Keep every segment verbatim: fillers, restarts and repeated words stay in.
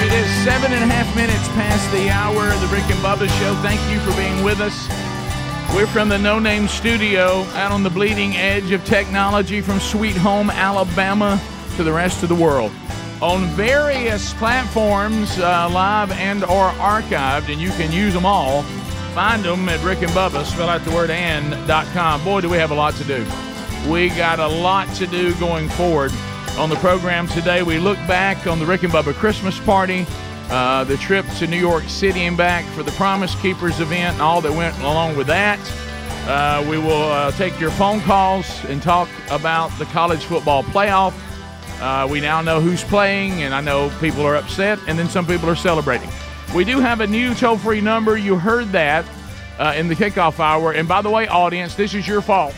It is seven and a half minutes past the hour of the Rick and Bubba Show. Thank you for being with us. We're from the No Name Studio, out on the bleeding edge of technology, from Sweet Home, Alabama, to the rest of the world. On various platforms, uh, live and or archived, and you can use them all. Find them at Rick and Bubba, spell out the word and dot com. Boy, do we have a lot to do. We got a lot to do going forward. On the program today, we look back on the Rick and Bubba Christmas party, uh, the trip to New York City and back for the Promise Keepers event and all that went along with that. Uh, we will uh, take your phone calls and talk about the college football playoff. Uh, we now know who's playing, and I know people are upset, and then some people are celebrating. We do have a new toll-free number. You heard that uh, in the kickoff hour. And by the way, audience, this is your fault.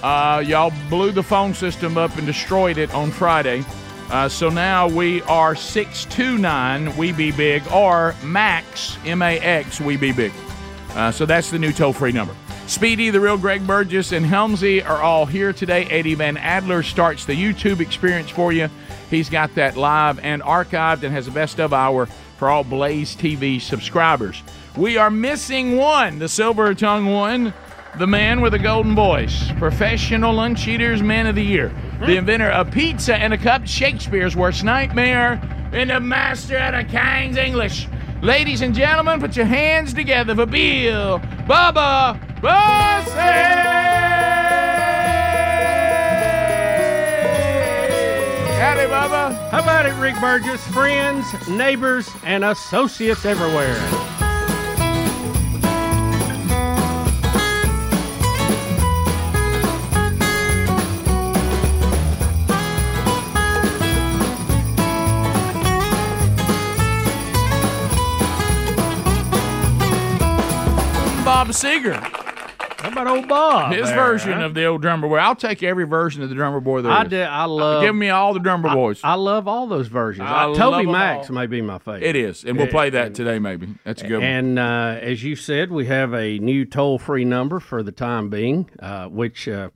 Uh, y'all blew the phone system up and destroyed it on Friday. Uh, so now we are six two nine, we be big, or Max, M A X, we be big. Uh, so that's the new toll-free number. Speedy, the real Greg Burgess, and Helmsy are all here today. Eddie Van Adler starts the YouTube experience for you. He's got that live and archived and has the best of hour for all Blaze T V subscribers. We are missing one, the silver-tongued one. The man with a golden voice, professional lunch eaters, man of the year, the inventor of pizza and a cup, Shakespeare's worst nightmare, and the master at a King's English. Ladies and gentlemen, put your hands together for Bill Bubba Bussey! Howdy, Bubba. How about it, Rick Burgess? Friends, neighbors, and associates everywhere. Bob Seger. How about old Bob? His there, version huh? of the old drummer boy. I'll take every version of the drummer boy there I is. Do, I love. Uh, give me all the drummer I, boys. I love all those versions. I I, Toby Max all. May be my favorite. It is, and we'll it, play that and, today maybe. That's a good and, one. And uh, as you said, we have a new toll-free number for the time being, uh, which uh,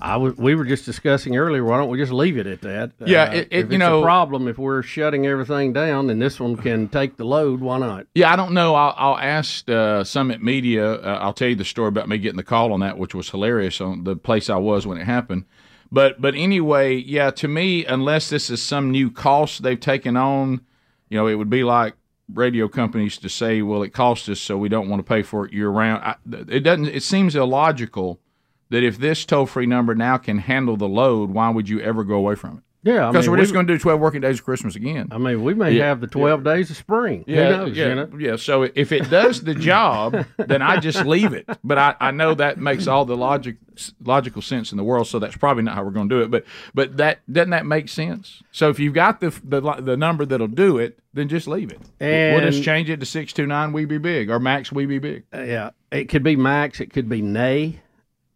I w- we were just discussing earlier. Why don't we just leave it at that? Yeah, uh, it, it, if it's you know, a problem, if we're shutting everything down, then this one can take the load. Why not? Yeah, I don't know. I'll, I'll ask uh, Summit Media. Uh, I'll tell you the story about me getting the call on that, which was hilarious on the place I was when it happened. But but anyway, yeah, to me, unless this is some new cost they've taken on, you know, it would be like radio companies to say, well, it cost us, so we don't want to pay for it year round. I, it doesn't. It seems illogical that if this toll-free number now can handle the load, why would you ever go away from it? Yeah, because I mean, we're we, just going to do twelve working days of Christmas again. I mean, we may yeah, have the twelve yeah. days of spring. Yeah, Who knows, yeah, you know? yeah. So if it does the job, then I just leave it. But I, I know that makes all the logic logical sense in the world. So that's probably not how we're going to do it. But but that doesn't that make sense? So if you've got the the, the number that'll do it, then just leave it. And we'll just change it to six two nine. We be big, or Max. We be big. Uh, yeah, it could be Max. It could be Nay.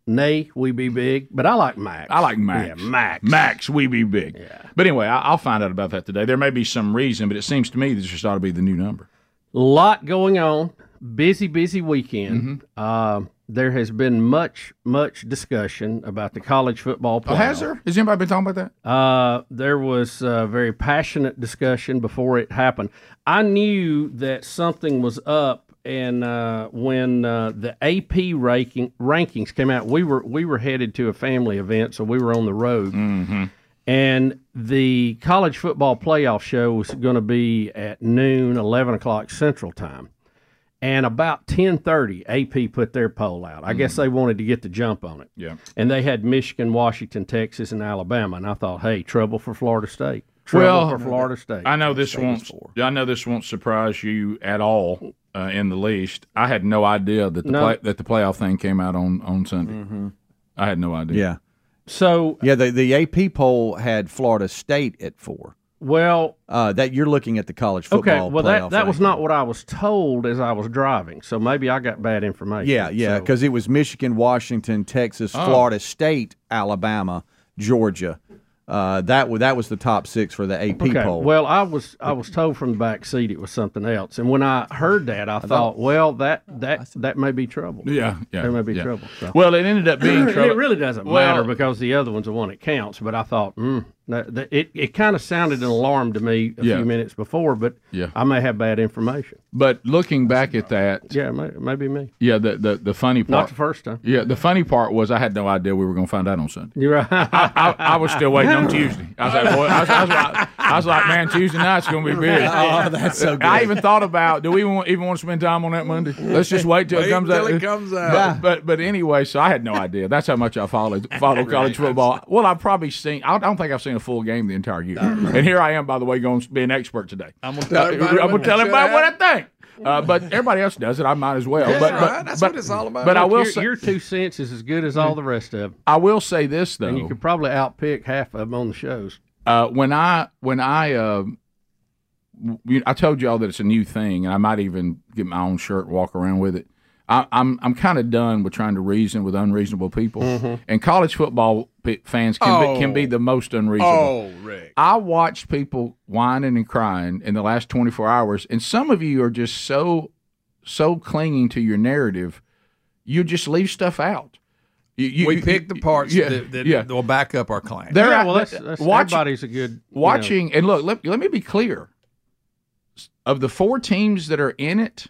Nay, we be big, but I like Max. I like Max. Yeah, Max. Max, we be big. Yeah. But anyway, I'll find out about that today. There may be some reason, but it seems to me this just ought to be the new number. A lot going on. Busy, busy weekend. Mm-hmm. Uh, there has been much, much discussion about the college football playoff. Oh, has there? Has anybody been talking about that? Uh, there was a very passionate discussion before it happened. I knew that something was up. And uh, when uh, the A P ranking, rankings came out, we were we were headed to a family event, so we were on the road. Mm-hmm. And the college football playoff show was going to be at noon, eleven o'clock Central Time. And about ten thirty, A P put their poll out. I mm. guess they wanted to get the jump on it. Yeah. And they had Michigan, Washington, Texas, and Alabama. And I thought, hey, trouble for Florida State. Trouble well, for Florida State. I know this won't. For. I know this won't surprise you at all, uh, in the least. I had no idea that the no. play, that the playoff thing came out on on Sunday. Mm-hmm. I had no idea. Yeah. So yeah, the the A P poll had Florida State at four. Well, uh, that you're looking at the college football. Okay, well that, that was not what I was told as I was driving, so maybe I got bad information. Yeah, yeah, because so. It was Michigan, Washington, Texas, oh. Florida State, Alabama, Georgia. Uh, that w that was the top six for the A P okay. poll. Well, I was I was told from the back seat it was something else, and when I heard that, I, I thought, thought, well, that that that may be trouble. Yeah, yeah, there may be yeah. trouble. So. Well, it ended up being trouble. It really doesn't well, matter because the other one's the one that counts. But I thought, mm, that, that, it it kind of sounded an alarm to me a yeah. few minutes before, but yeah. I may have bad information. But looking back at that, yeah, maybe me. Yeah, the the the funny part. Not the first time. Yeah, the funny part was I had no idea we were going to find out on Sunday. You're right. I, I, I was still waiting. On Tuesday, I was like, boy, I was, I, was like I was like, man, Tuesday night's gonna be big. Oh, that's so good. I even thought about, do we even want, even want to spend time on that Monday? Let's just wait till wait it comes till out. It comes out. But, but but anyway, so I had no idea. That's how much I followed follow college football. Well, I've probably seen. I don't think I've seen a full game the entire year. And here I am, by the way, going to be an expert today. I'm gonna tell everybody, I'm gonna tell everybody what I think. Uh, but everybody else does it. I might as well. Yeah, but, but, right. That's but, what it's all about. But I will your, say, your two cents is as good as all the rest of them. I will say this though, and you could probably outpick half of them on the shows. Uh, when I when I uh, I told y'all that it's a new thing, and I might even get my own shirt and walk around with it. I, I'm I'm kind of done with trying to reason with unreasonable people, mm-hmm. and college football fans can oh. be, can be the most unreasonable. Oh, Rick! I watched people whining and crying in the last twenty-four hours, and some of you are just so so clinging to your narrative, you just leave stuff out. You, you, we you, pick the parts yeah, that, that yeah. will back up our claim. There, yeah, well, that's, that's watch, everybody's a good watching. You know. And look, let, let me be clear: of the four teams that are in it.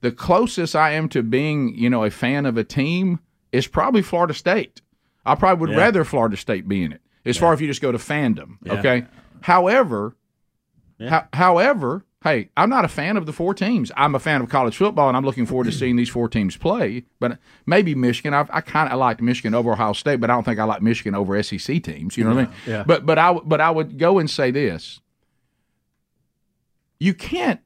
The closest I am to being, you know, a fan of a team is probably Florida State. I probably would yeah. rather Florida State be in it, as yeah. far as if you just go to fandom, yeah. okay? However, yeah. ho however, hey, I'm not a fan of the four teams. I'm a fan of college football, and I'm looking forward to seeing these four teams play. But maybe Michigan. I've, I kind of liked Michigan over Ohio State, but I don't think I like Michigan over S E C teams. You know yeah. what I mean? Yeah. But, but, I, but I would go and say this. You can't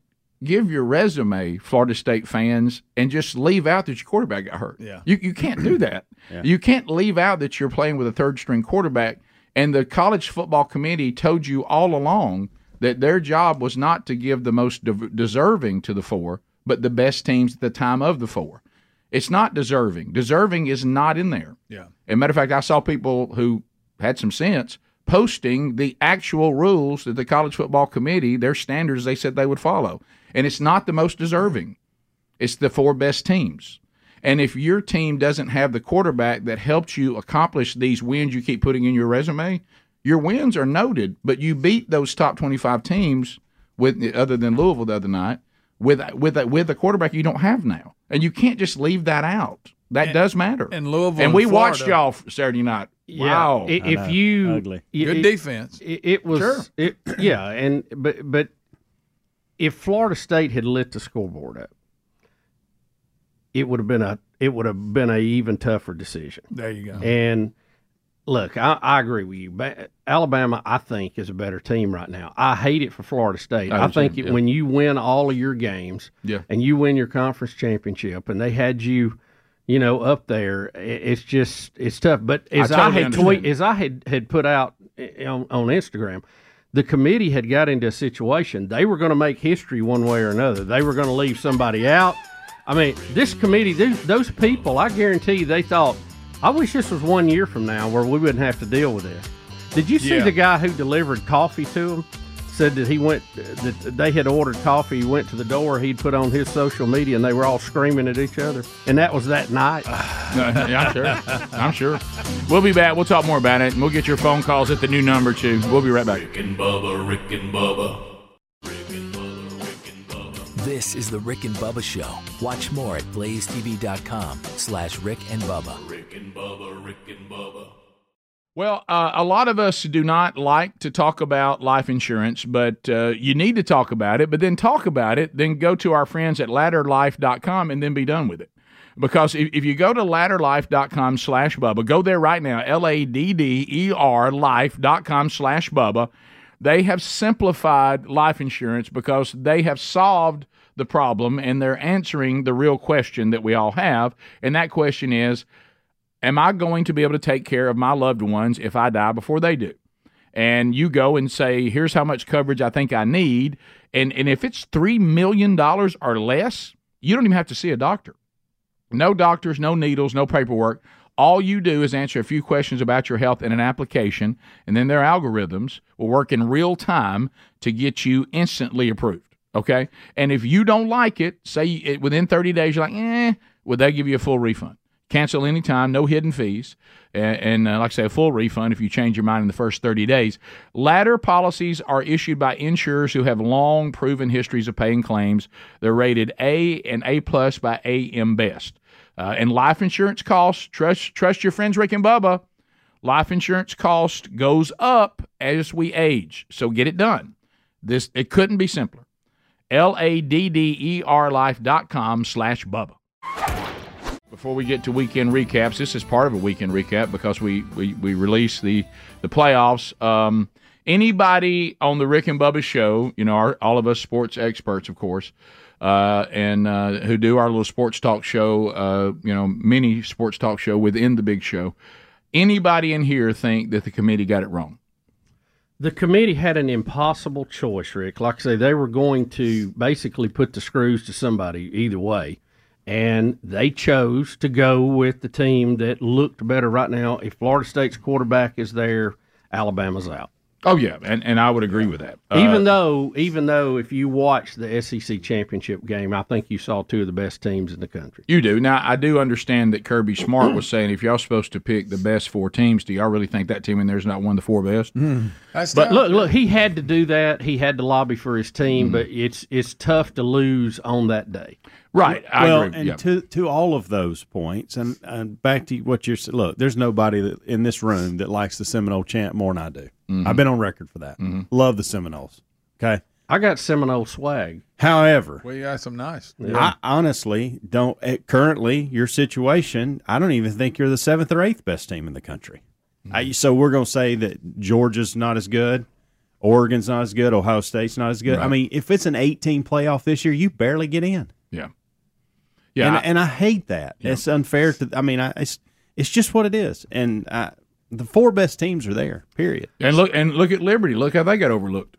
give your resume, Florida State fans, and just leave out that your quarterback got hurt. Yeah. You, you can't do that. Yeah. You can't leave out that you're playing with a third-string quarterback, and the college football committee told you all along that their job was not to give the most de deserving to the four, but the best teams at the time of the four. It's not deserving. Deserving is not in there. Yeah. As a matter of fact, I saw people who had some sense posting the actual rules that the college football committee, their standards they said they would follow. And it's not the most deserving. It's the four best teams. And if your team doesn't have the quarterback that helps you accomplish these wins you keep putting in your resume, your wins are noted, but you beat those top twenty-five teams, with other than Louisville the other night, with, with, with a quarterback you don't have now. And you can't just leave that out. That and, does matter. And Louisville and we Florida. watched y'all Saturday night. Wow. Yeah, if you Ugly. It, good defense. It, it was sure. it, yeah, and but but if Florida State had lit the scoreboard up, it would have been a it would have been a even tougher decision. There you go. And look, I, I agree with you. Ba Alabama, I think, is a better team right now. I hate it for Florida State. I, I think it, yeah. when you win all of your games, yeah. and you win your conference championship, and they had you, you know, up there, it's just it's tough. But as I, totally I had tweet, as I had had put out on, on Instagram. The committee had got into a situation. They were going to make history one way or another. They were going to leave somebody out. I mean, this committee, these, those people, I guarantee you, they thought, I wish this was one year from now where we wouldn't have to deal with this. Did you see yeah. the guy who delivered coffee to him? Said that he went, that they had ordered coffee. He went to the door. He'd put on his social media, and they were all screaming at each other. And that was that night. Yeah, I'm sure. I'm sure. We'll be back. We'll talk more about it, and we'll get your phone calls at the new number too. We'll be right back. Rick and Bubba. Rick and Bubba. Rick and Bubba. Rick and Bubba. This is the Rick and Bubba Show. Watch more at blaze T V dot com slash Rick and Bubba. Rick and Bubba. Rick and Bubba. Well, uh, a lot of us do not like to talk about life insurance, but uh, you need to talk about it, but then talk about it, then go to our friends at ladder life dot com and then be done with it. Because if, if you go to ladder life dot com slash Bubba, go there right now, L A D D E R life dot com slash Bubba, they have simplified life insurance because they have solved the problem and they're answering the real question that we all have, and that question is, am I going to be able to take care of my loved ones if I die before they do? And you go and say, here's how much coverage I think I need. And, and if it's three million dollars or less, you don't even have to see a doctor. No doctors, no needles, no paperwork. All you do is answer a few questions about your health in an application, and then their algorithms will work in real time to get you instantly approved, okay? And if you don't like it, say within thirty days, you're like, eh, well, they'll give you a full refund. Cancel anytime, no hidden fees, and, and uh, like I say, a full refund if you change your mind in the first thirty days. Ladder policies are issued by insurers who have long proven histories of paying claims. They're rated A and A plus by A M Best. Uh, and life insurance costs, trust, trust your friends Rick and Bubba, life insurance cost goes up as we age, so get it done. This it couldn't be simpler. L A D D E R life dot com slash Bubba. Before we get to weekend recaps, this is part of a weekend recap because we we, we release the the playoffs. Um, anybody on the Rick and Bubba show, you know, our, all of us sports experts, of course, uh, and uh, who do our little sports talk show, uh, you know, mini sports talk show within the big show. Anybody in here think that the committee got it wrong? The committee had an impossible choice, Rick. Like I say, they were going to basically put the screws to somebody either way. And they chose to go with the team that looked better right now. If Florida State's quarterback is there, Alabama's out. Oh, yeah, and, and I would agree with that. Uh, even though even though if you watch the S E C championship game, I think you saw two of the best teams in the country. You do. Now, I do understand that Kirby Smart was saying, if y'all supposed to pick the best four teams, do y'all really think that team in there's not one of the four best? Mm, but tough. look, look, he had to do that. He had to lobby for his team, mm. but it's it's tough to lose on that day. Right. I well, agree. and yeah. to to all of those points, and, and back to what you're saying, look, there's nobody that, in this room that likes the Seminole chant more than I do. Mm-hmm. I've been on record for that. Mm-hmm. Love the Seminoles. Okay. I got Seminole swag. However. Well, you got some nice. Yeah. I honestly don't – currently, your situation, I don't even think you're the seventh or eighth best team in the country. Mm-hmm. I, so we're going to say that Georgia's not as good. Oregon's not as good. Ohio State's not as good. Right. I mean, if it's an eight-team playoff this year, you barely get in. Yeah. Yeah. And I, and I hate that. Yeah. It's unfair to – I mean, I, it's, it's just what it is. And I – the four best teams are there, period. And look and look at Liberty. Look how they got overlooked.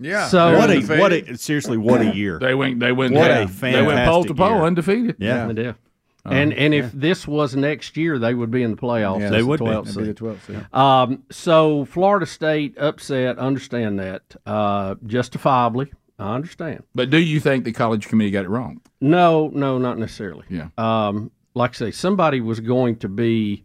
yeah. So what a what a, seriously what a year. They went they went what yeah. a fantastic they went pole to pole year. Undefeated. Yeah. yeah. They did. Um, and and yeah. if this was next year, they would be in the playoffs. Yeah, they would the twelfth be. Be the twelfth, yeah. Um so Florida State upset, understand that. Uh, justifiably. I understand. But do you think the college committee got it wrong? No, no, not necessarily. Yeah. Um, like I say, somebody was going to be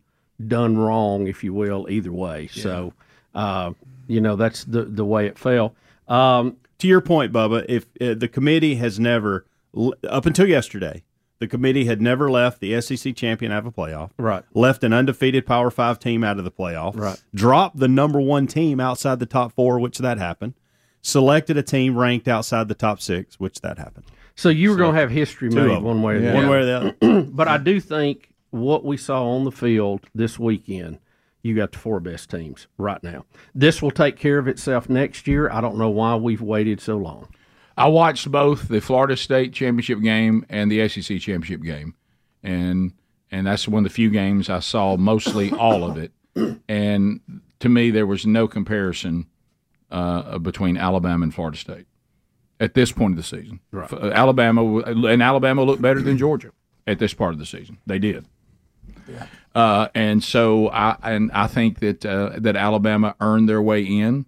done wrong, if you will, either way. Yeah. So, uh, you know, that's the the way it fell. Um, to your point, Bubba, if uh, the committee has never, up until yesterday, the committee had never left the S E C champion out of a playoff, right? Left an undefeated Power Five team out of the playoff, right? Dropped the number one team outside the top four, which that happened. Selected a team ranked outside the top six, which that happened. So you were so, going to have history made one way or yeah. the other. One way or the other. But I do think what we saw on the field this weekend, you got the four best teams right now. This will take care of itself next year. I don't know why we've waited so long. I watched both the Florida State championship game and the S E C championship game, and and that's one of the few games I saw mostly all of it. And to me, there was no comparison uh, between Alabama and Florida State at this point of the season. Right. Alabama and Alabama looked better than Georgia at this part of the season. They did. Yeah. Uh, and so I and I think that uh, that Alabama earned their way in.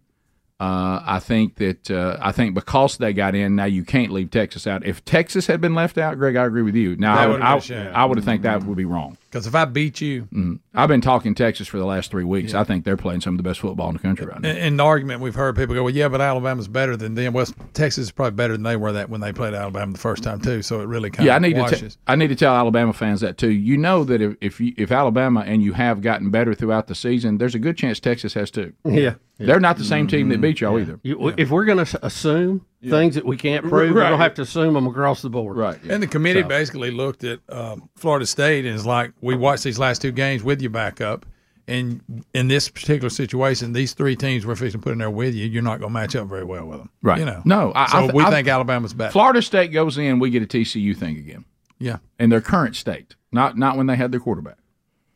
Uh, I think that uh, I think because they got in, now you can't leave Texas out. If Texas had been left out, Greg, I agree with you. Now I would I, I would have think that would be wrong. Because if I beat you, mm. I've been talking Texas for the last three weeks. Yeah. I think they're playing some of the best football in the country right now. In, in the argument we've heard, people go, "Well, yeah, but Alabama's better than them." Well, Texas is probably better than they were that when they played Alabama the first time too. So it really kind yeah, of I need washes. To I need to tell Alabama fans that too. You know that if if, you, if Alabama and you have gotten better throughout the season, there's a good chance Texas has too. Yeah, they're not the same team that beat y'all yeah. either. You, yeah. If we're going to assume yeah. things that we can't prove, right. we're going to have to assume them across the board. Right. Yeah. And the committee so. basically looked at um, Florida State and is like, we watched these last two games with you back up, and in this particular situation, these three teams we're fixing to put in there with you, you're not going to match up very well with them. Right. You know. No. I, so I th- we I, think Alabama's better. Florida State goes in, we get a T C U thing again. Yeah. In their current state, not not when they had their quarterback.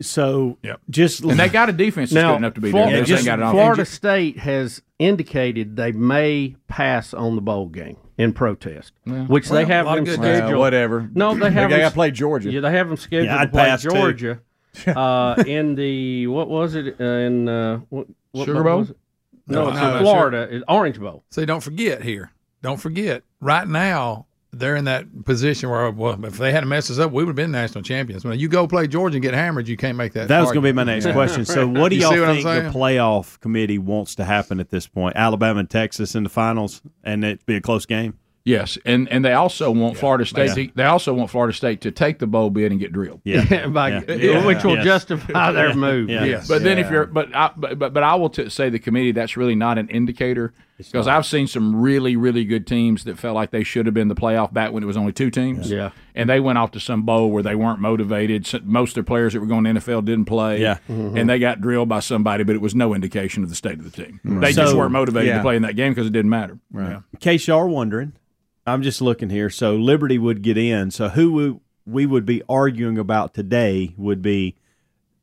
So yep. just and they got a defense that's now, good enough to be there. Florida, just, got it Florida State has indicated they may pass on the bowl game in protest, yeah. which well, they have them scheduled. Well, whatever. No, they have. They got to play Georgia. Yeah, they have them scheduled yeah, to play Georgia uh, in the what was it uh, in uh, what, what Sugar Bowl? Was it? No, no, it's no, in no, Florida. Sure. It's Orange Bowl. So don't forget here. Don't forget right now. They're in that position where, well, if they hadn't messed us up, we would have been national champions. When you go play Georgia and get hammered, you can't make that. That was going to be my next yeah. question. So what do you y'all what think the playoff committee wants to happen at this point? Alabama and Texas in the finals, and it be a close game? Yes, and and they also want yeah. Florida State. Yeah. They also want Florida State to take the bowl bid and get drilled. Yeah, By, yeah. yeah. which will yes. justify their move. Yeah. Yes. But then yeah. if you're, but I, but but I will t- say the committee that's really not an indicator, because I've seen some really really good teams that felt like they should have been in the playoff back when it was only two teams. Yeah, and they went off to some bowl where they weren't motivated. Most of their players that were going to the N F L didn't play. Yeah, mm-hmm. and they got drilled by somebody, but it was no indication of the state of the team. Right. They so, just weren't motivated yeah. to play in that game because it didn't matter. Right. Yeah. In case y'all are wondering. I'm just looking here. So Liberty would get in. So who we, we would be arguing about today would be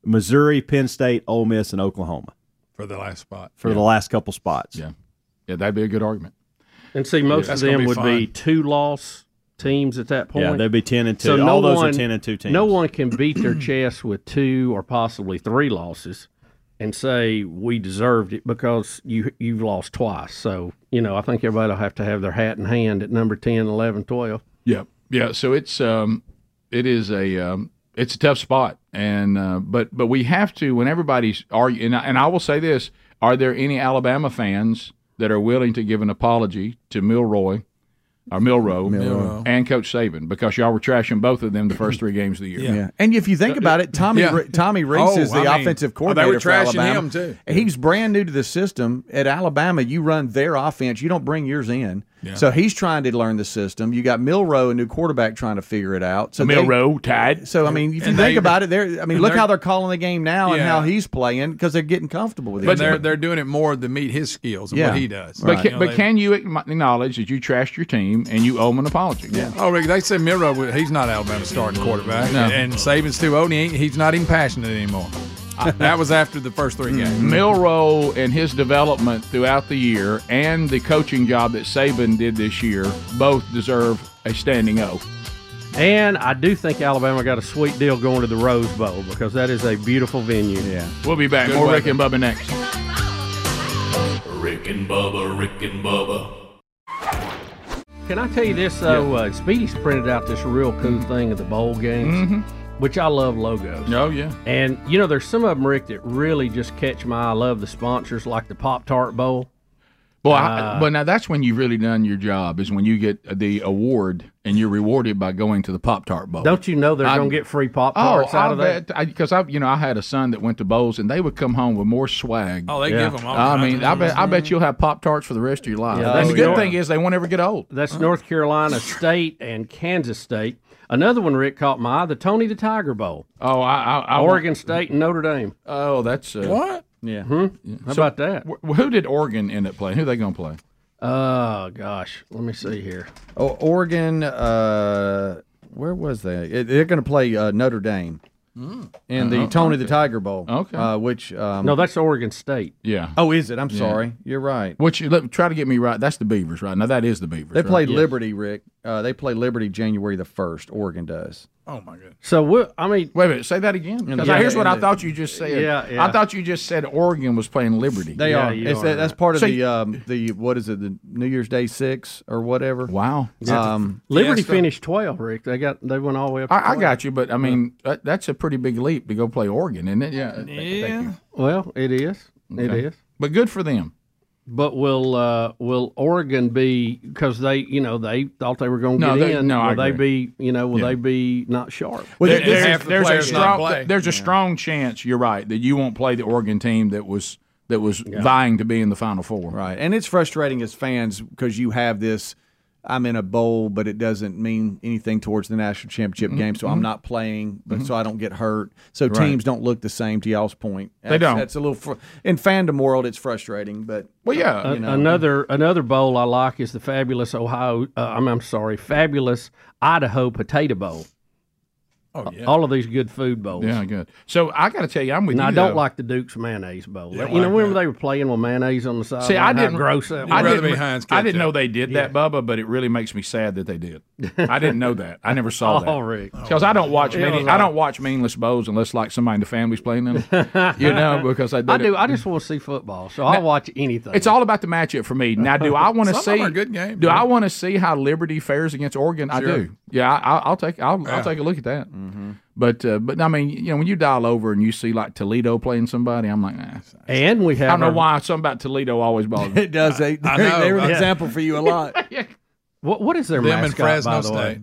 Missouri, Penn State, Ole Miss, and Oklahoma. For the last spot. For yeah. the last couple spots. Yeah. Yeah, that'd be a good argument. And see, most yeah, of them be would fun. be two-loss teams at that point. Yeah, they'd be ten and two. So no All those one, are ten and two teams. No one can beat their chest with two or possibly three losses and say we deserved it because you, you've lost twice. So, you know, I think everybody will have to have their hat in hand at number ten, eleven, twelve. Yeah, yeah. So it's um, it is a um, it's a tough spot, and uh, but but we have to when everybody's arguing. And, and I will say this: are there any Alabama fans that are willing to give an apology to Milroe or Milroe, Milroe and Coach Saban because y'all were trashing both of them the first three games of the year? Yeah, yeah. And if you think about it, Tommy yeah. Re- Tommy Reese oh, is the I offensive mean, coordinator they were trashing for Alabama. Him too. He's brand new to the system. At Alabama, you run their offense. You don't bring yours in. Yeah. So he's trying to learn the system. You got Milroe, a new quarterback, trying to figure it out. So Milroe, tied. So, I mean, if you and think they, about it, they're, I mean, look how they're calling the game now yeah. and how he's playing because they're getting comfortable with it. But they're, they're doing it more to meet his skills and yeah. what he does. But, right. can, you know, but they, can you acknowledge that you trashed your team and you owe him an apology? Yeah. Oh, Rick, they say Milroe, he's not Alabama's starting quarterback. No. And Saban's too old. He he's not even passionate anymore. That was after the first three games. Milroe and his development throughout the year and the coaching job that Saban did this year both deserve a standing O. And I do think Alabama got a sweet deal going to the Rose Bowl because that is a beautiful venue. Yeah, we'll be back. Good More weather. Rick and Bubba next. Rick and Bubba, Rick and Bubba. Can I tell you this, though? Yeah. Uh, Speedy's printed out this real cool mm-hmm. thing of the bowl games. Mm-hmm. Which I love logos. Oh, yeah. And, you know, there's some of them, Rick, that really just catch my eye. I love the sponsors, like the Pop-Tart Bowl. Well, uh, but now that's when you've really done your job, is when you get the award and you're rewarded by going to the Pop-Tart Bowl. Don't you know they're going to get free Pop-Tarts oh, out I of bet, that? Because, I, I, you know, I had a son that went to bowls, and they would come home with more swag. Oh, they yeah. give them all. I mean, I bet, I bet you'll have Pop-Tarts for the rest of your life. Yeah, and the good your, thing is they won't ever get old. That's oh. North Carolina State and Kansas State. Another one, Rick, caught my eye, the Tony the Tiger Bowl. Oh, I, I, I Oregon State and Notre Dame. Oh, that's uh, what? Yeah. Hmm? yeah. How so, about that? Wh- who did Oregon end up playing? Who are they going to play? Oh gosh, let me see here. Oh, Oregon. Uh, where was they? They're going to play uh, Notre Dame mm. in the oh, Tony okay. the Tiger Bowl. Okay. Uh, which? Um, no, that's Oregon State. Yeah. Oh, is it? I'm yeah. sorry. You're right. Which? Look, try to get me right. That's the Beavers, right? Now that is the Beavers. They right? played yes. Liberty, Rick. Uh, they play Liberty January the first. Oregon does. Oh, my goodness. So, what, I mean. Wait a minute. Say that again. Because yeah, here's what I thought you just said. Yeah, yeah. I thought you just said Oregon was playing Liberty. They yeah, are. It's, are. That's part of so, the, um, the, what is it, the New Year's Day six or whatever. Wow. Um, Liberty yeah, so, finished twelve, Rick. They got they went all the way up to I, I got you, but, I mean, yeah. that, that's a pretty big leap to go play Oregon, isn't it? Yeah. yeah. Thank you. Well, it is. Okay. It is. But good for them. But will uh, will Oregon be, because they, you know, they thought they were going to no, get they, in. No, will they be, you know, will yeah. they be not sharp? Well, there, there, the there's a strong, there's yeah. a strong chance, you're right, that you won't play the Oregon team that was that was yeah. vying to be in the Final Four. Right. And it's frustrating as fans because you have this, I'm in a bowl, but it doesn't mean anything towards the national championship mm-hmm. game, so I'm not playing, but mm-hmm. so I don't get hurt. So right. teams don't look the same, to y'all's point. That's, they don't. That's a little fr- in fandom world, it's frustrating, but well, yeah. Uh, you know, another another bowl I like is the fabulous Ohio. Uh, I'm I'm sorry, fabulous Idaho Potato Bowl. Oh, yeah. All of these good food bowls. Yeah, good. So I got to tell you, I'm with now, you. I don't though. like the Duke's mayonnaise bowl. Yeah, you know, like remember that. they were playing with mayonnaise on the side. See, I didn't gross that. I didn't, be Heinz I didn't know they did yeah. that, Bubba. But it really makes me sad that they did. I didn't know that. I never saw that. Oh, Rick. Because I don't watch many. Like, I don't watch meaningless bowls unless like somebody in the family's playing them. You know, because I, I do. I just want to see football, so I watch anything. It's all about the matchup for me. Now, do I want to see? Some are good games. Do I want to see how Liberty fares against Oregon? Sure. I do. Yeah, I, I'll take. I'll, yeah. I'll take a look at that. Mm-hmm. But uh, but I mean, you know, when you dial over and you see like Toledo playing somebody, I'm like, nah. And we have. I don't know our... why something about Toledo always bothers me. It does. I, they I know, they're an yeah. example for you a lot. yeah. What what is their Them mascot? Fresno by the State. Way?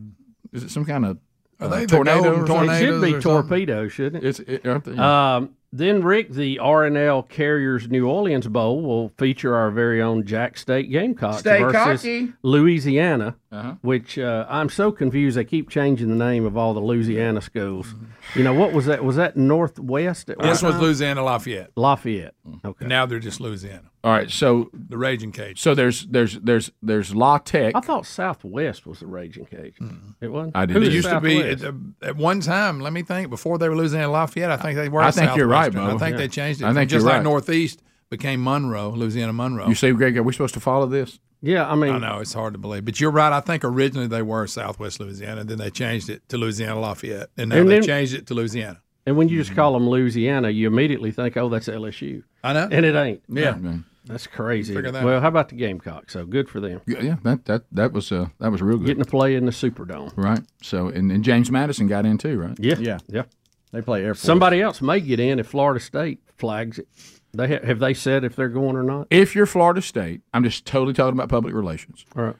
Is it some kind of uh, Are they tornado? tornado it should be torpedo, shouldn't it? It's, it yeah. um, then Rick, the R and L Carriers New Orleans Bowl will feature our very own Jack State Gamecocks Stay versus cocky. Louisiana, uh-huh. which uh, I'm so confused. They keep changing the name of all the Louisiana schools. You know what was that? Was that Northwest? At this was Louisiana Lafayette. Lafayette. Okay. Now they're just Louisiana. All right, so the Raging Cage. So there's there's there's there's La Tech. I thought Southwest was the Raging Cage. Mm. It wasn't. I didn't. It used Southwest? to be at, at one time. Let me think. Before they were Louisiana Lafayette, I think they were. I think you're right, Bo. I think yeah. they changed it. I think just like right. Northeast became Monroe, Louisiana Monroe. You see, Greg, are we supposed to follow this? Yeah, I mean, I know it's hard to believe, but you're right. I think originally they were Southwest Louisiana, and then they changed it to Louisiana Lafayette, and now and then, they changed it to Louisiana. And when you just call them Louisiana, you immediately think, "Oh, that's L S U." I know, and it ain't. Yeah. yeah. That's crazy. That well, out. how about the Gamecocks? So good for them. Yeah, yeah that that that was uh, that was real good. Getting to play in the Superdome, right? So, and, and James Madison got in too, right? Yeah, yeah, yeah. They play Air Force. Somebody else may get in if Florida State flags it. They ha- have they said if they're going or not? If you're Florida State, I'm just totally talking about public relations. All right.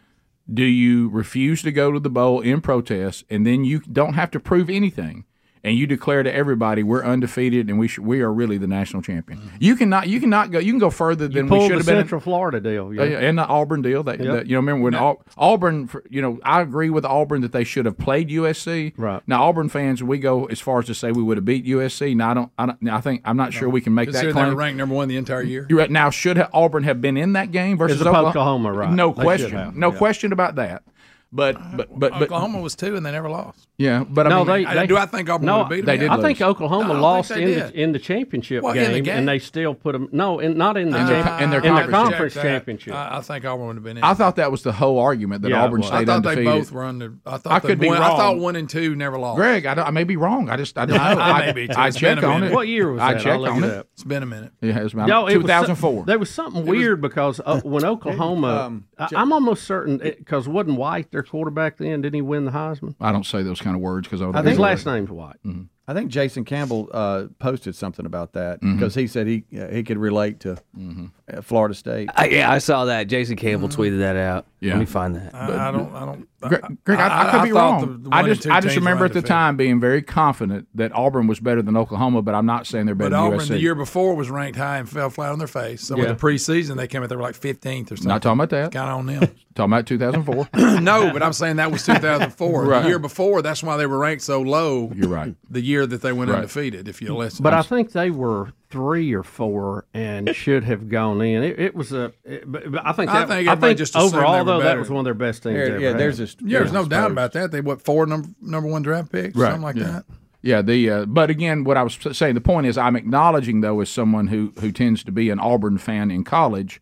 Do you refuse to go to the bowl in protest, and then you don't have to prove anything? And you declare to everybody we're undefeated and we sh- we are really the national champion. Mm-hmm. You cannot you cannot go you can go further than you we should have been. Central Florida deal, yeah. Uh, yeah, and the Auburn deal. That, yep. that you know, remember when no. Al- Auburn? You know, I agree with Auburn that they should have played U S C. Right now, Auburn fans, we go as far as to say we would have beat U S C. Now I don't. I, don't, I think I'm not sure no. we can make Consider that claim. They were ranked number one the entire year. You're right now. Should have, Auburn have been in that game versus Oklahoma? Oklahoma? Right? No they question. No yeah. question about that. But, but but but Oklahoma was two and they never lost. Yeah, but I no, mean, they, they, do I think Auburn no, beat them? They did I lose. think Oklahoma no, lost think in did. the in the championship well, game, in the game, and they still put them. No, in, not in the uh, champ- in their in conference, conference championship. I, I think Auburn would have been in. I thought that was the whole argument that yeah, Auburn well, stayed undefeated. I thought undefeated. they both were under. I thought I could be won, wrong. I thought one and two never lost. Greg, I, I may be wrong. I just I don't know. I, I, be I checked on it. What year was that? I checked on it. It's been a minute. Yeah, it's about two thousand four. There was something weird because when Oklahoma, I'm almost certain because wasn't White their quarterback then? Didn't he win the Heisman? I don't say those kind of words because I, I think his last name's White. Mm-hmm. I think Jason Campbell uh, posted something about that because mm-hmm. he said he uh, he could relate to mm-hmm. uh, Florida State. I, yeah, I saw that. Jason Campbell mm-hmm. tweeted that out. Yeah. Let me find that. I, but, I don't. I don't. Greg, Greg I, I, I could I be wrong. I just I just remember at the time being very confident that Auburn was better than Oklahoma, but I'm not saying they're better. But than Auburn U S C. The year before was ranked high and fell flat on their face. So yeah. in the preseason they came out they were like fifteenth or something. Not talking about that. Kind of on them. Talking about two thousand four. No, but I'm saying that was two thousand four. Right. The year before, that's why they were ranked so low. You're right. The year that they went right. undefeated, if you listen. But I think they were three or four and should have gone in. It, it was a. It, but I think that, I think, I think just overall though better. that was one of their best teams. There, ever yeah, had. there's just yeah, there's no doubt players. about that. They what four number number one draft picks, right. something like yeah. that. Yeah, the uh, but again, what I was saying, the point is, I'm acknowledging though as someone who who tends to be an Auburn fan in college,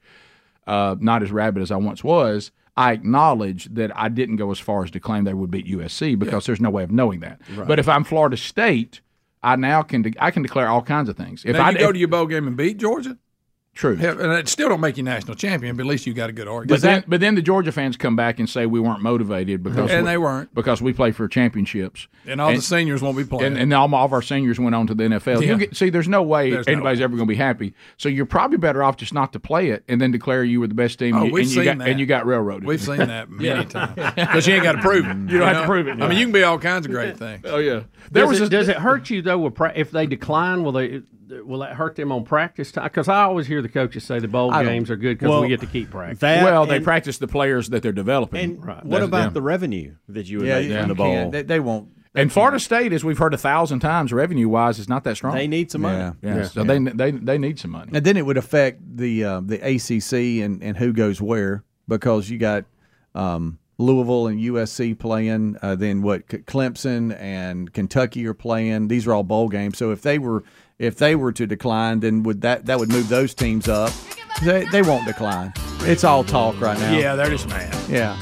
uh, not as rabid as I once was. I acknowledge that I didn't go as far as to claim they would beat U S C because yeah. there's no way of knowing that. Right. But if I'm Florida State, I now can de- I can declare all kinds of things. If now I you go to your bowl game and beat Georgia, true, and it still don't make you national champion, but at least you got a good argument. But then, but then the Georgia fans come back and say we weren't motivated because and we, they weren't because we played for championships, and all and, the seniors won't be playing, and, and all, all of our seniors went on to the N F L. Yeah. You get, see, there's no way there's anybody's no way. ever going to be happy. So you're probably better off just not to play it, and then declare you were the best team. Oh, you, we've and seen you got, that, and you got railroaded. We've seen that many yeah. times because you ain't got to prove it. You don't you know? have to prove it. No. I mean, you can be all kinds of great things. Oh yeah. There does was it, a, does it hurt you though? If they decline, will they? Will that hurt them on practice time? Because I always hear the coaches say the bowl games are good because well, we get to keep practicing. Well, they and, practice the players that they're developing. And right. What That's about them. the revenue that you would yeah, make yeah, in the bowl? They, they won't. They and can't. Florida State, as we've heard a thousand times, revenue-wise, is not that strong. They need some money. Yeah, yeah. yeah. So yeah. They, they they need some money. And then it would affect the uh, the A C C and, and who goes where because you got um, Louisville and U S C playing. Uh, then what? Clemson and Kentucky are playing. These are all bowl games. So if they were – If they were to decline, then would that that would move those teams up? They they won't decline. It's all talk right now. Yeah, they're just mad. Yeah.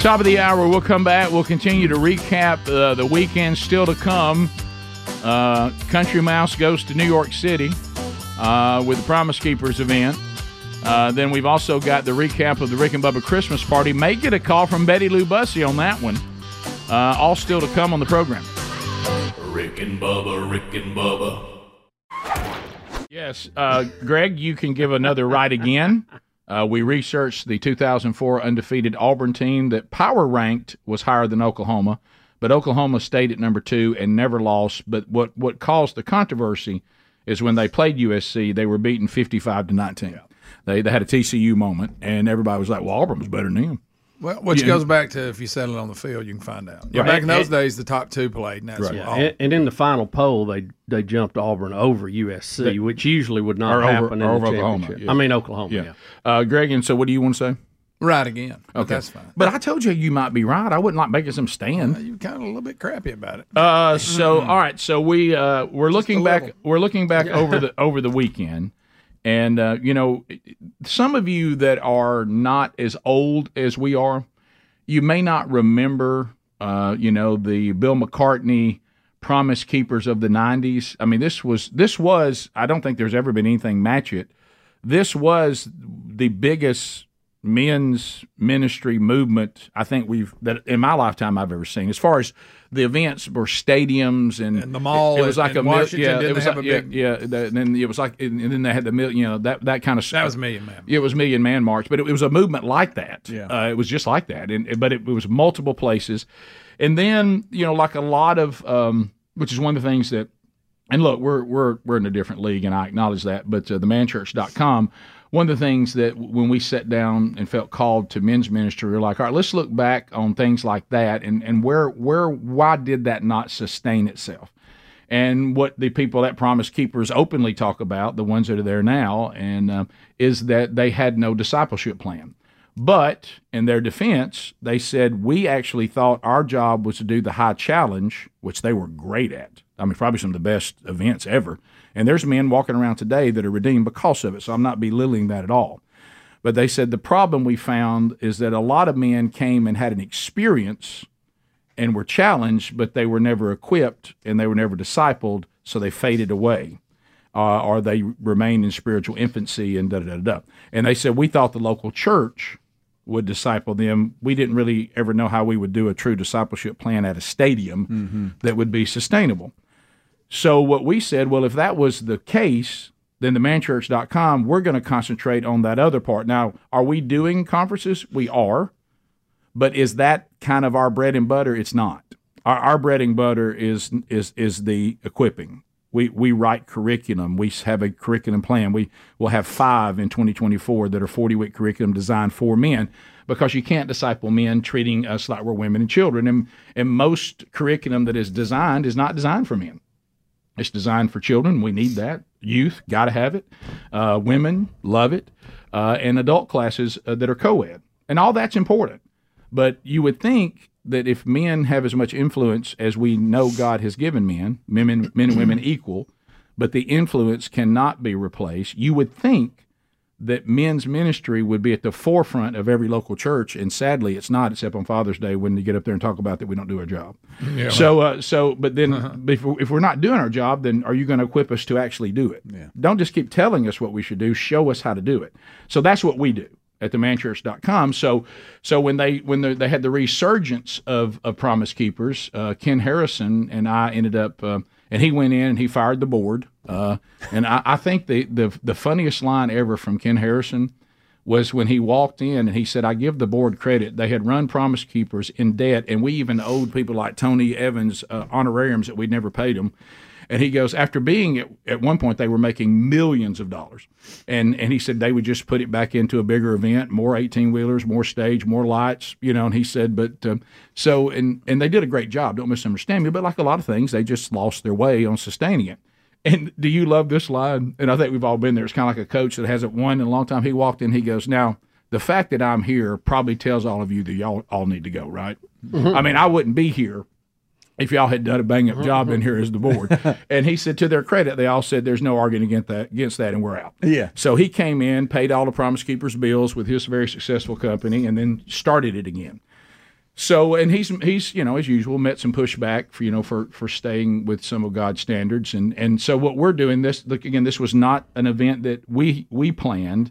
Top of the hour, we'll come back. We'll continue to recap uh, the weekend still to come. Uh, Country Mouse goes to New York City uh, with the Promise Keepers event. Uh, then we've also got the recap of the Rick and Bubba Christmas party. May get a call from Betty Lou Bussey on that one. Uh, all still to come on the program. Rick and Bubba, Rick and Bubba. Yes, uh, Greg, you can give another right again. Uh, we researched the two thousand four undefeated Auburn team that power ranked was higher than Oklahoma, but Oklahoma stayed at number two and never lost. But what, what caused the controversy is when they played U S C, they were beaten fifty-five to nineteen. Yeah. They, they had a T C U moment, and everybody was like, well, Auburn was better than them. Well, which yeah. goes back to if you settle on the field, you can find out. Yeah, right. Back in those it, days, the top two played. And, that's right. yeah. and, and in the final poll, they they jumped Auburn over U S C, they, which usually would not happen over, in or the over championship. Oklahoma, yeah. I mean, Oklahoma, yeah. yeah. Uh, Greg, and so what do you want to say? Right again. Okay. That's fine. But I told you you might be right. I wouldn't like making some stand. Uh, you're kind of a little bit crappy about it. Uh, so, all right, so we, uh, we're, looking back, we're looking back yeah. over the over the weekend. And, uh, you know, some of you that are not as old as we are, you may not remember, uh, you know, the Bill McCartney Promise Keepers of the nineties. I mean, this was, this was, I don't think there's ever been anything match it. This was the biggest men's ministry movement I think we've that in my lifetime I've ever seen. As far as the events were stadiums and, and the mall, it, it was like a Washington. Yeah, it was like, yeah, big... yeah. The, and then it was like, and then they had the million. You know that that kind of that was Million Man. It was Million Man March, but it, it was a movement like that. Yeah, uh, it was just like that. And but it, it was multiple places, and then you know like a lot of um, which is one of the things that. And look, we're we're we're in a different league, and I acknowledge that. But uh, the man church dot com. One of the things that when we sat down and felt called to men's ministry, we were like, all right, let's look back on things like that and, and where where why did that not sustain itself? And what the people at Promise Keepers openly talk about, the ones that are there now, and uh, is that they had no discipleship plan. But in their defense, they said, we actually thought our job was to do the high challenge, which they were great at. I mean, probably some of the best events ever. And there's men walking around today that are redeemed because of it, so I'm not belittling that at all. But they said the problem we found is that a lot of men came and had an experience and were challenged, but they were never equipped and they were never discipled, so they faded away. Uh, or they remained in spiritual infancy and da-da-da-da. And they said we thought the local church would disciple them. We didn't really ever know how we would do a true discipleship plan at a stadium mm-hmm. that would be sustainable. So what we said, well, if that was the case, then the man church dot com, we're going to concentrate on that other part. Now, are we doing conferences? We are. But is that kind of our bread and butter? It's not. Our, our bread and butter is is is the equipping. We we write curriculum. We have a curriculum plan. We will have five in twenty twenty-four that are forty-week curriculum designed for men because you can't disciple men treating us like we're women and children. And, and most curriculum that is designed is not designed for men. It's designed for children. We need that. Youth, got to have it. Uh, women, love it. Uh, and adult classes uh, that are co-ed. And all that's important. But you would think that if men have as much influence as we know God has given men, men, men and women equal, but the influence cannot be replaced, you would think that men's ministry would be at the forefront of every local church, and sadly, it's not, except on Father's Day when you get up there and talk about that we don't do our job. Yeah. So, uh, so, but then uh-huh. if, if we're not doing our job, then are you going to equip us to actually do it? Yeah. Don't just keep telling us what we should do. Show us how to do it. So that's what we do at the man church dot com. So, so when they when the, they had the resurgence of of Promise Keepers, uh, Ken Harrison and I ended up. Uh, And he went in and he fired the board. Uh, and I, I think the, the the funniest line ever from Ken Harrison was when he walked in and he said, I give the board credit. They had run Promise Keepers in debt, and we even owed people like Tony Evans uh, honorariums that we'd never paid them. And he goes, after being at, at one point, they were making millions of dollars. And and he said they would just put it back into a bigger event, more eighteen-wheelers, more stage, more lights, you know. And he said, but uh, so, and, and they did a great job. Don't misunderstand me. But like a lot of things, they just lost their way on sustaining it. And do you love this line? And I think we've all been there. It's kind of like a coach that hasn't won in a long time. He walked in, he goes, now, the fact that I'm here probably tells all of you that y'all all need to go, right? Mm-hmm. I mean, I wouldn't be here if y'all had done a bang-up job in here as the board. And he said, to their credit, they all said there's no arguing against that, against that, and we're out. Yeah. So he came in, paid all the Promise Keepers bills with his very successful company, and then started it again. So, and he's, he's you know, as usual, met some pushback for, you know, for, for staying with some of God's standards. And, and so what we're doing, this, look, again, this was not an event that we we planned.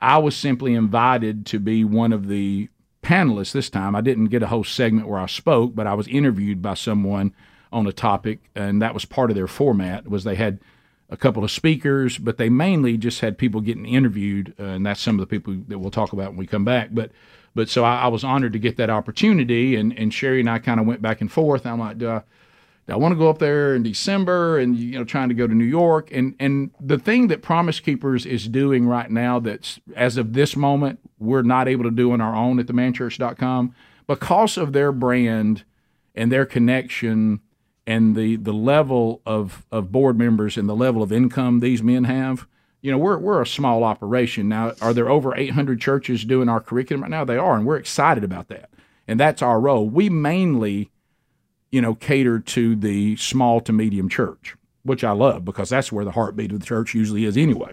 I was simply invited to be one of the panelists this time. I didn't get a whole segment where I spoke, but I was interviewed by someone on a topic, and that was part of their format, was they had a couple of speakers, but they mainly just had people getting interviewed, uh, and that's some of the people that we'll talk about when we come back. But but so I, I was honored to get that opportunity, and, and Sherry and I kind of went back and forth. I'm like, do I, do I want to go up there in December and, you know, trying to go to New York? And, and the thing that Promise Keepers is doing right now that's, as of this moment, we're not able to do on our own at the man church dot com because of their brand and their connection and the the level of, of board members and the level of income these men have. You know, we're we're a small operation. Now, are there over eight hundred churches doing our curriculum right now? They are, and we're excited about that. And that's our role. We mainly, you know, cater to the small to medium church, which I love because that's where the heartbeat of the church usually is anyway.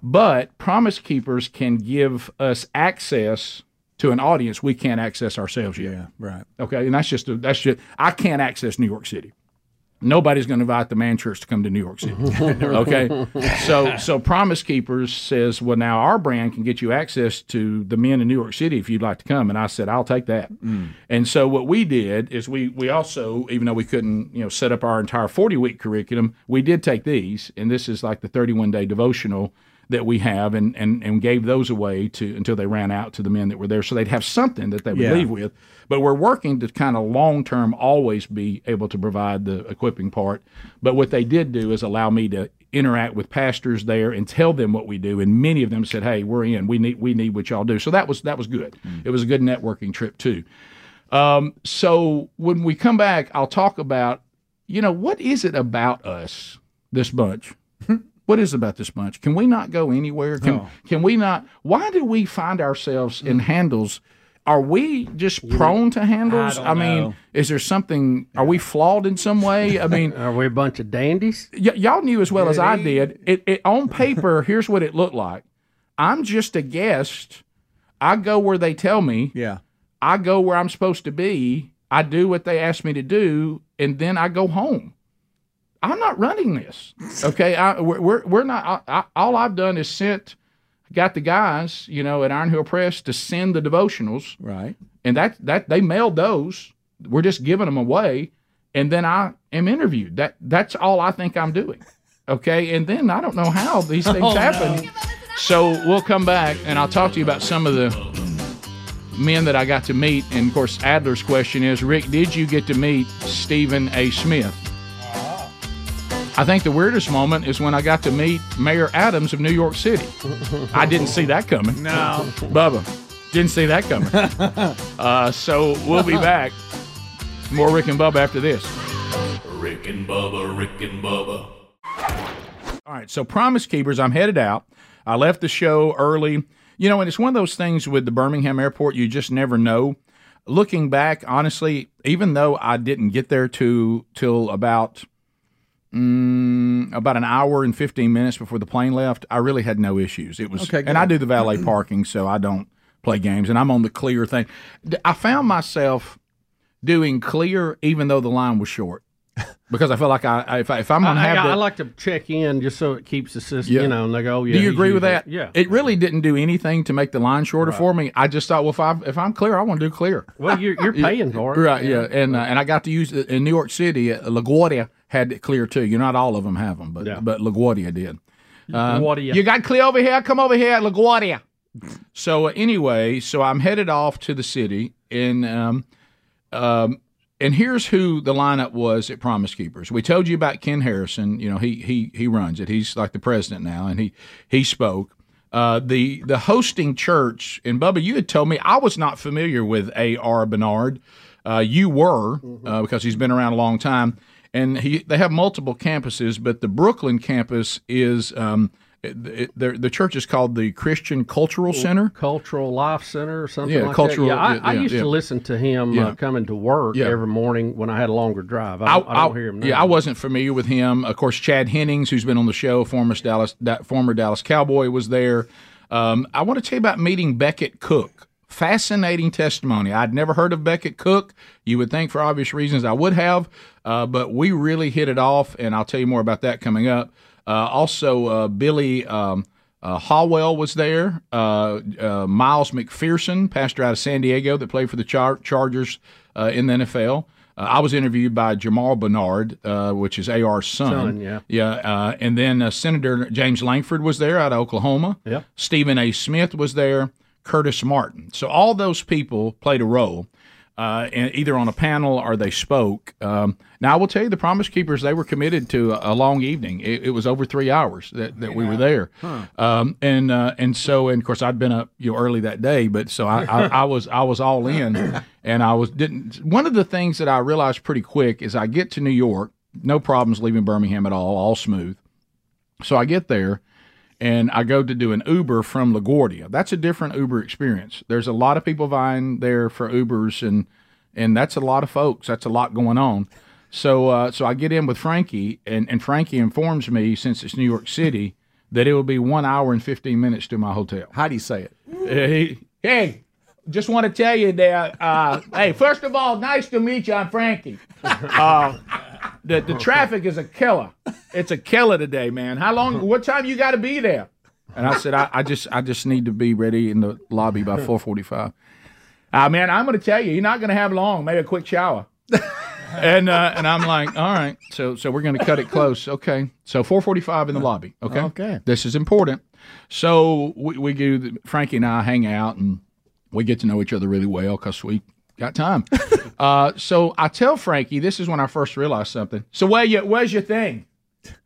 But Promise Keepers can give us access to an audience we can't access ourselves yet. Yeah, right. Okay, and that's just a, that's just I can't access New York City. Nobody's going to invite the Man Church to come to New York City. Okay, so so Promise Keepers says, well, now our brand can get you access to the men in New York City if you'd like to come. And I said, I'll take that. Mm. And so what we did is we we also, even though we couldn't, you know, set up our entire forty week curriculum, we did take these, and this is like the thirty-one day devotional that we have, and, and, and gave those away to until they ran out to the men that were there, so they'd have something that they would yeah. leave with. But we're working to kind of long-term always be able to provide the equipping part. But what they did do is allow me to interact with pastors there and tell them what we do, and many of them said, hey, we're in. We need we need what y'all do. So that was, that was good. Mm-hmm. It was a good networking trip too. Um, so when we come back, I'll talk about, you know, what is it about us, this bunch? What is about this bunch? Can we not go anywhere? Can, oh. can we not? Why do we find ourselves in handles? Are we just prone to handles? I, I mean, know. Is there something, are we flawed in some way? I mean, are we a bunch of dandies? Y- y'all knew as well Diddy. as I did. It, it on paper, here's what it looked like. I'm just a guest. I go where they tell me. Yeah. I go where I'm supposed to be. I do what they ask me to do, and then I go home. I'm not running this, okay? I, we're we're not. I, I, all I've done is sent, got the guys, you know, at Iron Hill Press to send the devotionals, right? And that that they mailed those. We're just giving them away, and then I am interviewed. That that's all I think I'm doing, okay? And then I don't know how these things oh, happen. No. So we'll come back, and I'll talk to you about some of the men that I got to meet. And of course, Adler's question is, Rick, did you get to meet Stephen A. Smith? I think the weirdest moment is when I got to meet Mayor Adams of New York City. I didn't see that coming. No. Bubba, didn't see that coming. Uh, so we'll be back. More Rick and Bubba after this. Rick and Bubba, Rick and Bubba. All right, so Promise Keepers, I'm headed out. I left the show early. You know, and it's one of those things with the Birmingham airport, you just never know. Looking back, honestly, even though I didn't get there to till about Mm, about an hour and fifteen minutes before the plane left, I really had no issues. It was, okay, and I do the valet parking, so I don't play games, and I'm on the clear thing. I found myself doing clear, even though the line was short, because I feel like I if, I, if I'm gonna I, have, I, I like to check in just so it keeps the system, yeah. you know. And they go, oh, yeah. Do you agree with that? that? Yeah. It really didn't do anything to make the line shorter right. for me. I just thought, well, if I if I'm clear, I want to do clear. Well, you're you're paying for it, right? Yeah, yeah. and uh, and I got to use it in New York City. Uh, LaGuardia had it clear too. You're not all of them have them, but yeah. but LaGuardia did. Uh, LaGuardia. You got clear over here. Come over here, at LaGuardia. So uh, anyway, so I'm headed off to the city, and um, um, and here's who the lineup was at Promise Keepers. We told you about Ken Harrison. You know, he he he runs it. He's like the president now, and he he spoke. Uh, the the hosting church, and Bubba, you had told me I was not familiar with A R Bernard. Uh, you were mm-hmm. uh, because he's been around a long time, and he they have multiple campuses, but the Brooklyn campus is. Um, It, it, the church is called the Christian Cultural Center, Cultural Life Center, or something. Yeah, like cultural. That. Yeah, I, yeah, I used yeah. to listen to him yeah. uh, coming to work yeah. every morning when I had a longer drive. I, I, I don't I, hear him. Now. Yeah, I wasn't familiar with him. Of course, Chad Hennings, who's been on the show, former Dallas, da, former Dallas Cowboy, was there. Um, I want to tell you about meeting Beckett Cook. Fascinating testimony. I'd never heard of Beckett Cook. You would think, for obvious reasons, I would have, uh, but we really hit it off, and I'll tell you more about that coming up. Uh, also, uh, Billy um, uh, Hallowell was there. Uh, uh, Miles McPherson, pastor out of San Diego, that played for the Char- Chargers uh, in the N F L. Uh, I was interviewed by Jamal Bernard, uh, which is A R's son. son yeah. yeah uh, and then uh, Senator James Lankford was there out of Oklahoma. Yep. Stephen A. Smith was there. Curtis Martin. So all those people played a role. Uh, and either on a panel or they spoke. Um, now, I will tell you, the Promise Keepers, they were committed to a, a long evening. It, it was over three hours that, that yeah. we were there. Huh. Um, and uh, and so, and of course, I'd been up you know, early that day, but so I, I, I was I was all in. And I was didn't. One of the things that I realized pretty quick is I get to New York, no problems leaving Birmingham at all, all smooth. So I get there. And I go to do an Uber from LaGuardia. That's a different Uber experience. There's a lot of people vying there for Ubers, and and that's a lot of folks. That's a lot going on. So uh, so I get in with Frankie, and, and Frankie informs me, since it's New York City, that it will be one hour and fifteen minutes to my hotel. How do you say it? Hey, hey just want to tell you that, uh, hey, first of all, nice to meet you. I'm Frankie. Uh, The, the traffic is a killer. It's a killer today, man. How long? What time you got to be there? And I said, I, I just, I just need to be ready in the lobby by four forty-five. Uh, man, I'm going to tell you, you're not going to have long. Maybe a quick shower. and uh, and I'm like, all right. So so we're going to cut it close. Okay. So four forty-five in the lobby. Okay. Okay. This is important. So we we do. Frankie and I hang out, and we get to know each other really well because we. Got time. Uh, so I tell Frankie, this is when I first realized something. So where you, where's your thing?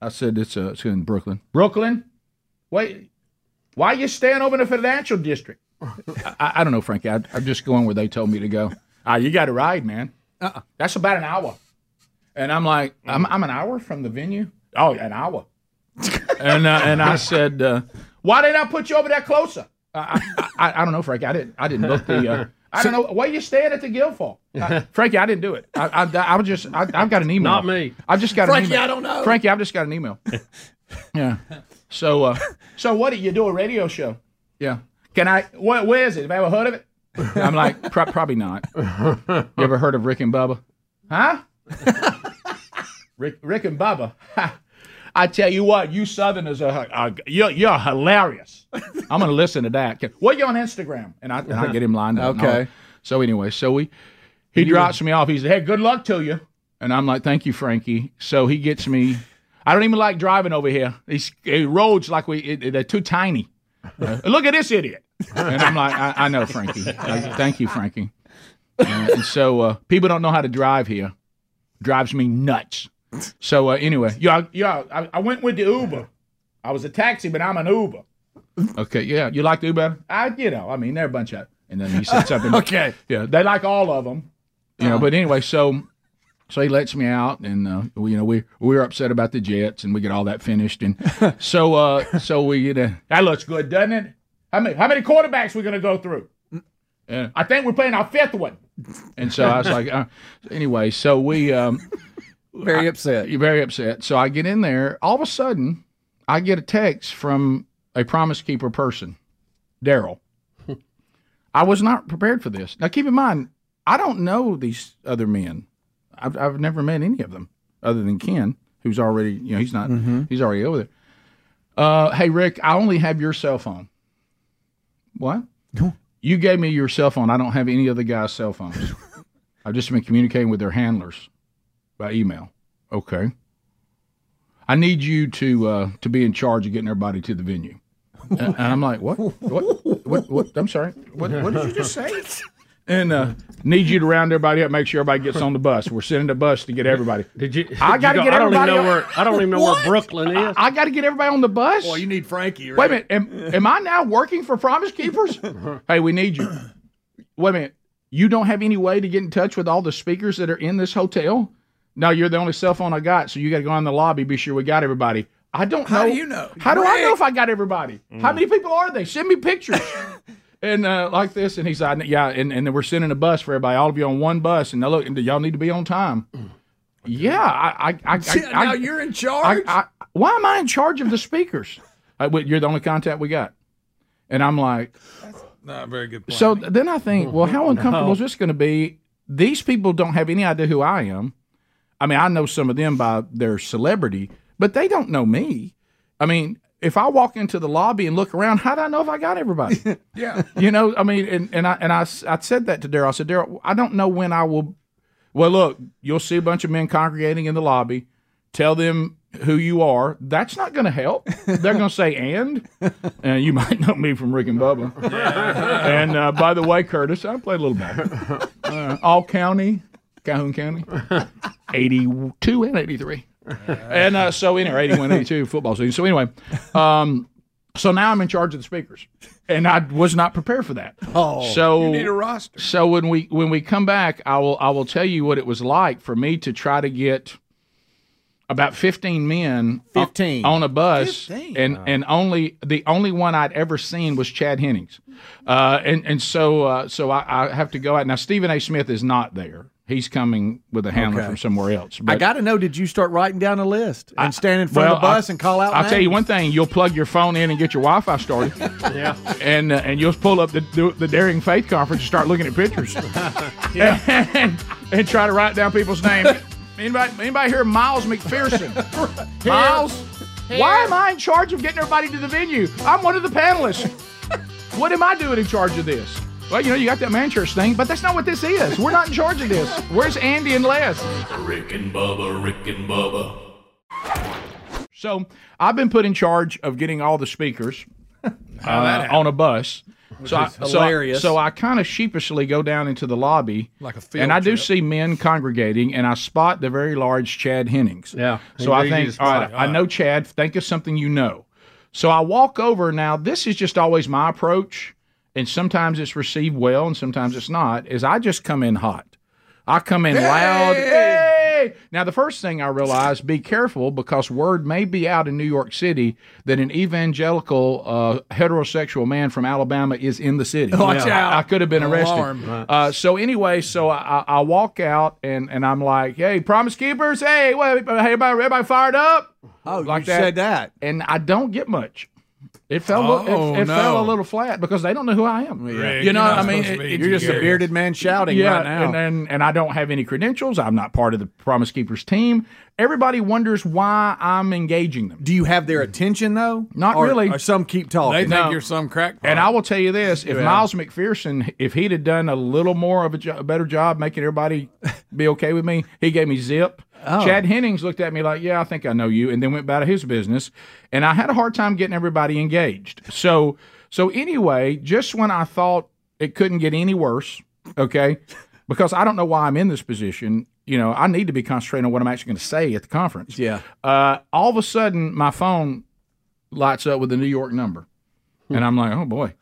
I said, it's, uh, it's in Brooklyn. Brooklyn? Wait, why are you staying over in the financial district? I, I don't know, Frankie. I, I'm just going where they told me to go. Uh, you got to ride, man. Uh-uh. That's about an hour. And I'm like, I'm, I'm an hour from the venue? Oh, an hour. and, uh, and I said, uh, why didn't I put you over there closer? Uh, I, I, I don't know, Frankie. I didn't, I didn't look the... Uh, I don't know. Why are you staying at the Guildfall? Frankie, I didn't do it. I, I, I was just, I, I've got an email. Not me. I've just got Frankie, an email. I don't know. Frankie, I've just got an email. Yeah. So, uh, so what, do you do a radio show? Yeah. Can I, what, where is it? Have I ever heard of it? I'm like, Pro- probably not. You ever heard of Rick and Bubba? Huh? Rick, Rick and Bubba. I tell you what, you Southerners are, are you're, you're hilarious. I'm going to listen to that. Well, you're on Instagram, and I, and I get him lined up. Okay. So anyway, so we he drops me off. He said, "Hey, good luck to you," and I'm like, "Thank you, Frankie." So he gets me. I don't even like driving over here. These he roads like we it, they're too tiny. Uh, Look at this idiot. And I'm like, I, I know, Frankie. Like, thank you, Frankie. Uh, and so uh, people don't know how to drive here. Drives me nuts. So uh, anyway, yeah, yeah, I, I went with the Uber. I was a taxi, but I'm an Uber. Okay, yeah, you like the Uber? I, you know, I mean, they're a bunch of. And then he said something. Okay, yeah, they like all of them, you know. But anyway, so, so he lets me out, and uh, we, you know, we we were upset about the Jets, and we get all that finished, and so, uh, so we, you know, that looks good, doesn't it? How many how many quarterbacks we're gonna go through? Yeah. I think we're playing our fifth one. And so I was like, uh, anyway, so we. Um, Very upset. I, you're very upset. So I get in there. All of a sudden, I get a text from a Promise Keeper person, Daryl. I was not prepared for this. Now, keep in mind, I don't know these other men. I've, I've never met any of them other than Ken, who's already, you know, he's not, mm-hmm. he's already over there. Uh, hey, Rick, I only have your cell phone. What? You gave me your cell phone. I don't have any other guy's cell phones. I've just been communicating with their handlers by email. Okay. I need you to uh, to be in charge of getting everybody to the venue. And, and I'm like, what? What? What? What? What? I'm sorry. What, what did you just say? And uh, need you to round everybody up, make sure everybody gets on the bus. We're sending a bus to get everybody. Did you? Did I got to get everybody. I don't even know where. I don't even know where Brooklyn is. I, I got to get everybody on the bus. Well, you need Frankie. Right? Wait a minute. Am, am I now working for Promise Keepers? Hey, we need you. Wait a minute. You don't have any way to get in touch with all the speakers that are in this hotel? No, you're the only cell phone I got, so you got to go in the lobby, be sure we got everybody. I don't know. How do you know? How do I know if I got everybody? Mm. How many people are they? Send me pictures. And uh, like this, and he said, yeah, and, and then we're sending a bus for everybody, all of you on one bus, and now look, y'all need to be on time. Mm. Okay. Yeah. I, I, I, See, I, now I, you're in charge? I, I, why am I in charge of the speakers? I, you're the only contact we got. And I'm like... That's not a very good plan. So then I think, well, how uncomfortable no. is this going to be? These people don't have any idea who I am. I mean, I know some of them by their celebrity, but they don't know me. I mean, if I walk into the lobby and look around, how do I know if I got everybody? Yeah. You know, I mean, and, and I and I, I said that to Daryl. I said, Daryl, I don't know when I will. Well, look, you'll see a bunch of men congregating in the lobby. Tell them who you are. That's not going to help. They're going to say, and? And you might know me from Rick and Bubba. Yeah. And uh, by the way, Curtis, I played a little bit. Uh, all county. Calhoun County, eighty-two and eighty-three. And uh, so anyway, eighty-one, eighty-two football season. So anyway, um, so now I'm in charge of the speakers, and I was not prepared for that. Oh, so you need a roster. So when we when we come back, I will I will tell you what it was like for me to try to get about fifteen men fifteen. On, on a bus, fifteen. and oh. and only the only one I'd ever seen was Chad Hennings, uh, and and so uh, so I, I have to go out now. Stephen A. Smith is not there. He's coming with a handler okay. from somewhere else. But I got to know, did you start writing down a list and I, stand in front well, of the bus I, and call out I'll names? Tell you one thing. You'll plug your phone in and get your Wi-Fi started. Yeah. And uh, and you'll pull up the, the the Daring Faith Conference and start looking at pictures. Yeah. and, and try to write down people's names. Anybody, anybody hear Miles McPherson? Miles, here. Why am I in charge of getting everybody to the venue? I'm one of the panelists. What am I doing in charge of this? Well, you know, you got that man church thing, but that's not what this is. We're not in charge of this. Where's Andy and Les? Rick and Bubba, Rick and Bubba. So I've been put in charge of getting all the speakers uh, on a bus. Which so is I, hilarious. So I, so I kind of sheepishly go down into the lobby, like a field and I do trip. see men congregating, and I spot the very large Chad Hennings. Yeah. So I think, all right, all right, I know Chad. Think of something you know. So I walk over. Now, this is just always my approach. And sometimes it's received well, and sometimes it's not, is I just come in hot. I come in hey! loud. Hey! Now, the first thing I realized, be careful, because word may be out in New York City that an evangelical uh, heterosexual man from Alabama is in the city. Watch yeah. out. I, I could have been arrested. Uh, so anyway, so I, I walk out, and, and I'm like, hey, Promise Keepers, hey, well, everybody, everybody fired up? Oh, like you that. said that. And I don't get much. It fell. Oh, it it no. fell a little flat because they don't know who I am. Yeah. You know, what I mean, it, it, you're just a bearded man shouting yeah, right now, and, and and I don't have any credentials. I'm not part of the Promise Keepers team. Everybody wonders why I'm engaging them. Do you have their attention though? Not or, really. Or some keep talking. They think no. you're some crackpot. And I will tell you this: if yeah. Miles McPherson, if he'd have done a little more of a, jo a better job making everybody be okay with me, he gave me zip. Oh. Chad Hennings looked at me like, yeah, I think I know you, and then went back to his business. And I had a hard time getting everybody engaged. So so anyway, just when I thought it couldn't get any worse, okay, because I don't know why I'm in this position. You know, I need to be concentrating on what I'm actually going to say at the conference. Yeah. Uh, all of a sudden, my phone lights up with a New York number. Hmm. And I'm like, oh, boy.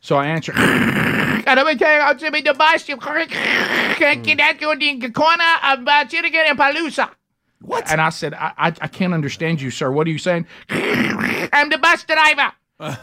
So I answer. And I'm going to tell you, I'm going to buy some chicken and palooza. What? And I said, I, I, I can't understand you, sir. What are you saying? I'm the bus driver.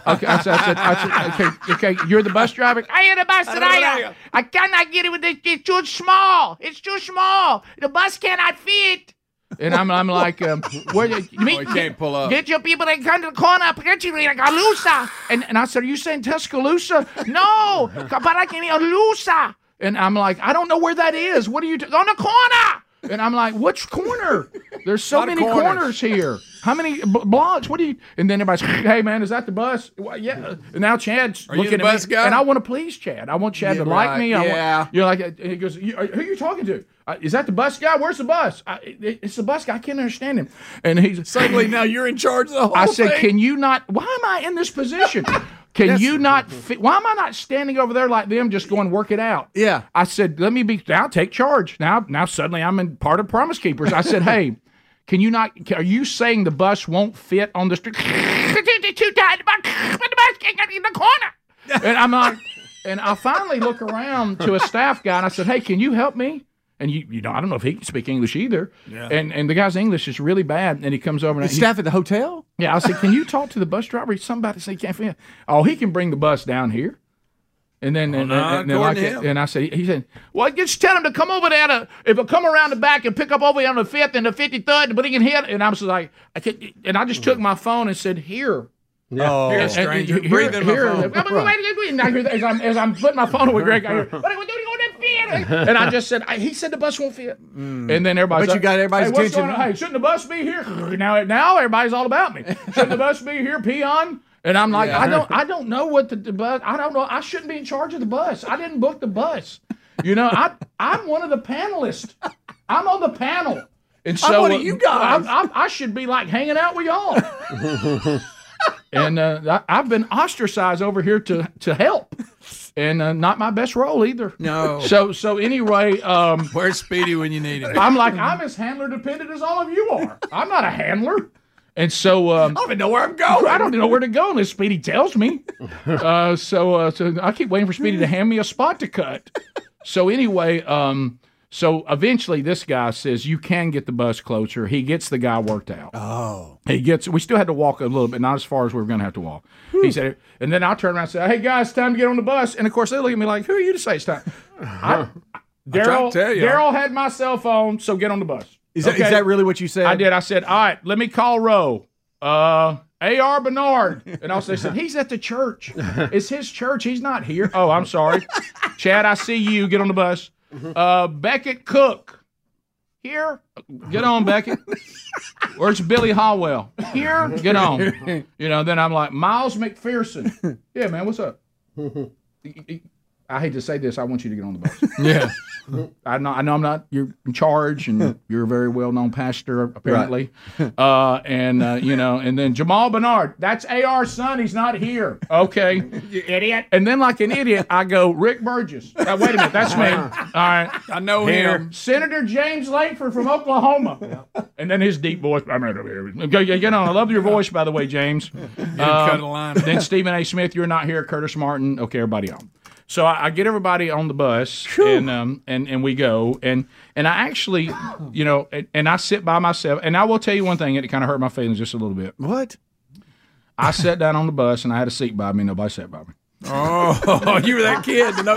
Okay, I said, I said, I said okay, okay, you're the bus driver? I am the bus driver. I cannot get it with this. It's too small. It's too small. The bus cannot fit. And I'm, I'm like, um, where, me, oh, he can't pull up. Get your people, they come to the corner, Tuscaloosa. And, and I said, are you saying Tuscaloosa? No, but I can hear Lusa. And I'm like, I don't know where that is. What are you, t on the corner? And I'm like, which corner? There's so many corners. corners here. How many blocks? What do you? And then everybody's, hey, man, is that the bus? Well, yeah. And now Chad's are looking you the at bus me. Guy? And I want to please Chad. I want Chad yeah, to right. like me. I yeah. Want, you're like, and he goes, who are you talking to? Uh, is that the bus guy? Where's the bus? I, it, it's the bus guy. I can't understand him. And he's suddenly, now you're in charge of the whole I said, thing. Can you not? Why am I in this position? Can yes. you not – why am I not standing over there like them just going work it out? Yeah. I said, let me be – now take charge. Now now suddenly I'm in part of Promise Keepers. I said, hey, can you not – are you saying the bus won't fit on the street? Too tight. The bus can't get in the corner. And I'm like – and I finally look around to a staff guy, and I said, hey, can you help me? And you, you know, I don't know if he can speak English either. Yeah. And and the guy's English is really bad. And he comes over and the he, staff at the hotel. Yeah, I said, can you talk to the bus driver? Somebody said, can't fit. Oh, he can bring the bus down here. And then, oh, and, nah, and, and, like it, and I said, he said, well, just tell him to come over there. To, if he'll come around the back and pick up over here on the fifth and the fifty-third, but he can hit. And I was like, I could, and I just took my phone and said, here. Yeah. Oh, here, stranger. Here, breathe here, in my here, phone. Right. As, I'm, as I'm putting my phone away, Greg, I hear, what are we doing? And I just said, I, he said the bus won't fit. Mm. And then everybody's But you got everybody's hey, attention. Hey, shouldn't the bus be here? Now, now everybody's all about me. Shouldn't the bus be here, peon? And I'm like, yeah. I don't I don't know what the, the bus, I don't know. I shouldn't be in charge of the bus. I didn't book the bus. You know, I, I'm one of the panelists. I'm on the panel. And so I'm one of you guys. I, I, I should be like hanging out with y'all. And uh, I, I've been ostracized over here to, to help. And uh, not my best role either. No. So so anyway, um, where's Speedy when you need him? I'm like, I'm as handler dependent as all of you are. I'm not a handler, and so um, I don't even know where I'm going. I don't know where to go unless Speedy tells me. Uh, so uh, so I keep waiting for Speedy to hand me a spot to cut. So anyway, um, so eventually this guy says you can get the bus closer. He gets the guy worked out. Oh. He gets. We still had to walk a little bit, not as far as we were going to have to walk. He said, and then I turned around and said, "Hey guys, it's time to get on the bus." And of course, they look at me like, "Who are you to say it's time?" I, I, Daryl, Daryl had my cell phone, so get on the bus. Is okay? that is that really what you said? I did. I said, "All right, let me call Roe, uh, A R Bernard," and also they said, "He's at the church. It's his church. He's not here." Oh, I'm sorry, Chad. I see you. Get on the bus. Uh, Beckett Cook. Here, get on, Beckett. Where's Billy Hallowell? Here, get on. You know, then I'm like, Miles McPherson. Yeah, man, what's up? I hate to say this. I want you to get on the bus. Yeah. I know, I know I'm not, you're in charge, and you're a very well-known pastor, apparently. Right. Uh, and, uh, you know, and then Jamal Bernard. That's A R's son. He's not here. Okay. You idiot. And then like an idiot, I go, Rick Burgess. Uh, wait a minute. That's me. All right. I know him. him. Senator James Lankford from Oklahoma. Yeah. And then his deep voice. I'm out of here. Get on. I love your voice, by the way, James. Um, cut the line. Then Stephen A. Smith, you're not here. Curtis Martin. Okay, everybody on. So I, I get everybody on the bus, and, um, and and we go, and and I actually, you know, and, and I sit by myself, and I will tell you one thing, it kind of hurt my feelings just a little bit. What? I sat down on the bus, and I had a seat by me, and nobody sat by me. Oh, you were that kid that no,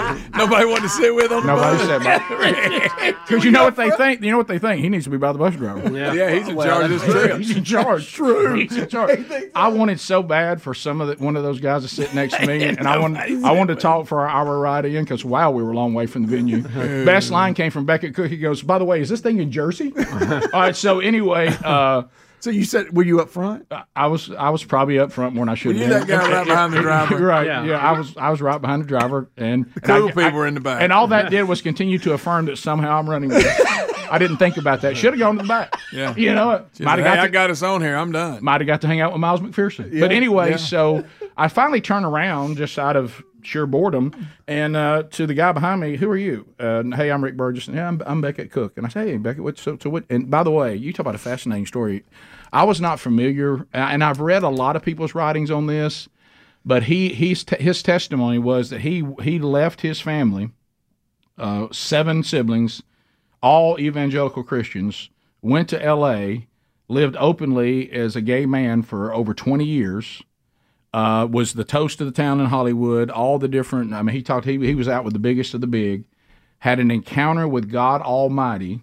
nobody wanted to sit with on the nobody bus. Nobody sat by me. Because you know what they think? You know what they think? He needs to be by the bus driver. Yeah, yeah he's in well, charge of this trip. He's in charge. True. He's in charge. I wanted so bad for some of the, one of those guys to sit next to me, and I wanted I wanted to talk for an hour ride in because, wow, we were a long way from the venue. Best line came from Beckett Cook. He goes, by the way, is this thing in Jersey? All right, so anyway uh, – so you said, were you up front? I was. I was probably up front more than I should have been. You that guy right behind the driver, right? Yeah. yeah, I was. I was right behind the driver, and, and cool I, people I, were in the back. And all that did was continue to affirm that somehow I'm running. I didn't think about that. Should have gone to the back. Yeah, you know, might have got. Hey, to, I got us on here. I'm done. Might have got to hang out with Miles McPherson. Yeah, but anyway, yeah. so I finally turn around just out of sheer boredom, and uh, to the guy behind me, who are you? Uh, hey, I'm Rick Burgess. Yeah, I'm, I'm Beckett Cook. And I say, hey, Beckett, what, so, so what? And by the way, you talk about a fascinating story. I was not familiar, and I've read a lot of people's writings on this, but he he's t his testimony was that he he left his family, uh, seven siblings, all evangelical Christians, went to L A, lived openly as a gay man for over twenty years. Uh, was the toast of the town in Hollywood, all the different, I mean, he talked, he, he was out with the biggest of the big, had an encounter with God Almighty,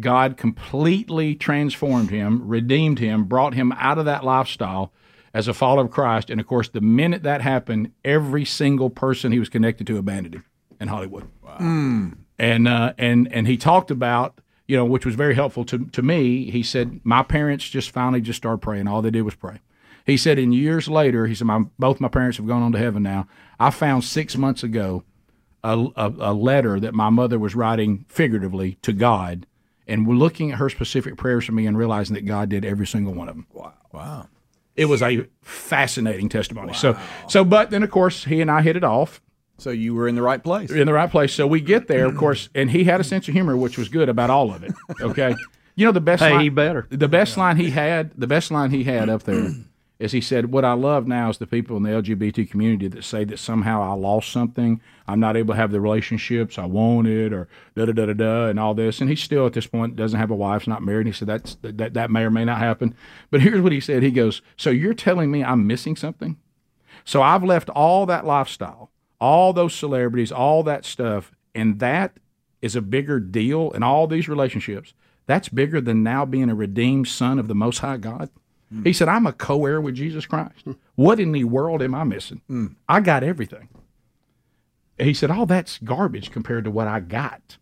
God completely transformed him, redeemed him, brought him out of that lifestyle as a follower of Christ. And, of course, the minute that happened, every single person he was connected to abandoned him in Hollywood. Wow. Mm. And uh, and and he talked about, you know, which was very helpful to, to me, he said, my parents just finally just started praying. All they did was pray. He said, in years later, he said, my, both my parents have gone on to heaven now. I found six months ago a, a, a letter that my mother was writing figuratively to God, and we're looking at her specific prayers for me and realizing that God did every single one of them. Wow. Wow. It was a fascinating testimony. Wow. So, so, but then, of course, he and I hit it off. So you were in the right place. In the right place. So we get there, of course, and he had a sense of humor, which was good about all of it, okay? You know, the best hey, line, he better. The best yeah. line he had, the best line he had up there is he said, what I love now is the people in the L G B T community that say that somehow I lost something, I'm not able to have the relationships I wanted, or da-da-da-da-da, and all this. And he still, at this point, doesn't have a wife, is not married. And he said, That's, that, that may or may not happen. But here's what he said. He goes, so you're telling me I'm missing something? So I've left all that lifestyle, all those celebrities, all that stuff, and that is a bigger deal in all these relationships. That's bigger than now being a redeemed son of the Most High God. Mm. He said, I'm a co-heir with Jesus Christ. Mm. What in the world am I missing? Mm. I got everything. He said, all that's garbage compared to what I got.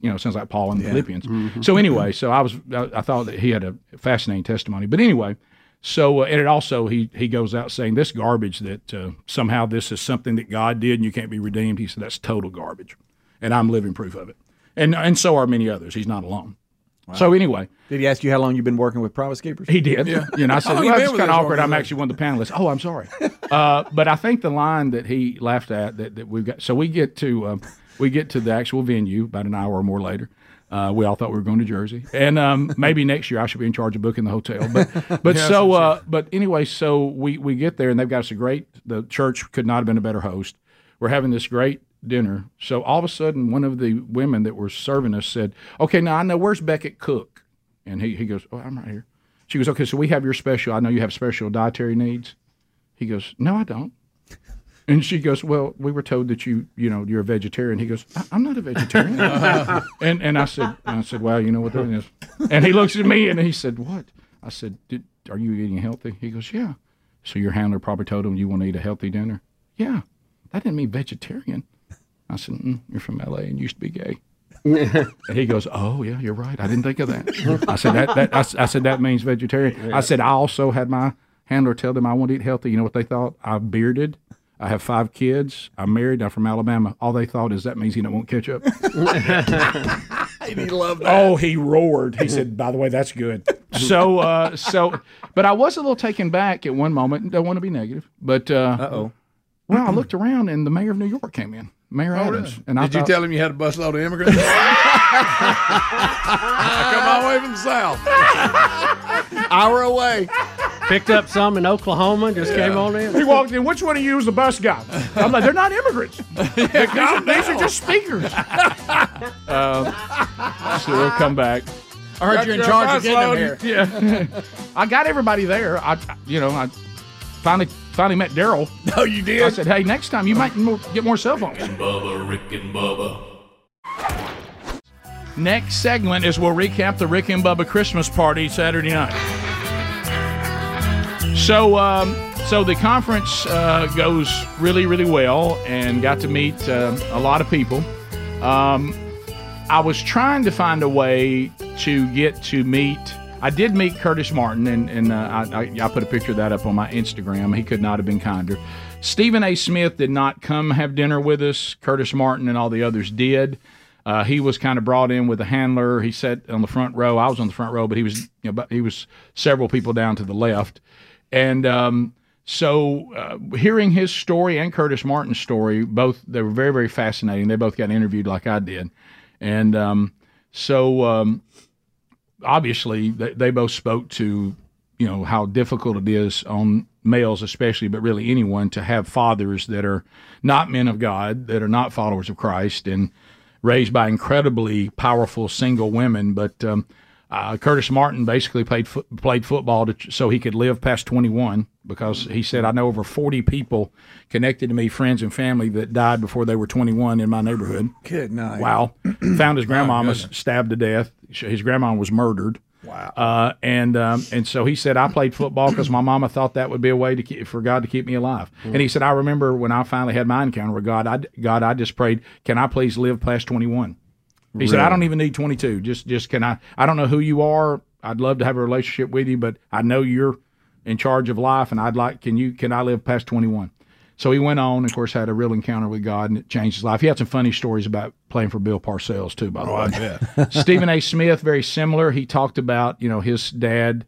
You know, it sounds like Paul in the yeah. Philippians. Mm-hmm. So anyway, so I was, I, I thought that he had a fascinating testimony. But anyway, So, uh, and it also, he, he goes out saying, this garbage that uh, somehow this is something that God did and you can't be redeemed. He said, that's total garbage, and I'm living proof of it. And and so are many others. He's not alone. Wow. So anyway. Did he ask you how long you've been working with Promise Keepers? He did. Yeah. You know, I said, oh, well, it's kind of awkward. I'm actually one of the panelists. Oh, I'm sorry. Uh, but I think the line that he laughed at that, that we've got, so we get to um, we get to the actual venue about an hour or more later. Uh, we all thought we were going to Jersey, and um, maybe next year I should be in charge of booking the hotel. But but yeah, so uh, but anyway, so we we get there and they've got us a great. The church could not have been a better host. We're having this great dinner. So all of a sudden, one of the women that were serving us said, "Okay, now I know where's Beckett Cook," and he he goes, "Oh, I'm right here." She goes, "Okay, so we have your special. I know you have special dietary needs." He goes, "No, I don't." And she goes, well, we were told that you, you know, you're a vegetarian. He goes, I I'm not a vegetarian. and and I said, and I said, well, you know what that is. And he looks at me and he said, what? I said, Did, are you eating healthy? He goes, yeah. So your handler probably told him you want to eat a healthy dinner. Yeah, that didn't mean vegetarian. I said, mm, you're from L A and used to be gay. And he goes, oh yeah, you're right. I didn't think of that. I said that. that I, I said that means vegetarian. Yeah. I said I also had my handler tell them I want to eat healthy. You know what they thought? I'm bearded. I have five kids. I'm married. I'm from Alabama. All they thought is that means he don't want ketchup. He loved that. Oh, he roared. He said, by the way, that's good. So, uh, so, but I was a little taken back at one moment. Don't want to be negative. But, uh, uh-oh. Well, I looked around and the mayor of New York came in. Mayor oh, Adams. Really? And I Did thought, you tell him you had a busload of immigrants? I come all the way from the South. Hour away. Picked up some in Oklahoma, just yeah. came on in. He walked in, which one of you is the bus guy? I'm like, they're not immigrants. These are just speakers. uh, so we'll come back. I heard got you're in charge of getting them here. Yeah. I got everybody there. I, you know, I finally finally met Daryl. Oh, you did? I said, hey, next time you might more, get more cell phones. Rick and Bubba, Rick and Bubba. Next segment is we'll recap the Rick and Bubba Christmas party Saturday night. So, um, so the conference uh, goes really, really well, and got to meet uh, a lot of people. Um, I was trying to find a way to get to meet. I did meet Curtis Martin, and, and uh, I, I put a picture of that up on my Instagram. He could not have been kinder. Stephen A. Smith did not come have dinner with us. Curtis Martin and all the others did. Uh, he was kind of brought in with a handler. He sat on the front row. I was on the front row, but he was, you know, he was several people down to the left. And um, so uh, hearing his story and Curtis Martin's story, both, they were very, very fascinating. They both got interviewed like I did. And um, so um, obviously they, they both spoke to, you know, how difficult it is on males especially, but really anyone, to have fathers that are not men of God, that are not followers of Christ, and raised by incredibly powerful single women. But um Uh, Curtis Martin basically played fo played football to, so he could live past twenty-one, because he said, I know over forty people connected to me, friends and family, that died before they were twenty-one in my neighborhood. Good night. Wow. Found his grandmama stabbed to death. his grandma was murdered. Wow. Uh, and um, and so he said, I played football because my mama thought that would be a way to keep, for God to keep me alive. Mm. And he said, I remember when I finally had my encounter with God, I, God, I just prayed, can I please live past twenty-one? He really? said, I don't even need twenty-two. Just, just can I? I don't know who you are. I'd love to have a relationship with you, but I know you're in charge of life, and I'd like, can you, can I live past twenty-one? So he went on, of course, had a real encounter with God, and it changed his life. He had some funny stories about playing for Bill Parcells, too, by the oh, way. I bet. Stephen A. Smith, very similar. He talked about, you know, his dad,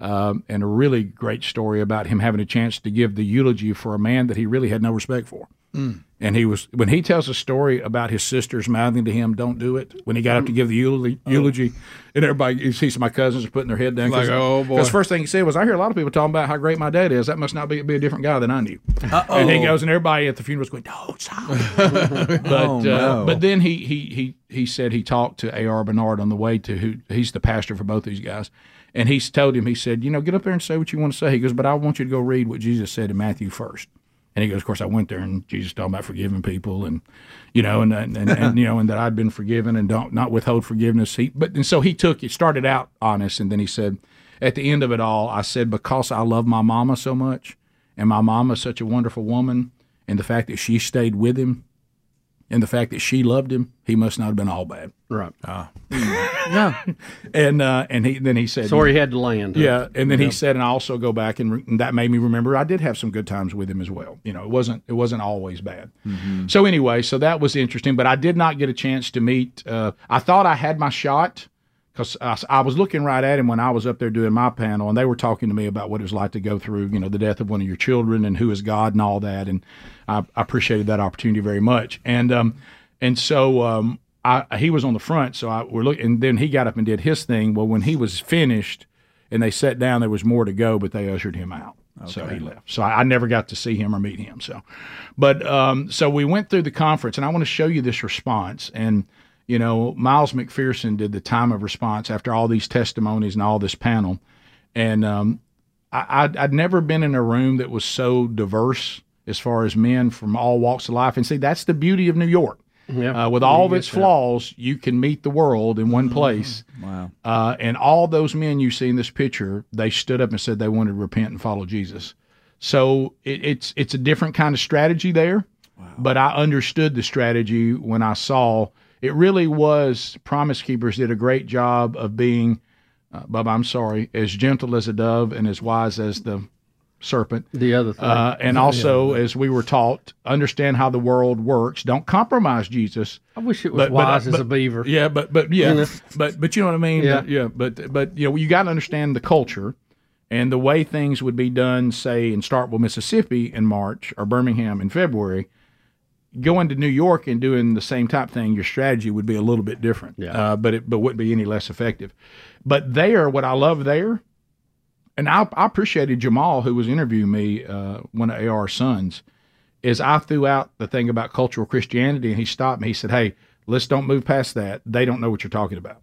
um, and a really great story about him having a chance to give the eulogy for a man that he really had no respect for. Mm. And he was, when he tells a story about his sisters mouthing to him, "Don't do it," when he got up to give the eulogy, eulogy and everybody, you see some of my cousins are putting their head down. Like, oh boy. Because the first thing he said was, I hear a lot of people talking about how great my dad is. That must not be, be a different guy than I knew. Uh-oh. And he goes, and everybody at the funeral is going, "Don't stop." but, oh, no. uh, but then he, he, he, he said he talked to A R Bernard on the way to, who he's the pastor for both these guys. And he told him, he said, you know, get up there and say what you want to say. He goes, but I want you to go read what Jesus said in Matthew first. And he goes, of course, I went there, and Jesus talking about forgiving people, and you know, and and, and, and you know, and that I'd been forgiven, and don't not withhold forgiveness. He, but and so he took. He started out honest, and then he said, at the end of it all, I said, because I love my mama so much, and my mama's such a wonderful woman, and the fact that she stayed with him, and the fact that she loved him, he must not have been all bad. Right. Uh, yeah. And uh, and he then he said, sorry, he had to land. Yeah. Huh? And then yep. he said, and I also go back, and, re and that made me remember I did have some good times with him as well. You know, it wasn't it wasn't always bad. Mm-hmm. So anyway, so that was interesting. But I did not get a chance to meet. Uh, I thought I had my shot because I, I was looking right at him when I was up there doing my panel, and they were talking to me about what it was like to go through, you know, the death of one of your children and who is God and all that. And I, I appreciated that opportunity very much. And um, and so. Um, I, he was on the front, so I were looking, and then he got up and did his thing. Well, when he was finished and they sat down, there was more to go, but they ushered him out, okay. So he left. So I, I never got to see him or meet him. So, but um, so we went through the conference, and I want to show you this response. And you know, Miles McPherson did the time of response after all these testimonies and all this panel, and um, I, I'd, I'd never been in a room that was so diverse as far as men from all walks of life. And see, that's the beauty of New York. Yep. Uh, with all of its flaws, that. You can meet the world in one place. Wow! Uh, and all those men you see in this picture, they stood up and said they wanted to repent and follow Jesus. So it, it's it's a different kind of strategy there. Wow. But I understood the strategy when I saw it. Really was Promise Keepers did a great job of being, uh, Bubba, I'm sorry, as gentle as a dove and as wise as the serpent, the other thing, uh, and also yeah. as we were taught, understand how the world works. Don't compromise Jesus. I wish it was but, wise but, but, as a beaver. Yeah, but but yeah, yeah. but but you know what I mean. Yeah, but, yeah. But but you know, you got to understand the culture and the way things would be done. Say in Starkville, Mississippi, in March, or Birmingham in February. Going to New York and doing the same type thing, your strategy would be a little bit different. Yeah. Uh, but it but wouldn't be any less effective. But there, what I love there. And I, I appreciated Jamal, who was interviewing me, uh, one of A R's sons, is I threw out the thing about cultural Christianity, and he stopped me. He said, hey, let's don't move past that. They don't know what you're talking about.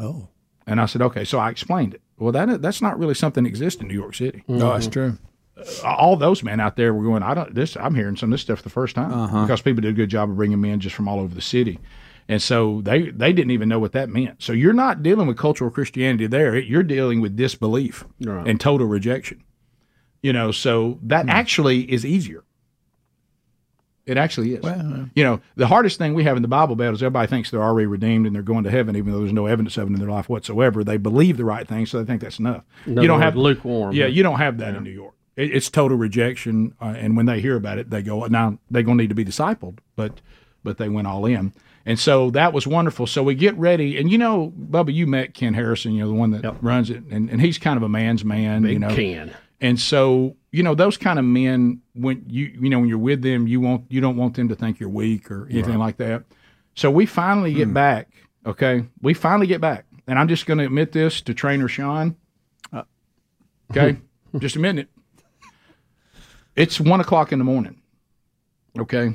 Oh. And I said, okay. So I explained it. Well, that that's not really something that exists in New York City. Mm-hmm. No, that's true. Uh, all those men out there were going, I don't, this, I'm hearing some of this stuff the first time uh-huh. because people did a good job of bringing men just from all over the city. And so they, they didn't even know what that meant. So you're not dealing with cultural Christianity there. You're dealing with disbelief right. and total rejection. You know, so that hmm. actually is easier. It actually is. Well, you know, the hardest thing we have in the Bible Belt is everybody thinks they're already redeemed and they're going to heaven, even though there's no evidence of it in their life whatsoever. They believe the right thing, so they think that's enough. No, you don't have lukewarm. Yeah, you don't have that yeah. in New York. It, it's total rejection. Uh, and when they hear about it, they go, now they're going to need to be discipled, but but they went all in. And so that was wonderful. So we get ready. And, you know, Bubba, you met Ken Harrison, you know, the one that yep. runs it. And, and he's kind of a man's man. Big you know. Ken. And so, you know, those kind of men, when you you know, when you're with them, you won't, you don't want them to think you're weak or anything right. like that. So we finally get hmm. back, okay? We finally get back. And I'm just going to admit this to Trainer Sean. Uh, okay? Just admitting it. It's one o'clock in the morning, okay?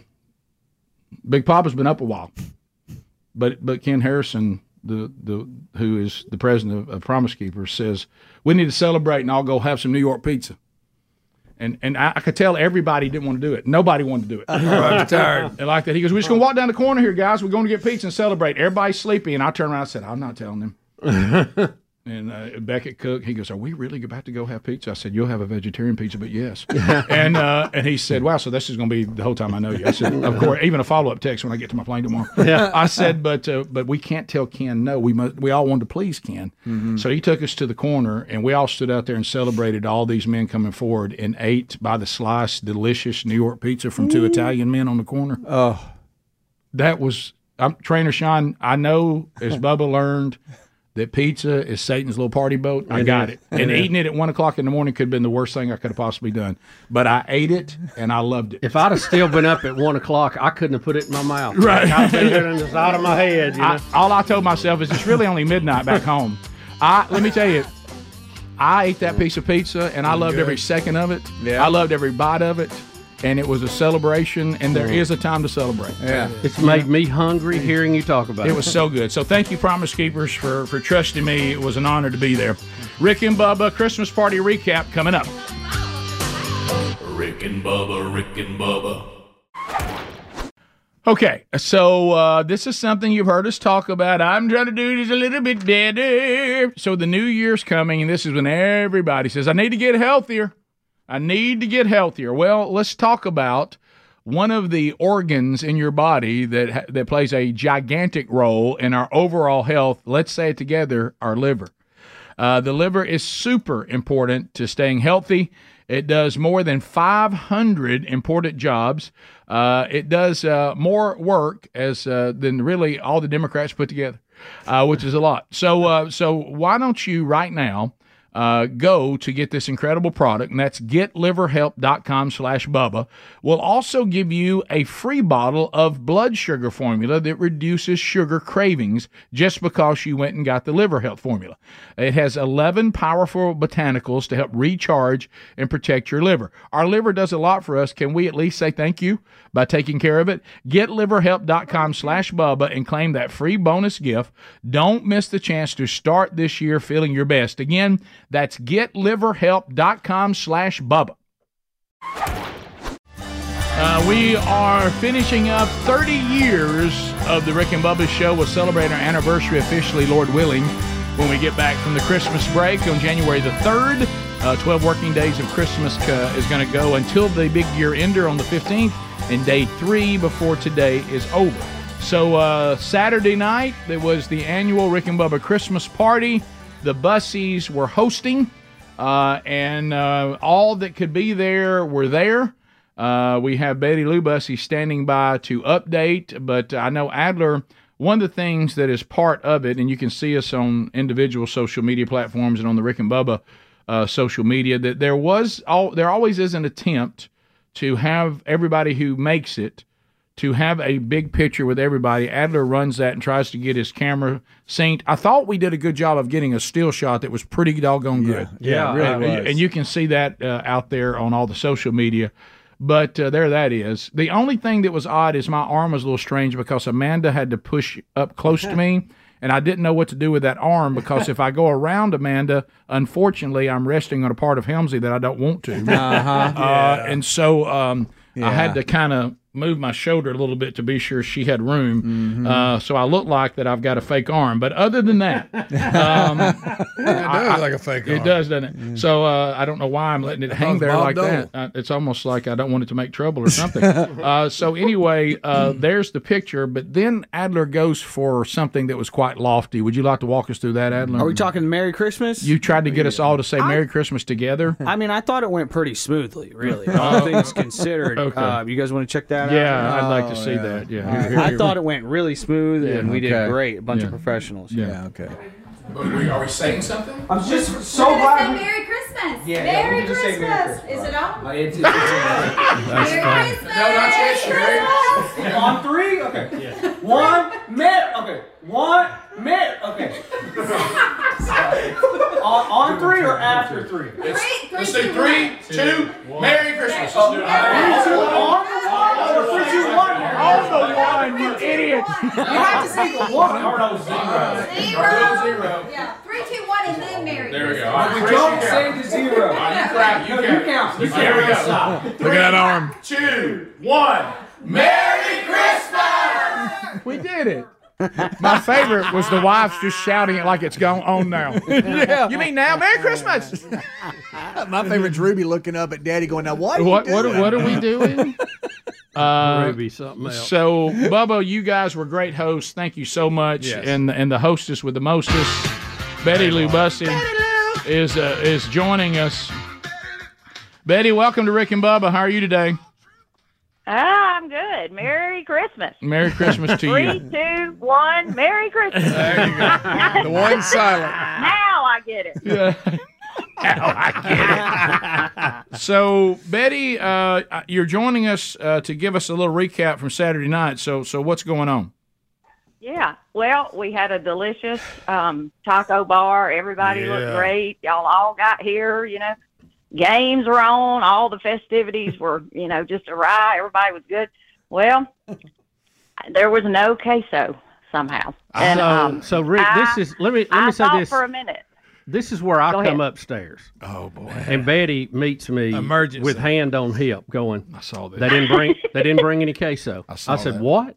Big Papa's been up a while. But but Ken Harrison, the the who is the president of, of Promise Keepers, says we need to celebrate and I'll go have some New York pizza, and and I, I could tell everybody didn't want to do it. Nobody wanted to do it. I'm tired. And like that, he goes, we're just gonna walk down the corner here, guys. We're going to get pizza and celebrate. Everybody's sleepy, and I turned around and said, I'm not telling them. And uh, Beckett Cook, he goes, "Are we really about to go have pizza?" I said, "You'll have a vegetarian pizza, but yes." and uh, and he said, "Wow, so this is going to be the whole time I know you." I said, "Of course." Even a follow up text when I get to my plane tomorrow. Yeah. I said, "But uh, but we can't tell Ken no. We must, we all wanted to please Ken." Mm-hmm. So he took us to the corner, and we all stood out there and celebrated all these men coming forward and ate by the slice delicious New York pizza from two Ooh. Italian men on the corner. Oh, that was I'm, Trainer Sean. I know, as Bubba learned, that pizza is Satan's little party boat. I got it. And eating it at one o'clock in the morning could have been the worst thing I could have possibly done. But I ate it, and I loved it. If I'd have still been up at one o'clock, I couldn't have put it in my mouth. Right. Like, I put it in the side of my head. You know? I, all I told myself is it's really only midnight back home. I Let me tell you, I ate that piece of pizza, and I loved Good. every second of it. Yeah. I loved every bite of it. And it was a celebration, and there is a time to celebrate. Yeah, it's made me hungry hearing you talk about it. It was so good. So thank you, Promise Keepers, for, for trusting me. It was an honor to be there. Rick and Bubba, Christmas Party Recap coming up. Rick and Bubba, Rick and Bubba. Okay, so uh, this is something you've heard us talk about. I'm trying to do this a little bit better. So the new year's coming, and this is when everybody says, I need to get healthier. I need to get healthier. Well, let's talk about one of the organs in your body that that plays a gigantic role in our overall health. Let's say it together, our liver. Uh, the liver is super important to staying healthy. It does more than five hundred important jobs. Uh, it does uh, more work as uh, than really all the Democrats put together, uh, which is a lot. So, uh, so why don't you right now, Uh, go to get this incredible product, and that's get liver help dot com slash Bubba. We'll also give you a free bottle of blood sugar formula that reduces sugar cravings just because you went and got the liver health formula. It has eleven powerful botanicals to help recharge and protect your liver. Our liver does a lot for us. Can we at least say thank you by taking care of it? get liver help dot com slash Bubba and claim that free bonus gift. Don't miss the chance to start this year feeling your best. Again, that's get liver help dot com slash Bubba. Uh, we are finishing up thirty years of the Rick and Bubba Show. We'll celebrate our anniversary officially, Lord willing, when we get back from the Christmas break on January the third. Uh, twelve working days of Christmas uh, is going to go until the big year ender on the fifteenth, and day three before today is over. So uh, Saturday night, there was the annual Rick and Bubba Christmas party. The Bussies were hosting, uh, and uh, all that could be there were there. Uh, we have Betty Lou Bussey standing by to update, but I know Adler, one of the things that is part of it, and you can see us on individual social media platforms and on the Rick and Bubba uh, social media, that there was all, there always is an attempt to have everybody who makes it to have a big picture with everybody. Adler runs that and tries to get his camera synced. I thought we did a good job of getting a still shot that was pretty doggone good. Yeah, yeah, yeah, it really was. And you can see that uh, out there on all the social media. But uh, there that is. The only thing that was odd is my arm was a little strange because Amanda had to push up close to me, and I didn't know what to do with that arm because if I go around Amanda, unfortunately, I'm resting on a part of Helmsley that I don't want to. Uh-huh. yeah. uh, and so um, yeah. I had to kind of move my shoulder a little bit to be sure she had room. Mm-hmm. uh, so I look like that I've got a fake arm. But other than that, um, it does look like a fake it arm. It does, doesn't it? Mm. So uh, I don't know why I'm letting it hang there like that. Uh, it's almost like I don't want it to make trouble or something. uh, so anyway, uh, there's the picture. But then Adler goes for something that was quite lofty. Would you like to walk us through that, Adler? Are we talking Merry Christmas? You tried to get yeah. us all to say I, Merry Christmas together. I mean, I thought it went pretty smoothly, really. All uh, things considered. Okay. Uh, you guys want to check that? Yeah, I'd like to see oh, yeah. that. Yeah, right. here, here, I here. thought it went really smooth, yeah, and we okay. did great. A bunch yeah. of professionals. Yeah, yeah okay. But we, are we saying something? I'm just we're so glad. Say Merry Christmas. Yeah, Merry, yeah, Christmas. Say Merry Christmas. Is it on? Uh, it's, it's, it's, Merry fun. Christmas. No, not yet. Merry on three. Okay. Yeah. One Merry. Okay. One Merry. Okay. on, on three or after three? Three, three let's do three, two, two one. Merry Christmas. Oh, Merry two, one. Also one, you idiot. You have to say the one. Or no, zero. Zero. Zero. Yeah. Three, two, one, and then Merry Christmas. There we go. Right, we don't say the zero. Right, you, no, you count. You count. There we go. Stop. Look at that arm. Two, one. Merry Christmas! We did it. My favorite was the wives just shouting it like it's gone on now. Yeah. You mean now? Merry Christmas. My favorite's Ruby looking up at Daddy going, now what are what, you doing? What, what are we doing? Uh, Ruby, something else. So, Bubba, you guys were great hosts. Thank you so much. Yes. And, and the hostess with the mostest, Betty Lou Bussey, is, uh, is joining us. Betty, welcome to Rick and Bubba. How are you today? Ah, I'm good. Merry Christmas. Merry Christmas to you. Three, two, one. Merry Christmas. There you go. The one's silent. Now I get it. Yeah. Now I get it. So, Betty, uh, you're joining us uh, to give us a little recap from Saturday night. So, so what's going on? Yeah. Well, we had a delicious um, taco bar. Everybody yeah. looked great. Y'all all got here, you know. Games were on. All the festivities were, you know, just a riot. Everybody was good. Well, there was no queso somehow. And, so, um, so Rick, I, this is let me let I me say this for a minute. This is where I Go come ahead. upstairs. Oh boy! And Betty meets me Emergency. with hand on hip, going, "I saw this. They didn't bring. They didn't bring any queso." I, saw I said, that. "What?"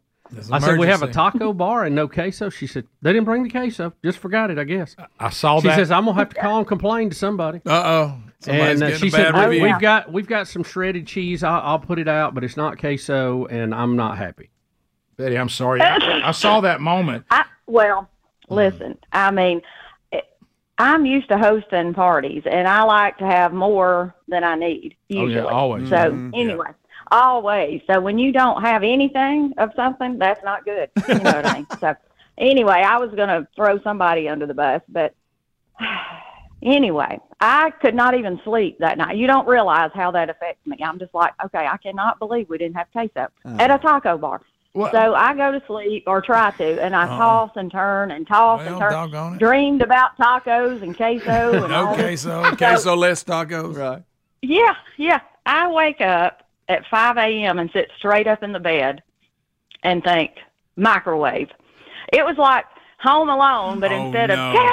I said, we have a taco bar and no queso. She said, they didn't bring the queso. Just forgot it, I guess. I saw she that. She says, I'm going to have to call and complain to somebody. Uh-oh. And uh, she said, oh, we've got we've got some shredded cheese. I'll, I'll put it out, but it's not queso, and I'm not happy. Betty, I'm sorry. I, I saw that moment. I, well, listen, I mean, it, I'm used to hosting parties, and I like to have more than I need, usually. Oh, yeah, always. So, mm-hmm. anyway. Yeah. Always. So when you don't have anything of something, that's not good. You know what I mean? So anyway, I was going to throw somebody under the bus, but anyway, I could not even sleep that night. You don't realize how that affects me. I'm just like, okay, I cannot believe we didn't have queso uh, at a taco bar. Well, so I go to sleep, or try to, and I uh-uh. toss and turn and toss well, and turn. Doggone it. Dreamed about tacos and queso. And no all queso. This. Queso-less tacos. Right. Yeah, yeah. I wake up at five A M and sit straight up in the bed and think, microwave. It was like Home Alone, but oh, instead no. of Kevin,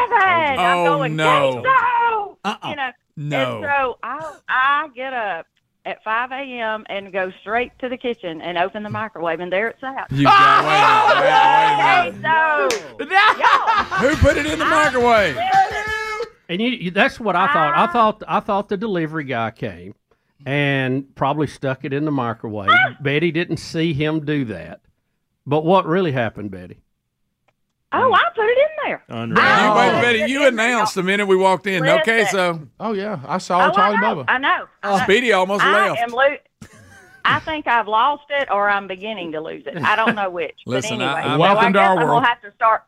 oh, I'm going, no. queso! Uh-uh. You know? No. And so I, I get up at five A M and go straight to the kitchen and open the microwave, and there it sat. You oh, wait, wait, wait, wait. No. Who put it in the microwave? And you, you, that's what I thought. I, I thought. I thought the delivery guy came and probably stuck it in the microwave. Ah! Betty didn't see him do that. But what really happened, Betty? Oh, I put it in there. Unreal. Oh. Wait, Betty, you announced the minute we walked in. Listen. Okay, so. Oh, yeah. I saw oh, Tommy Bubba. I know. I know. Speedy almost I left. Am lo- I think I've lost it, or I'm beginning to lose it. I don't know which. Listen, but anyway, I, I, so welcome I to our world. I'm gonna have to start.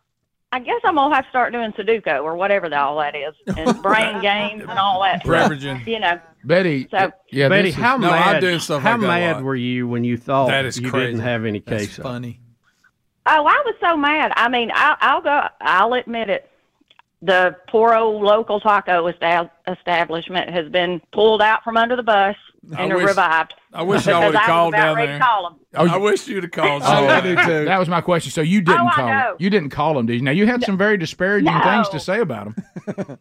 I guess I'm going to have to start doing Sudoku or whatever the, all that is, and brain games and all that. Leveraging. You know. Betty, so, yeah, Betty, is, how no, mad, I'm doing stuff how like mad were you when you thought that is you crazy. didn't have any queso? That's funny. Oh, I was so mad. I mean, I, I'll go. I'll admit it. The poor old local taco esta- establishment has been pulled out from under the bus and I wish, revived. I wish y'all would have called down there. Call them. Oh, I wish you'd have called. Oh, I do too. That was my question. So you didn't oh, call them. You didn't call them, did you? Now you had some very disparaging no. things to say about them.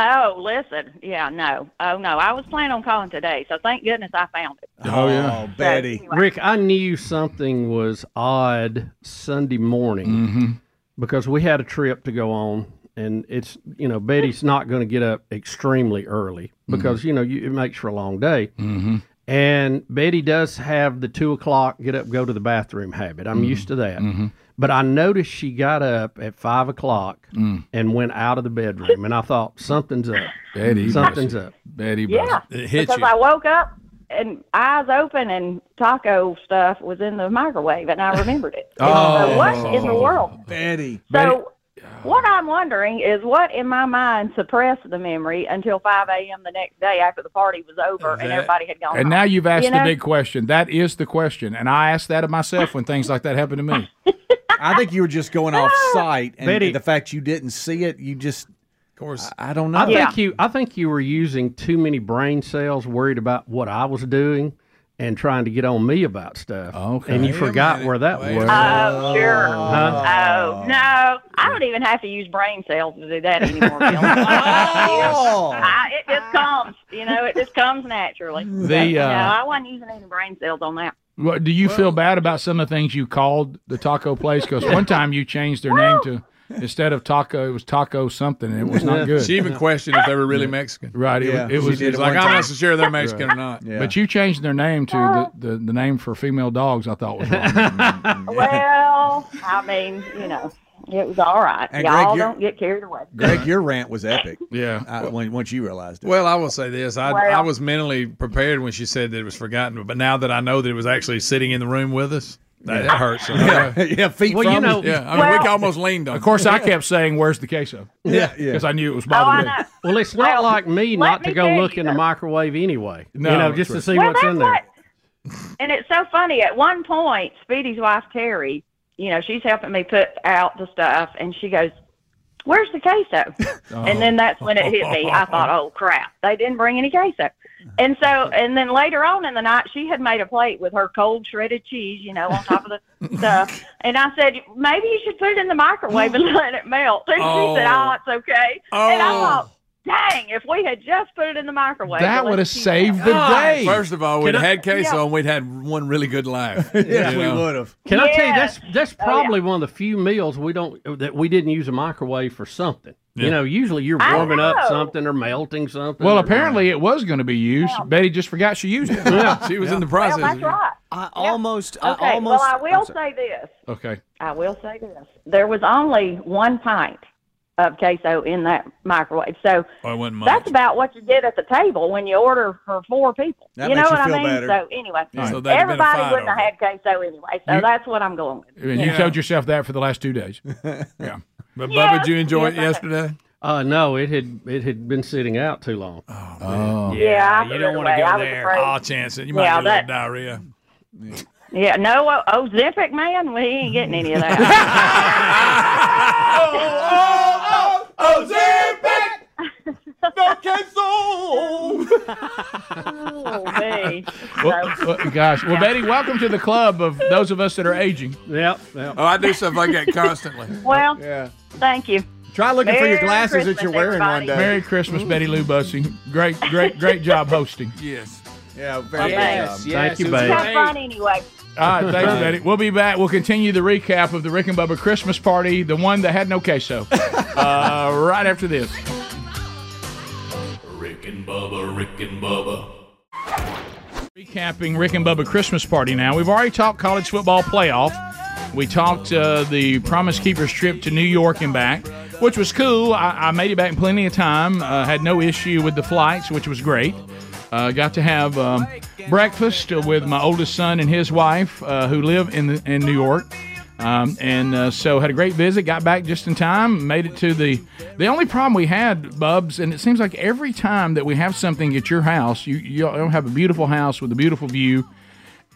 Oh, listen. Yeah, no. Oh, no. I was planning on calling today, so thank goodness I found it. Oh, yeah. Oh, Betty. So, anyway. Rick, I knew something was odd Sunday morning mm-hmm. because we had a trip to go on. And it's, you know, Betty's not going to get up extremely early because, mm-hmm. you know, you, it makes for a long day. Mm-hmm. And Betty does have the two o'clock, get up, go to the bathroom habit. I'm mm-hmm. used to that. Mm-hmm. But I noticed she got up at five o'clock mm. and went out of the bedroom. And I thought, something's up. Betty. Something's up. Betty. Yeah, it hit because you. I woke up and eyes open and taco stuff was in the microwave and I remembered it. oh. So what in the world? Betty. So. Betty. What I'm wondering is what in my mind suppressed the memory until five A M the next day after the party was over that, and everybody had gone. And home. Now you've asked you the know? big question. That is the question. And I asked that of myself when things like that happened to me. I think you were just going off site. And Betty, the fact you didn't see it, you just, of course, I, I don't know. I yeah. think you, I think you were using too many brain cells worried about what I was doing and trying to get on me about stuff. Okay. And you forgot where that was. Oh, sure. Huh? Oh, no. I don't even have to use brain cells to do that anymore. oh. I, it just comes. You know, it just comes naturally. The, uh, no, I wasn't using any brain cells on that. Do you well, feel bad about some of the things you called the taco place? Because one time you changed their name to, instead of taco, it was taco something, and it was not good. She even questioned if they were really yeah. Mexican. Right. It, yeah. it, it was it like, I'm not so sure they're Mexican right. or not. Yeah. But you changed their name to the, the, the name for female dogs, I thought was wrong. Well, I mean, you know. It was all right. And Y'all Greg, don't get carried away. Greg, your rant was epic. Yeah. I, when, once you realized it. Well, I will say this. I, well, I was mentally prepared when she said that it was forgotten. But now that I know that it was actually sitting in the room with us, that, yeah. that hurts. Yeah. yeah, feet well, from you know, us. Yeah, I mean, well, we almost leaned on it. Of course, I kept saying, where's the queso? Yeah. Because yeah. I knew it was bothering oh, me. Well, it's not well, like me not me to go look in the microwave anyway. No, you know, just right. to see well, what's in there. What, and it's so funny. At one point, Speedy's wife, Terry, you know, she's helping me put out the stuff, and she goes, where's the queso? Oh. And then that's when it hit me. I thought, oh, crap, they didn't bring any queso. And so, and then later on in the night, she had made a plate with her cold shredded cheese, you know, on top of the stuff. And I said, maybe you should put it in the microwave and let it melt. And oh. she said, oh, it's okay. Oh. And I thought, dang, if we had just put it in the microwave. That would have saved out. the day. First of all, we'd I, had queso yeah. and we'd had one really good laugh. yes, you know? we would have. Can yes. I tell you, that's that's probably oh, yeah. one of the few meals we don't that we didn't use a microwave for something. Yeah. You know, usually you're warming up something or melting something. Well, apparently it was going to be used. Yeah. Betty just forgot she used it. yeah, she was yeah. in the process. Well, that's right. I almost, yeah. okay, I almost. Well, I will say this. Okay. I will say this. There was only one pint of queso in that microwave, so oh, that's about what you did at the table when you order for four people. That you know you what I mean? Better. So anyway, yeah, so everybody wouldn't over. have had queso anyway. So you, that's what I'm going with. And you yeah. told yourself that for the last two days. yeah, but yes. Bubba, did you enjoy yes, it yesterday? Uh, no, it had it had been sitting out too long. Oh, oh. yeah, yeah you don't want to go there. Oh, chance it. You might yeah, get that, diarrhea. Yeah. Yeah, no, oh, oh, Ozempic, man, we ain't getting any of that. oh, oh, oh, Ozempic! No queso! oh, hey. well, well, gosh. Well, Betty, welcome to the club of those of us that are aging. Yep, yep. Oh, I do stuff like that constantly. Well, yeah. thank you. Try looking Merry for your glasses Christmas, that you're wearing everybody. one day. Merry Christmas, Betty Lou Bussing. Great, great, great job hosting. Yes. Yeah, very yes, good job. Yes, Thank you, babe. Have fun anyway. All right, thanks, Betty. We'll be back. We'll continue the recap of the Rick and Bubba Christmas party, the one that had no queso, uh, right after this. Rick and Bubba, Rick and Bubba. Recapping Rick and Bubba Christmas party now. We've already talked college football playoff. We talked uh, the Promise Keepers trip to New York and back, which was cool. I, I made it back in plenty of time. Uh, had no issue with the flights, which was great. Uh, got to have um, breakfast with my oldest son and his wife, uh, who live in the, in New York, um, and uh, so had a great visit. Got back just in time, made it to the. The only problem we had, Bubs, and it seems like every time that we have something at your house, you you have a beautiful house with a beautiful view,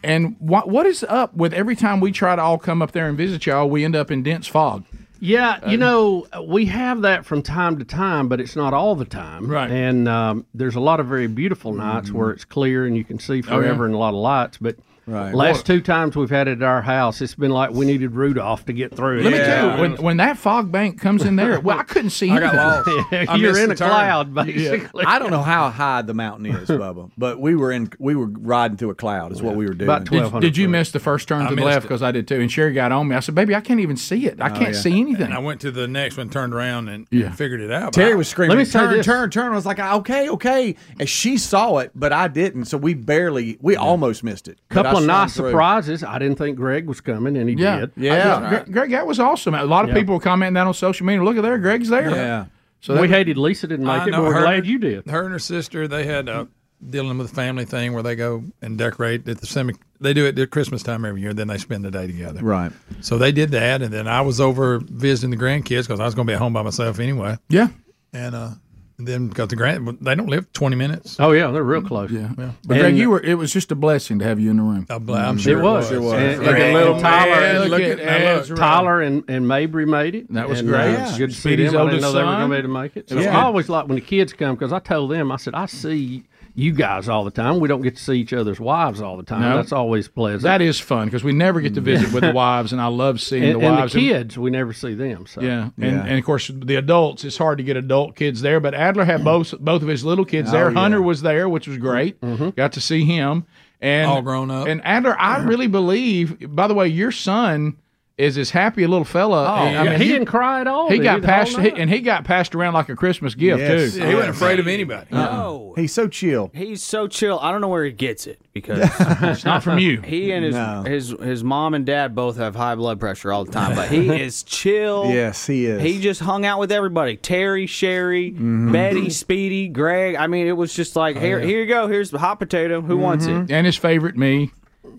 and what what is up with every time we try to all come up there and visit y'all, we end up in dense fog. Yeah, you know, we have that from time to time, but it's not all the time. Right. And um, there's a lot of very beautiful nights mm-hmm. where it's clear and you can see forever oh, yeah. and a lot of lights. But right. last well, two times we've had it at our house, it's been like we needed Rudolph to get through. Let yeah. me tell you, when, when that fog bank comes in there, well, I couldn't see anything. I got lost. yeah, I you're in a turn. cloud, basically. Yeah. I don't know how high the mountain is, Bubba, but we were in we were riding through a cloud is yeah. what we were doing. About did, did you miss the first turn to I the left? Because I did too. And Sherry got on me. I said, baby, I can't even see it. I can't oh, yeah. see anything. And I went to the next one, turned around, and yeah. figured it out. Terry was screaming, Let me turn, turn, turn, turn. I was like, okay, okay. And she saw it, but I didn't. So we barely, we yeah. almost missed it. A couple of nice through. surprises. I didn't think Greg was coming, and he yeah. did. Yeah. Was, right. Greg, that was awesome. A lot of yeah. people were commenting that on social media. Look at there, Greg's there. Yeah. So we was, hated Lisa didn't make I it, know, but we're her, glad you did. Her and her sister, they had a, dealing with a family thing where they go and decorate at the semi. They do it at Christmas time every year, then they spend the day together. Right. So they did that, and then I was over visiting the grandkids because I was going to be at home by myself anyway. Yeah. And uh, then because the grand, they don't live twenty minutes. Oh, yeah, they're real close. Yeah. yeah. But Greg, you were, it was just a blessing to have you in the room. I'm, I'm sure it was. It was. It was. And, and, and little Tyler, and, look at, and, Tyler and, and Mabry made it. That was and, great. Uh, yeah. Good to see them. I didn't know son. they were going to be able to make it. So yeah. I always like when the kids come because I told them, I said, I see you guys all the time. We don't get to see each other's wives all the time. No. That's always pleasant. That is fun because we never get to visit with the wives, and I love seeing and, the wives. And the kids, and, we never see them. So. Yeah. And, yeah, and of course the adults. It's hard to get adult kids there, but Adler had both both of his little kids oh, there. Yeah. Hunter was there, which was great. Mm-hmm. Got to see him, and all grown up. And Adler, I really believe. By the way, your son is this happy little fella. Oh, I mean, he, he didn't cry at all. He dude. got passed, he, and he got passed around like a Christmas gift yes. too. He wasn't afraid of anybody. No, he's so chill. He's so chill. I don't know where he gets it because it's not from you. He and his, no. his his mom and dad both have high blood pressure all the time, but he is chill. Yes, he is. He just hung out with everybody: Terry, Sherry, mm-hmm. Betty, Speedy, Greg. I mean, it was just like oh, here, yeah. here you go. Here's the hot potato. Who mm-hmm. wants it? And his favorite, me.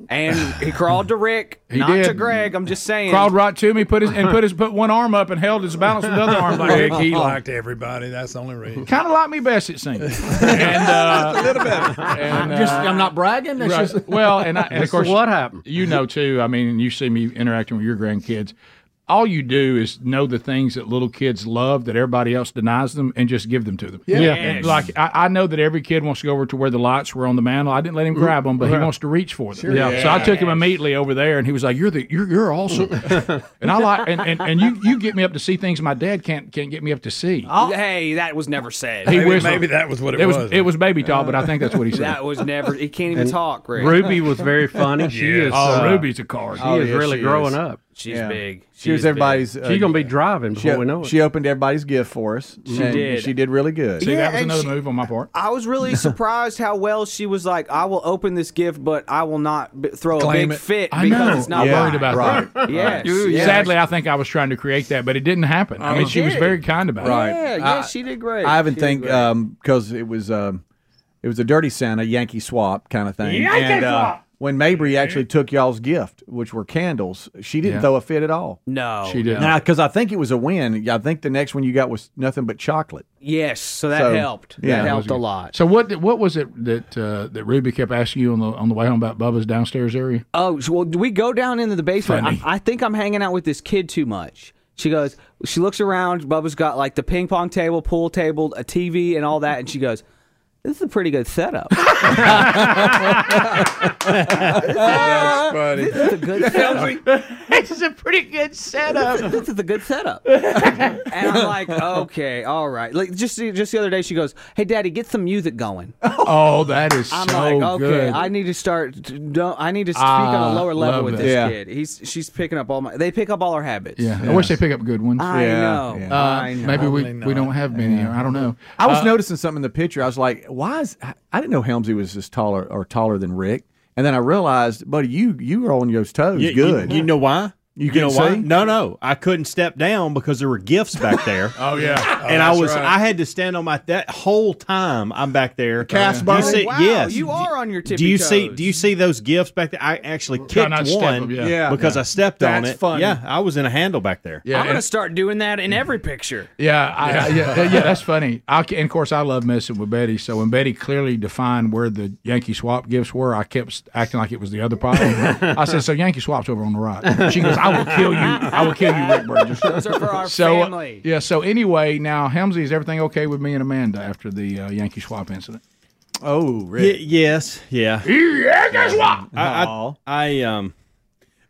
And he crawled to Rick, he not did. to Greg. I'm just saying. Crawled right to me, put his and put his put one arm up and held his balance with the other arm. Like Rick, he liked everybody. That's the only reason. Kind of like me best, it seems. And uh, a little bit. And, uh, just, I'm not bragging. That's right. just, well, and, I, and of course, what happened? You know too. I mean, you see me interacting with your grandkids. All you do is know the things that little kids love that everybody else denies them and just give them to them. Yeah. Yes. Like, I, I know that every kid wants to go over to where the lights were on the mantle. I didn't let him grab them, but right. he wants to reach for them. Sure. Yeah. Yes. So I took him immediately over there, and he was like, you're the, you're, you're awesome. and I like, and, and, and you, you get me up to see things my dad can't can't get me up to see. I'll, hey, that was never said. He maybe, maybe that was what it, it was. was. It was baby talk, but I think that's what he said. That was never, he can't even and talk, Rick. Ruby was very funny. She yes. is. Oh, uh, Ruby's a card. She oh, is yes, really she growing is. up. She's yeah. big. She, she was everybody's. Uh, She's going to be driving before she, we know it. She opened everybody's gift for us. She did. She did really good. See, yeah, that was another she, move on my part. I was really surprised how well she was like, I will open this gift, but I will not b throw Claim a big it. fit I because know. it's not yeah. worried about right. that. Yes. yes. Sadly, I think I was trying to create that, but it didn't happen. I mean, she did. was very kind about right. it. Yeah, yeah, I, she did great. I even she think because um, it was um, it was a Dirty Santa, Yankee swap kind of thing. Yankee and, swap! Uh, When Mabry actually took y'all's gift, which were candles, she didn't yeah. throw a fit at all. No. She didn't. Now, because I think it was a win. I think the next one you got was nothing but chocolate. Yes, so that so, helped. Yeah, that helped a lot. So what what was it that uh, that Ruby kept asking you on the on the way home about Bubba's downstairs area? Oh, well, we go down into the basement. I, I think I'm hanging out with this kid too much. She goes, she looks around. Bubba's got like the ping pong table, pool table, a T V and all that, and she goes, this is a pretty good setup. That's funny. This is a good setup. This is a pretty good setup. This is a good setup. And I'm like, okay, all right. Like just just the other day, she goes, "Hey, Daddy, get some music going." Oh, that is I'm so like, okay, good. I'm like, okay, I need to start. Don't, I need to speak uh, on a lower level with it. this yeah. kid. He's she's picking up all my. They pick up all our habits. Yeah, yeah. I wish they pick up good ones. I yeah. know. Yeah. Uh, I know. Maybe we we don't have many. Yeah. Or I don't know. I was uh, noticing something in the picture. I was like, why is I didn't know Helmsy was this taller or taller than Rick, and then I realized, buddy, you you were on your toes. Yeah, good. You, you know why? You, you know see? why? No, no, I couldn't step down because there were gifts back there. oh yeah, oh, and I was right. I had to stand on my that whole time I'm back there. Cast oh, yeah. you see, wow, yes, you are on your tippy Do you toes. see? Do you see those gifts back there? I actually kicked one them, yeah. Yeah. because yeah. I stepped That's on it. That's funny. Yeah, I was in a handle back there. Yeah, I'm gonna start doing that in every picture. Yeah, I, yeah. I, yeah, yeah, that's funny. I, and of course, I love messing with Betty. So when Betty clearly defined where the Yankee swap gifts were, I kept acting like it was the other pile. I said, "So Yankee swap's over on the right." She goes, I will kill you. I will kill you, Rick Burgess. Those are for our so, family. Uh, yeah, so anyway, now, Helmsy, is everything okay with me and Amanda after the uh, Yankee swap incident? Oh, Rick. Y yes, yeah. Yankee swap! I, I, I um,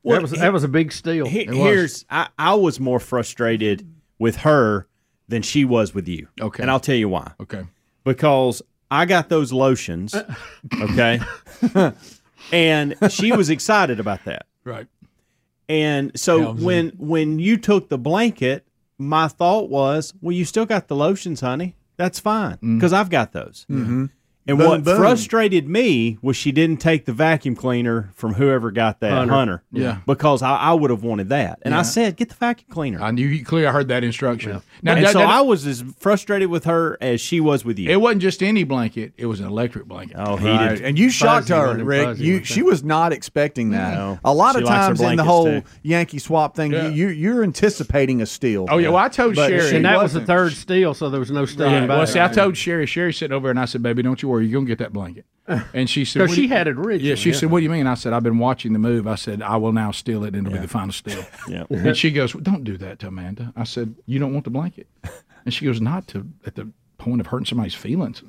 well, that, was, that was a big steal. He, it was. Here's, I, I was more frustrated with her than she was with you. Okay. And I'll tell you why. Okay. Because I got those lotions, uh, okay? And she was excited about that. Right. And so when when you took the blanket, my thought was, well, you still got the lotions, honey. That's fine, because mm. I've got those. Mm-hmm. And boom, what boom. frustrated me was she didn't take the vacuum cleaner from whoever got that, Hunter. Hunter yeah. Because I, I would have wanted that. And yeah. I said, get the vacuum cleaner. I knew you clearly I heard that instruction. Yeah. Now, and that, so that, I was as frustrated with her as she was with you. It wasn't just any blanket. It was an electric blanket. Oh, heated. Right. And you shocked her, Rick. You, she was not expecting that. No. A lot she of times in the whole too. Yankee swap thing, yeah. you, you're anticipating a steal. Oh, yeah. Well, I told but Sherry. And that wasn't. was the third steal, so there was no stealing right. back. Well, see, I told Sherry. Sherry's sitting over, and I said, baby, don't you worry. You're going to get that blanket. And she said, so she had it originally. Yeah, she yeah. said, what do you mean? I said, I've been watching the move. I said, I will now steal it, and it'll yeah. be the final steal. yeah. And she goes, well, don't do that to Amanda. I said, you don't want the blanket. And she goes, not to, at the point of hurting somebody's feelings.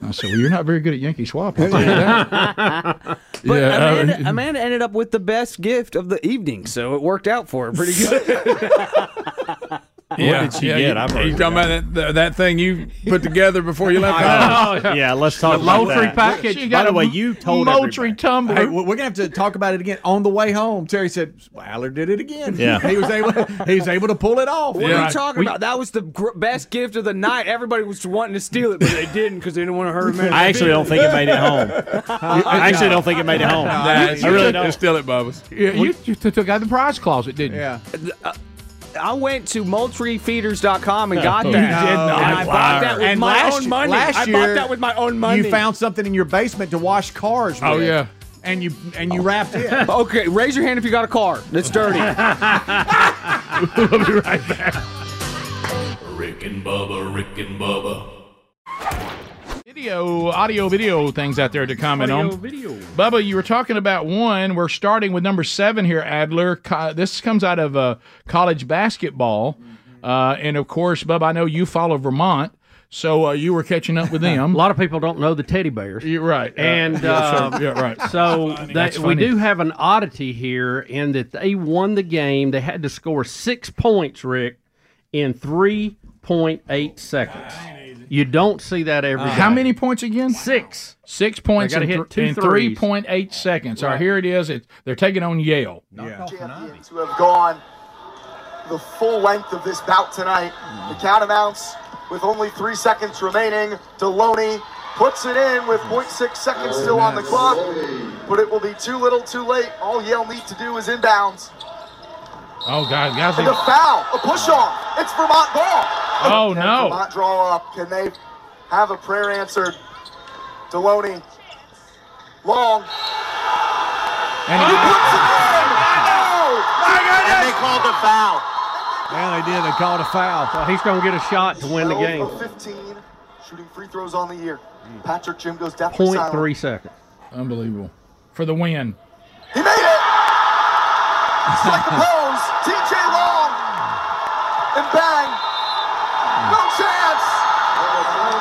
I said, well, you're not very good at Yankee swap. I'll tell you that. But yeah, Amanda, uh, Amanda ended up with the best gift of the evening, so it worked out for her pretty good. Yeah. What did she yeah, get? I've heard. You talking about that, that thing you put together before you left? I know. Yeah, let's talk the about Moultrie that. Package. You got By the way, you told Moultrie tumbler. Hey, we're gonna have to talk about it again on the way home. Terry said, "Waller did it again." Yeah, he was able. He was able to pull it off. What yeah, are you talking we, about? That was the gr best gift of the night. Everybody was wanting to steal it, but they didn't because they didn't want to hurt him. I actually don't think it made it home. I actually don't think it made it home. I really don't. Steal it, Bubba's. You took out the prize closet, didn't you? Yeah. I went to Moultriefeeders dot com and got that. You did not. And I bought that with and my last, own money. Last year, I bought that with my own money. You found something in your basement to wash cars with. Oh, yeah. And you, and you oh. wrapped it. Okay, raise your hand if you got a car that's dirty. We'll be right back. Rick and Bubba, Rick and Bubba. Video, audio, video things out there to comment audio, on. Video. Bubba, you were talking about one. We're starting with number seven here, Adler. Co this comes out of uh, college basketball. Mm-hmm. uh, and, of course, Bubba, I know you follow Vermont, so uh, you were catching up with them. A lot of people don't know the teddy bears. You're right. And uh, uh, yeah, right. So that, we do have an oddity here in that they won the game. They had to score six points, Rick, in three point eight seconds. You don't see that every day. How many points again? Six. Six points in, th in three point eight seconds. Right. All right, here it is. It's, they're taking on Yale. Yeah. Champions who have gone the full length of this bout tonight. The count amounts with only three seconds remaining. Deloney puts it in with point six seconds still on the clock, but it will be too little too late. All Yale need to do is inbounds. Oh, God. Guys, and a foul, a push-off. It's Vermont ball. Oh, Can no. Vermont draw up. Can they have a prayer answered? Deloney. Long. And he puts it in. Oh, my goodness. And they called the foul. Yeah, they did. They called a foul. So he's going to get a shot to win the game. fifteen, shooting free throws on the year. Patrick Jim goes down for silent. point three seconds. Unbelievable. For the win. He made it. It's like a pose. T J Long. And bang. No chance.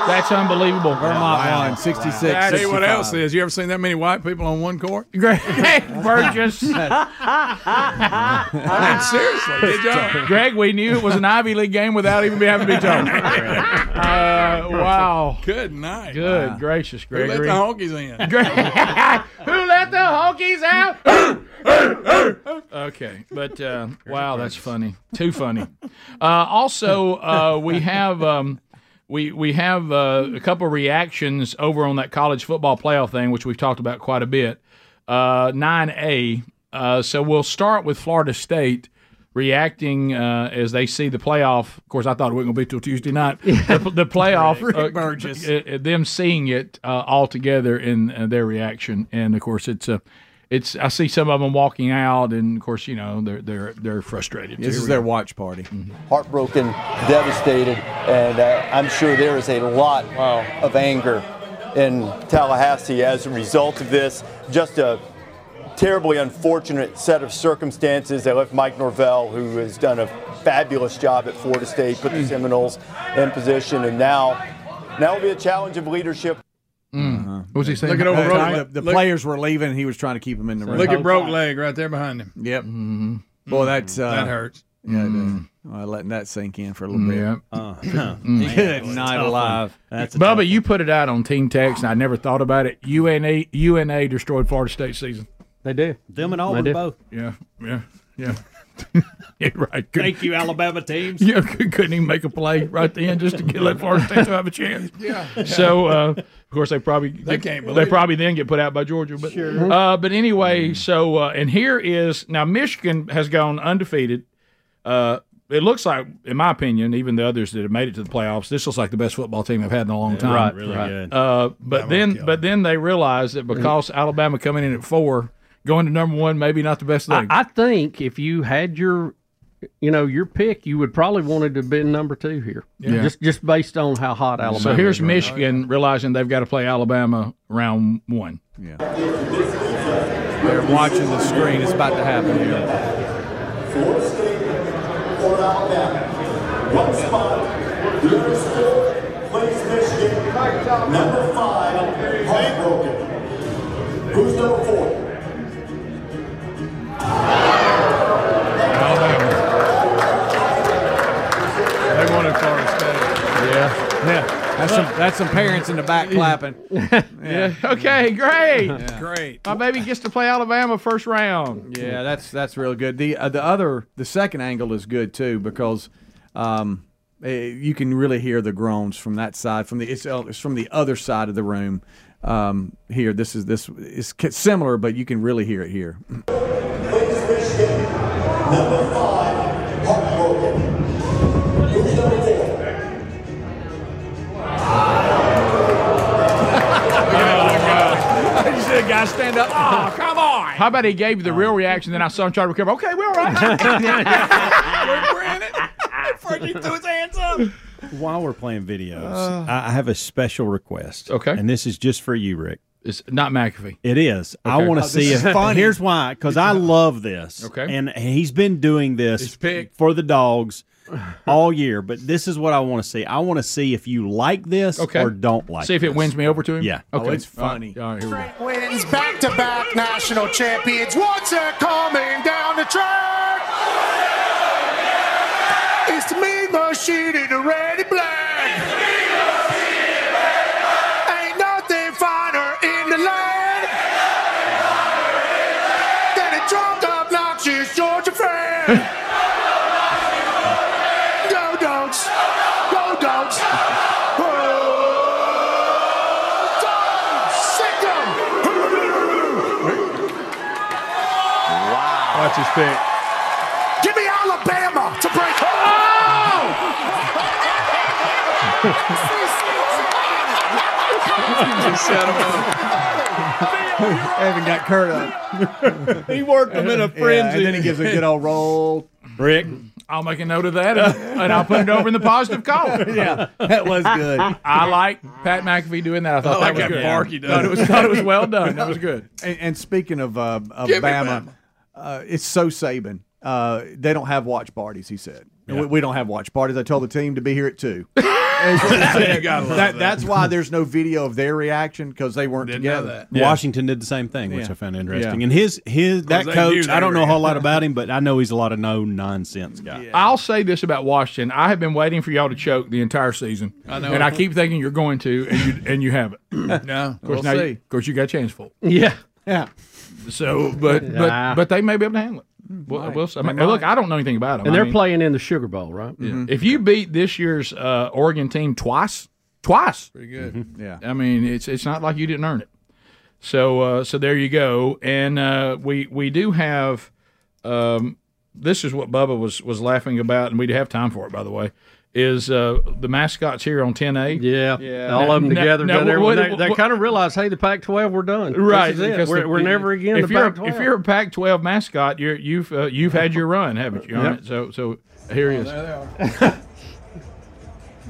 That's unbelievable. Vermont yeah, wow. sixty-six. Wow. That's what else is. You ever seen that many white people on one court? Greg Burgess. Seriously. Good job. Greg, we knew it was an Ivy League game without even having to be told. Uh, wow. Good night. Good wow. gracious, Gregory. Who let the honkies in? Who let the honkies out? Okay, but uh, wow, that's funny. Too funny. Uh, also, uh, we have um, we we have uh, a couple of reactions over on that college football playoff thing, which we've talked about quite a bit. Uh, nine A. Uh, so we'll start with Florida State reacting uh, as they see the playoff. Of course, I thought it wasn't going to be till Tuesday night. The, the playoff, uh, Burgess. Uh, them seeing it uh, all together in uh, their reaction, and of course, it's a. Uh, It's. I see some of them walking out, and of course, you know they're they're they're frustrated. This is their watch party. Mm-hmm. Heartbroken, devastated, and uh, I'm sure there is a lot wow. of anger in Tallahassee as a result of this. Just a terribly unfortunate set of circumstances. They left Mike Norvell, who has done a fabulous job at Florida State, put the Seminoles in position, and now now will be a challenge of leadership. Mm. Uh-huh. What was he saying? Look at over uh, the, the look, players were leaving. He was trying to keep them in the room. Look at broke leg right there behind him. Yep. Mm-hmm. Boy, that's uh, that hurts. Yeah, mm. uh, letting that sink in for a little mm. bit. Uh, mm. Good night, alive. That's Bubba, you put it out on Team Text, and I never thought about it. U N A U N A destroyed Florida State season. They did. Them and Auburn both. Yeah, yeah, yeah. Yeah, right. Couldn't, Thank you, Alabama teams. Yeah, couldn't even make a play right then just to get let Florida State to have a chance. Yeah. So uh, of course they probably they, they can't they probably then get put out by Georgia. But sure. uh, but anyway, so uh, and here is now Michigan has gone undefeated. Uh, it looks like, in my opinion, even the others that have made it to the playoffs, this looks like the best football team I've had in a long yeah, time. Right, really right. Good. Uh, but then but then they realize that because Alabama coming in at four. Going to number one, maybe not the best thing. I, I think if you had your, you know, your pick, you would probably wanted to be number two here. Yeah. Just just based on how hot Alabama. So here's is Michigan right. realizing they've got to play Alabama round one. Yeah. They're watching the screen. It's about to happen here. Florida State or Alabama. One spot. Your school plays Michigan. Number five. Heartbroken. Who's number four? Alabama. That's some, that's some parents in the back clapping. Yeah. Yeah. Okay, great. Yeah. Great. My baby gets to play Alabama first round. Yeah, that's that's real good. The uh, the other the second angle is good too, because um, it, you can really hear the groans from that side. From the it's, it's from the other side of the room. Um, here, this is this is similar, but you can really hear it here. Number five, heartbroken. Who's number two? I just said, guys, stand up. Oh, come on. How about he gave you the real reaction, then I saw him try to recover. Okay, we're all right. We're in it. Fergie threw his hands up. While we're playing videos, uh, I have a special request. Okay. And this is just for you, Rick. It's not McAfee. It is. Okay. I want to oh, see if funny. Here's why, because I love this. Okay. And he's been doing this for the dogs all year, but this is what I want to see. I want to see if you like this okay. or don't like it. See if this. It wins me over to him? Yeah. Okay. Oh, it's funny. All right, all right, here we go. Wins back-to-back national champions. What's it coming down the track? It's me, the sheet in the red and black. Georgia fan! Go Dogs! Go Dogs! Sick them! Wow! Watch his pick. Give me Alabama to break home! Just set him up. Evan got Kurt up. He worked him in a frenzy. Yeah, and then he gives a good old roll. Rick, I'll make a note of that, and, and I'll put it over in the positive column. Yeah, that was good. I like Pat McAfee doing that. I thought I like that was that good. Bark he does. Thought it was, thought it was well done. That was good. And, and speaking of, uh, of Bama, Bama. Uh, it's so Saban. Uh, they don't have watch parties, he said. Yeah. We, we don't have watch parties. I told the team to be here at two. Said, that, that's why there's no video of their reaction, because they weren't Didn't together. Know that. Yeah. Washington did the same thing, which yeah. I found interesting. Yeah. And his his that coach, I don't know a whole lot about him, but I know he's a lot of no nonsense guy. Yeah. I'll say this about Washington: I have been waiting for y'all to choke the entire season, I know, and I keep thinking you're going to, and you and you haven't. No, of course, we'll now, see. Of course, you got a chance for it. Yeah, yeah. So, but but but they may be able to handle it. Well, we'll I mean, look, I don't know anything about them. And they're I mean, playing in the Sugar Bowl, right? Yeah. Mm-hmm. If you beat this year's uh, Oregon team twice, twice, pretty good. Mm-hmm. Yeah. I mean, it's it's not like you didn't earn it. So uh, so there you go. And uh, we we do have um, this is what Bubba was was laughing about, and we do have time for it, by the way. Is uh, the mascots here on ten A. Yeah, yeah. All now, of them together. Now, now, what, they, they kind of realize, hey, the Pac twelve, we're done. Right. We're, the, we're never again if the you're, Pac twelve. If you're a Pac twelve mascot, you're, you've uh, you've had your run, haven't you? Yep. Right. So so here he oh, is. There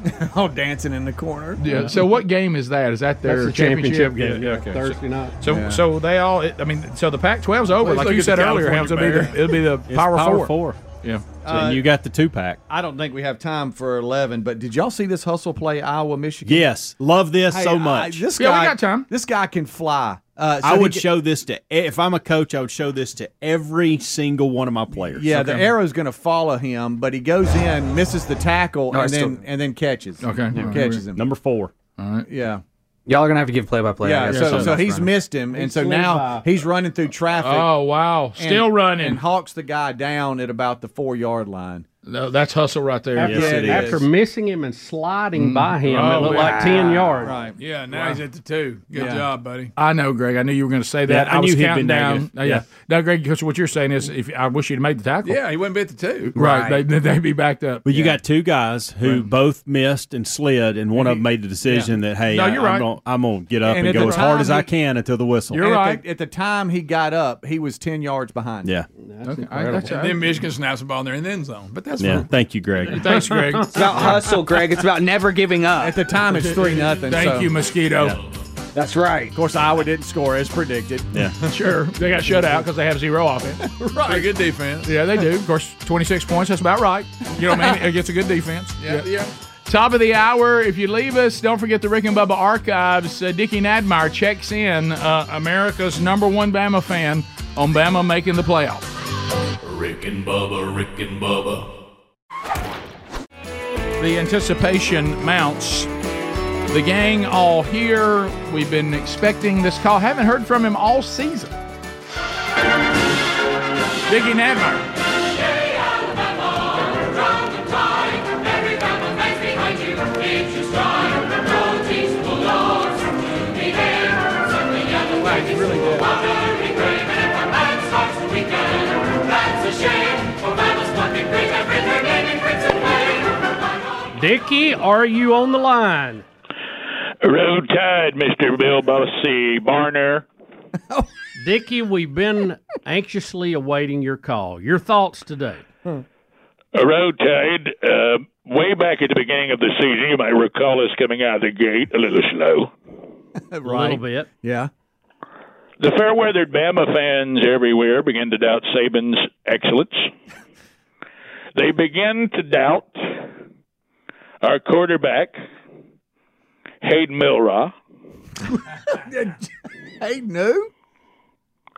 they are. All dancing in the corner. Yeah. So what game is that? Is that their That's championship, championship game? Yeah. Yeah. Okay. Thursday night. So yeah. so they all. I mean, so the Pac twelve's over. Please like you said earlier, it'll be the, it'll be the Power, Power Four. four. Yeah, so, uh, and you got the two-pack. I don't think we have time for eleven, but did y'all see this hustle play Iowa, Michigan? Yes, love this hey, so much. I, this yeah, guy, we got time. This guy can fly. Uh, so I would get, show this to – if I'm a coach, I would show this to every single one of my players. Yeah, okay. The arrow's going to follow him, but he goes in, misses the tackle, no, and then still, and then catches. Okay. Yeah, catches him. Number four. All right. Yeah. Y'all are going to have to give play-by-play. Play, yeah, so, so, so he's running. Missed him, and he's so now by. He's running through traffic. Oh, wow. Still and, running. And hawks the guy down at about the four-yard line. No, that's hustle right there. After, yes, it is. After missing him and sliding mm. by him, oh, it looked wow. like ten yards. Right. Yeah, now wow. he's at the two. Good yeah. job, buddy. I know, Greg. I knew you were going to say that. Yeah, I, I knew was he'd counting been down. Uh, yeah. yeah. Now, Greg, because what you're saying is if I wish you'd have made the tackle. Yeah, he wouldn't be at the two. Right. right. They, they'd be backed up. But yeah. you got two guys who right. both missed and slid, and one of them made the decision yeah. that, hey, no, you're I, right. I'm going to get up and, and go as hard he, as I can until the whistle. You're and right. At the, at the time he got up, he was ten yards behind. Yeah. Then Michigan snaps the ball in their end zone. But That's yeah, thank you, Greg. Thanks, Greg. It's about hustle, Greg. It's about never giving up. At the time, it's three nothing. Thank so. you, Mosquito. Yeah. That's right. Of course, Iowa didn't score as predicted. Yeah, sure. They got shut out because they have zero offense. Right. They're good defense. Yeah, they do. Of course, twenty-six points. That's about right. You know what I mean? It gets a good defense. Yeah, yeah. yeah. Top of the hour. If you leave us, don't forget the Rick and Bubba archives. Uh, Dickie Nadmeyer checks in. Uh, America's number one Bama fan on Bama making the playoffs. Rick and Bubba, Rick and Bubba. The anticipation mounts The gang all here. We've been expecting this call. Haven't heard from him all season. Biggie Nedmer. Dickie, are you on the line? Road Tide, Mister Bilbo C. Barner. Dickie, we've been anxiously awaiting your call. Your thoughts today? Hmm. Road Tide, uh, way back at the beginning of the season, you might recall us coming out of the gate a little slow. Right. A little bit. Yeah. The fair-weathered Bama fans everywhere begin to doubt Saban's excellence. They begin to doubt our quarterback, Hayden Milroe. Hey, no.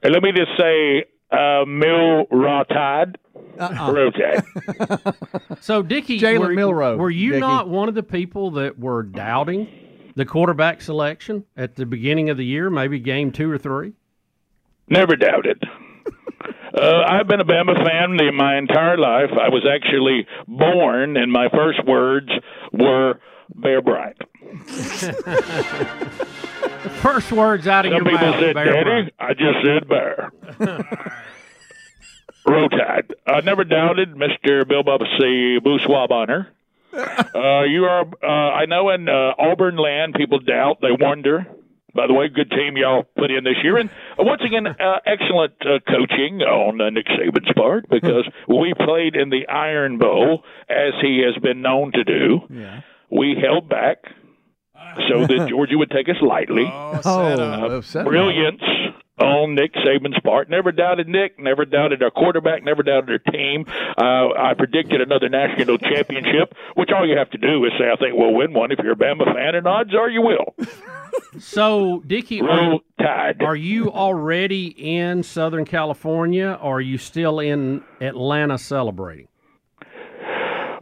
And let me just say, uh, Milroe Tide. Uh-uh. So, Dickie, were, Milroe, were you Dickie. not one of the people that were doubting the quarterback selection at the beginning of the year, maybe game two or three? Never doubted. Uh, I've been a Bama fan the, my entire life. I was actually born, and my first words were Bear Bryant. First words out of Some your mouth. Some people said, Bear Daddy, Bryant. I just said Bear. Roll Tide. I never doubted Mister Bill Bubba C. Bouswab Bonner. Uh, you are, uh, I know in uh, Auburn land, people doubt, they wonder. By the way, good team y'all put in this year. And once again, uh, excellent uh, coaching on uh, Nick Saban's part, because we played in the Iron Bowl, as he has been known to do. Yeah. We held back so that Georgia would take us lightly. Oh, uh, oh, brilliance on Nick Saban's part. Never doubted Nick, never doubted our quarterback, never doubted our team. Uh, I predicted another national championship, which all you have to do is say, I think we'll win one if you're a Bama fan, and odds are you will. So, Dickie, are, are you already in Southern California, or are you still in Atlanta celebrating?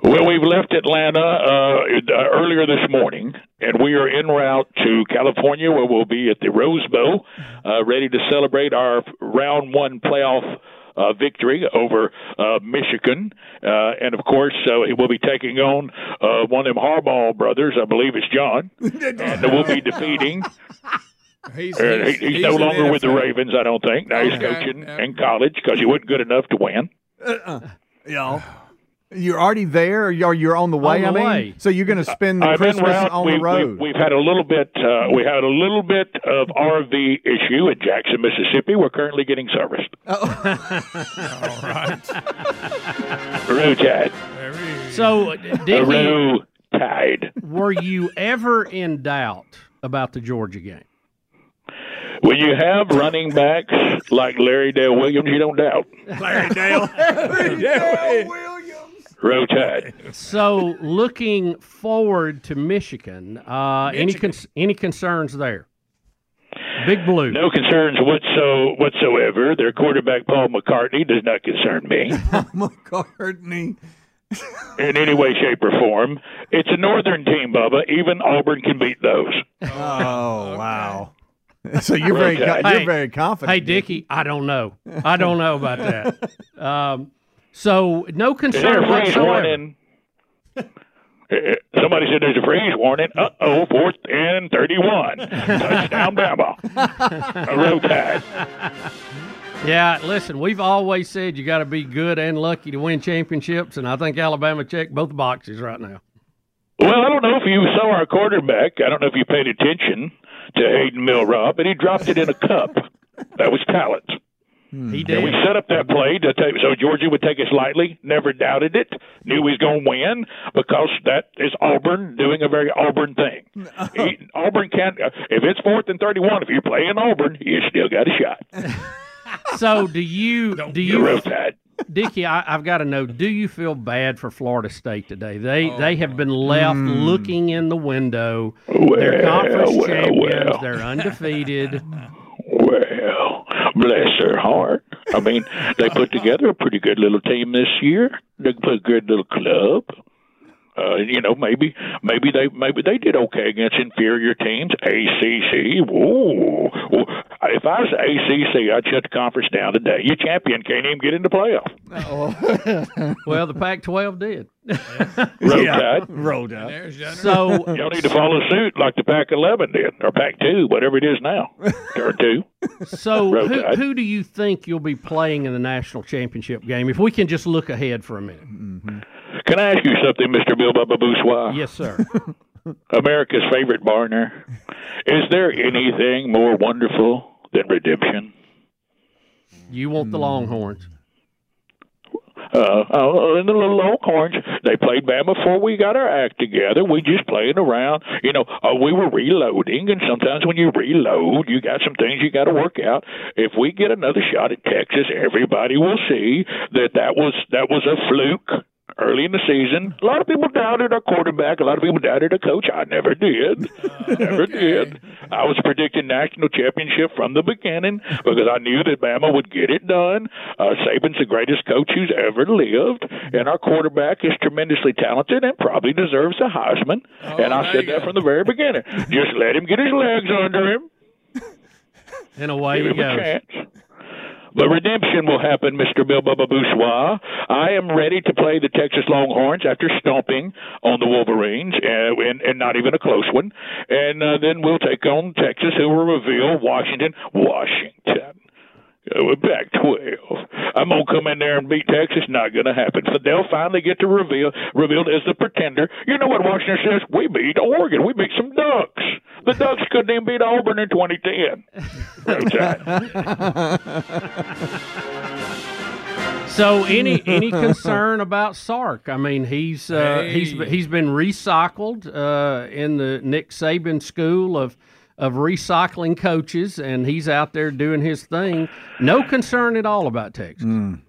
Well, we've left Atlanta uh, earlier this morning, and we are en route to California, where we'll be at the Rose Bowl, uh, ready to celebrate our round one playoff Uh, victory over uh, Michigan. Uh, and, of course, uh, we'll be taking on uh, one of them Harbaugh brothers. I believe it's John. And we'll be defeating. He's, uh, he's, he's, he's no longer N F L with the Ravens, I don't think. Now he's okay. coaching okay. in college because he wasn't good enough to win. Uh-uh. Y'all. You're already there, or you're on the way. On the I mean, way. So you're going to spend the I've Christmas on we've, the road. We've, we've had a little bit. Uh, we had a little bit of R V issue in Jackson, Mississippi. We're currently getting serviced. Oh. All right. Roo Tide. So, Roo Tide. Were you ever in doubt about the Georgia game? When you have running backs like Larry Dale Williams, you don't doubt. Larry Dale. Larry Dale Williams. Row Tide. So, looking forward to Michigan, uh, Michigan. any con- any concerns there? Big Blue. No concerns whatso- whatsoever. Their quarterback, Paul McCartney, does not concern me. McCartney. In any way, shape, or form. It's a northern team, Bubba. Even Auburn can beat those. Oh, wow. So you're very, co- hey, you're very confident. Hey, Dickie, I don't know. I don't know about that. Um So, no concern whatsoever. Somebody said there's a freeze warning. Uh-oh, fourth and thirty-one. Touchdown, Bama. A Road Tide. Yeah, listen, we've always said you got to be good and lucky to win championships, and I think Alabama checked both boxes right now. Well, I don't know if you saw our quarterback. I don't know if you paid attention to Hayden Milroe, but he dropped it in a cup. That was talent. He did. And we set up that play to take, so Georgia would take us lightly. Never doubted it. Knew he was going to win because that is Auburn doing a very Auburn thing. No. He, Auburn can't. Uh, if it's fourth and thirty-one, if you play in Auburn, you still got a shot. So do you? Don't do you? Dickie, I, I've got to know. Do you feel bad for Florida State today? They oh, they have been left mm. looking in the window. Well, they're conference well, champions. Well. They're undefeated. Well, bless their heart. I mean, they put together a pretty good little team this year. They put a good little club. Uh, you know, maybe maybe they maybe they did okay against inferior teams. A C C, ooh. If I was A C C, I'd shut the conference down today. Your champion can't even get in the playoff. Well, the Pac twelve did. Yeah. Road yeah. Tide. Road Tide. So y'all need to follow suit like the Pac eleven did, or Pac two, whatever it is now. Turn two. So who, who do you think you'll be playing in the national championship game? If we can just look ahead for a minute. Mm-hmm. Can I ask you something, Mister Bill Bubba Boussois? Yes, sir. America's favorite Barner. Is there anything more wonderful than redemption? You want the Longhorns. Uh, oh, and the little Longhorns, they played Bama before we got our act together. We just playing around. You know, uh, we were reloading, and sometimes when you reload, you got some things you got to work out. If we get another shot at Texas, everybody will see that that was, that was a fluke. Early in the season, a lot of people doubted our quarterback. A lot of people doubted our coach. I never did. Uh, never okay. did. I was predicting national championship from the beginning because I knew that Bama would get it done. Uh, Saban's the greatest coach who's ever lived, and our quarterback is tremendously talented and probably deserves a Heisman. Oh, and I said that go. from the very beginning. Just let him get his legs under him. And away he goes. Chance. But redemption will happen, Mister Bill Bubba Boussois. I am ready to play the Texas Longhorns after stomping on the Wolverines, uh, and, and not even a close one. And uh, then we'll take on Texas, who will reveal Washington. Washington. Uh, we're back twelve. I'm going to come in there and beat Texas. Not going to happen. So they'll finally get to reveal, revealed as the pretender. You know what Washington says? We beat Oregon. We beat some Ducks. The Ducks couldn't even beat Auburn in twenty ten. So any any concern about Sark? I mean, he's uh, hey. he's he's been recycled uh, in the Nick Saban school of of recycling coaches, and he's out there doing his thing. No concern at all about Texas. Mm.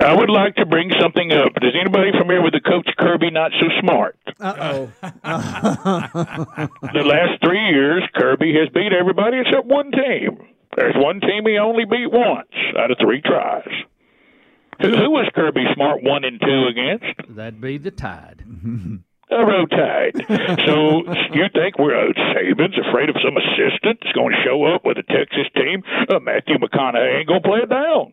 I would like to bring something up. Is anybody familiar with the coach Kirby Not So Smart? Uh-oh. The last three years, Kirby has beat everybody except one team. There's one team he only beat once out of three tries. Who, who was Kirby Smart one and two against? That'd be the Tide. A Road Tide. So you think we're uh, Saban's afraid of some assistant that's going to show up with a Texas team? Uh, Matthew McConaughey ain't going to play it down.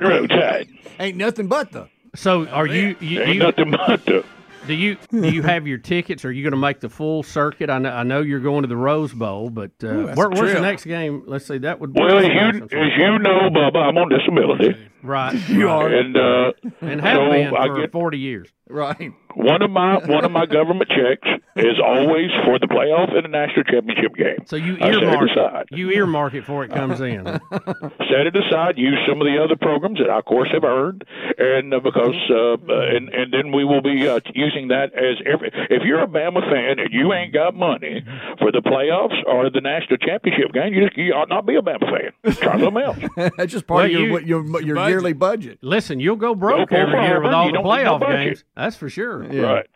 Road Tide. Ain't nothing but the. So are you? you ain't you, nothing but the. Do you do you have your tickets? Are you going to make the full circuit? I know, I know you're going to the Rose Bowl, but uh, Ooh, where, where's the next game? Let's see. That would be well, as you, as you know, Bubba, I'm on disability. Right, you are, and uh, and have so been for get, forty years. Right. One of my one of my government checks is always for the playoff and the national championship game. So you earmark it, aside. You earmark it before it comes in. Set it aside. Use some of the other programs that I, of course, have earned, and uh, because uh, and and then we will be uh, using that as every. If you're a Bama fan and you ain't got money for the playoffs or the national championship game, you just, you ought not be a Bama fan. Try something else. That's just part well, of your you, what your your. yearly budget. Listen, you'll go broke go every year with all you the playoff no games. That's for sure. Yeah. Right.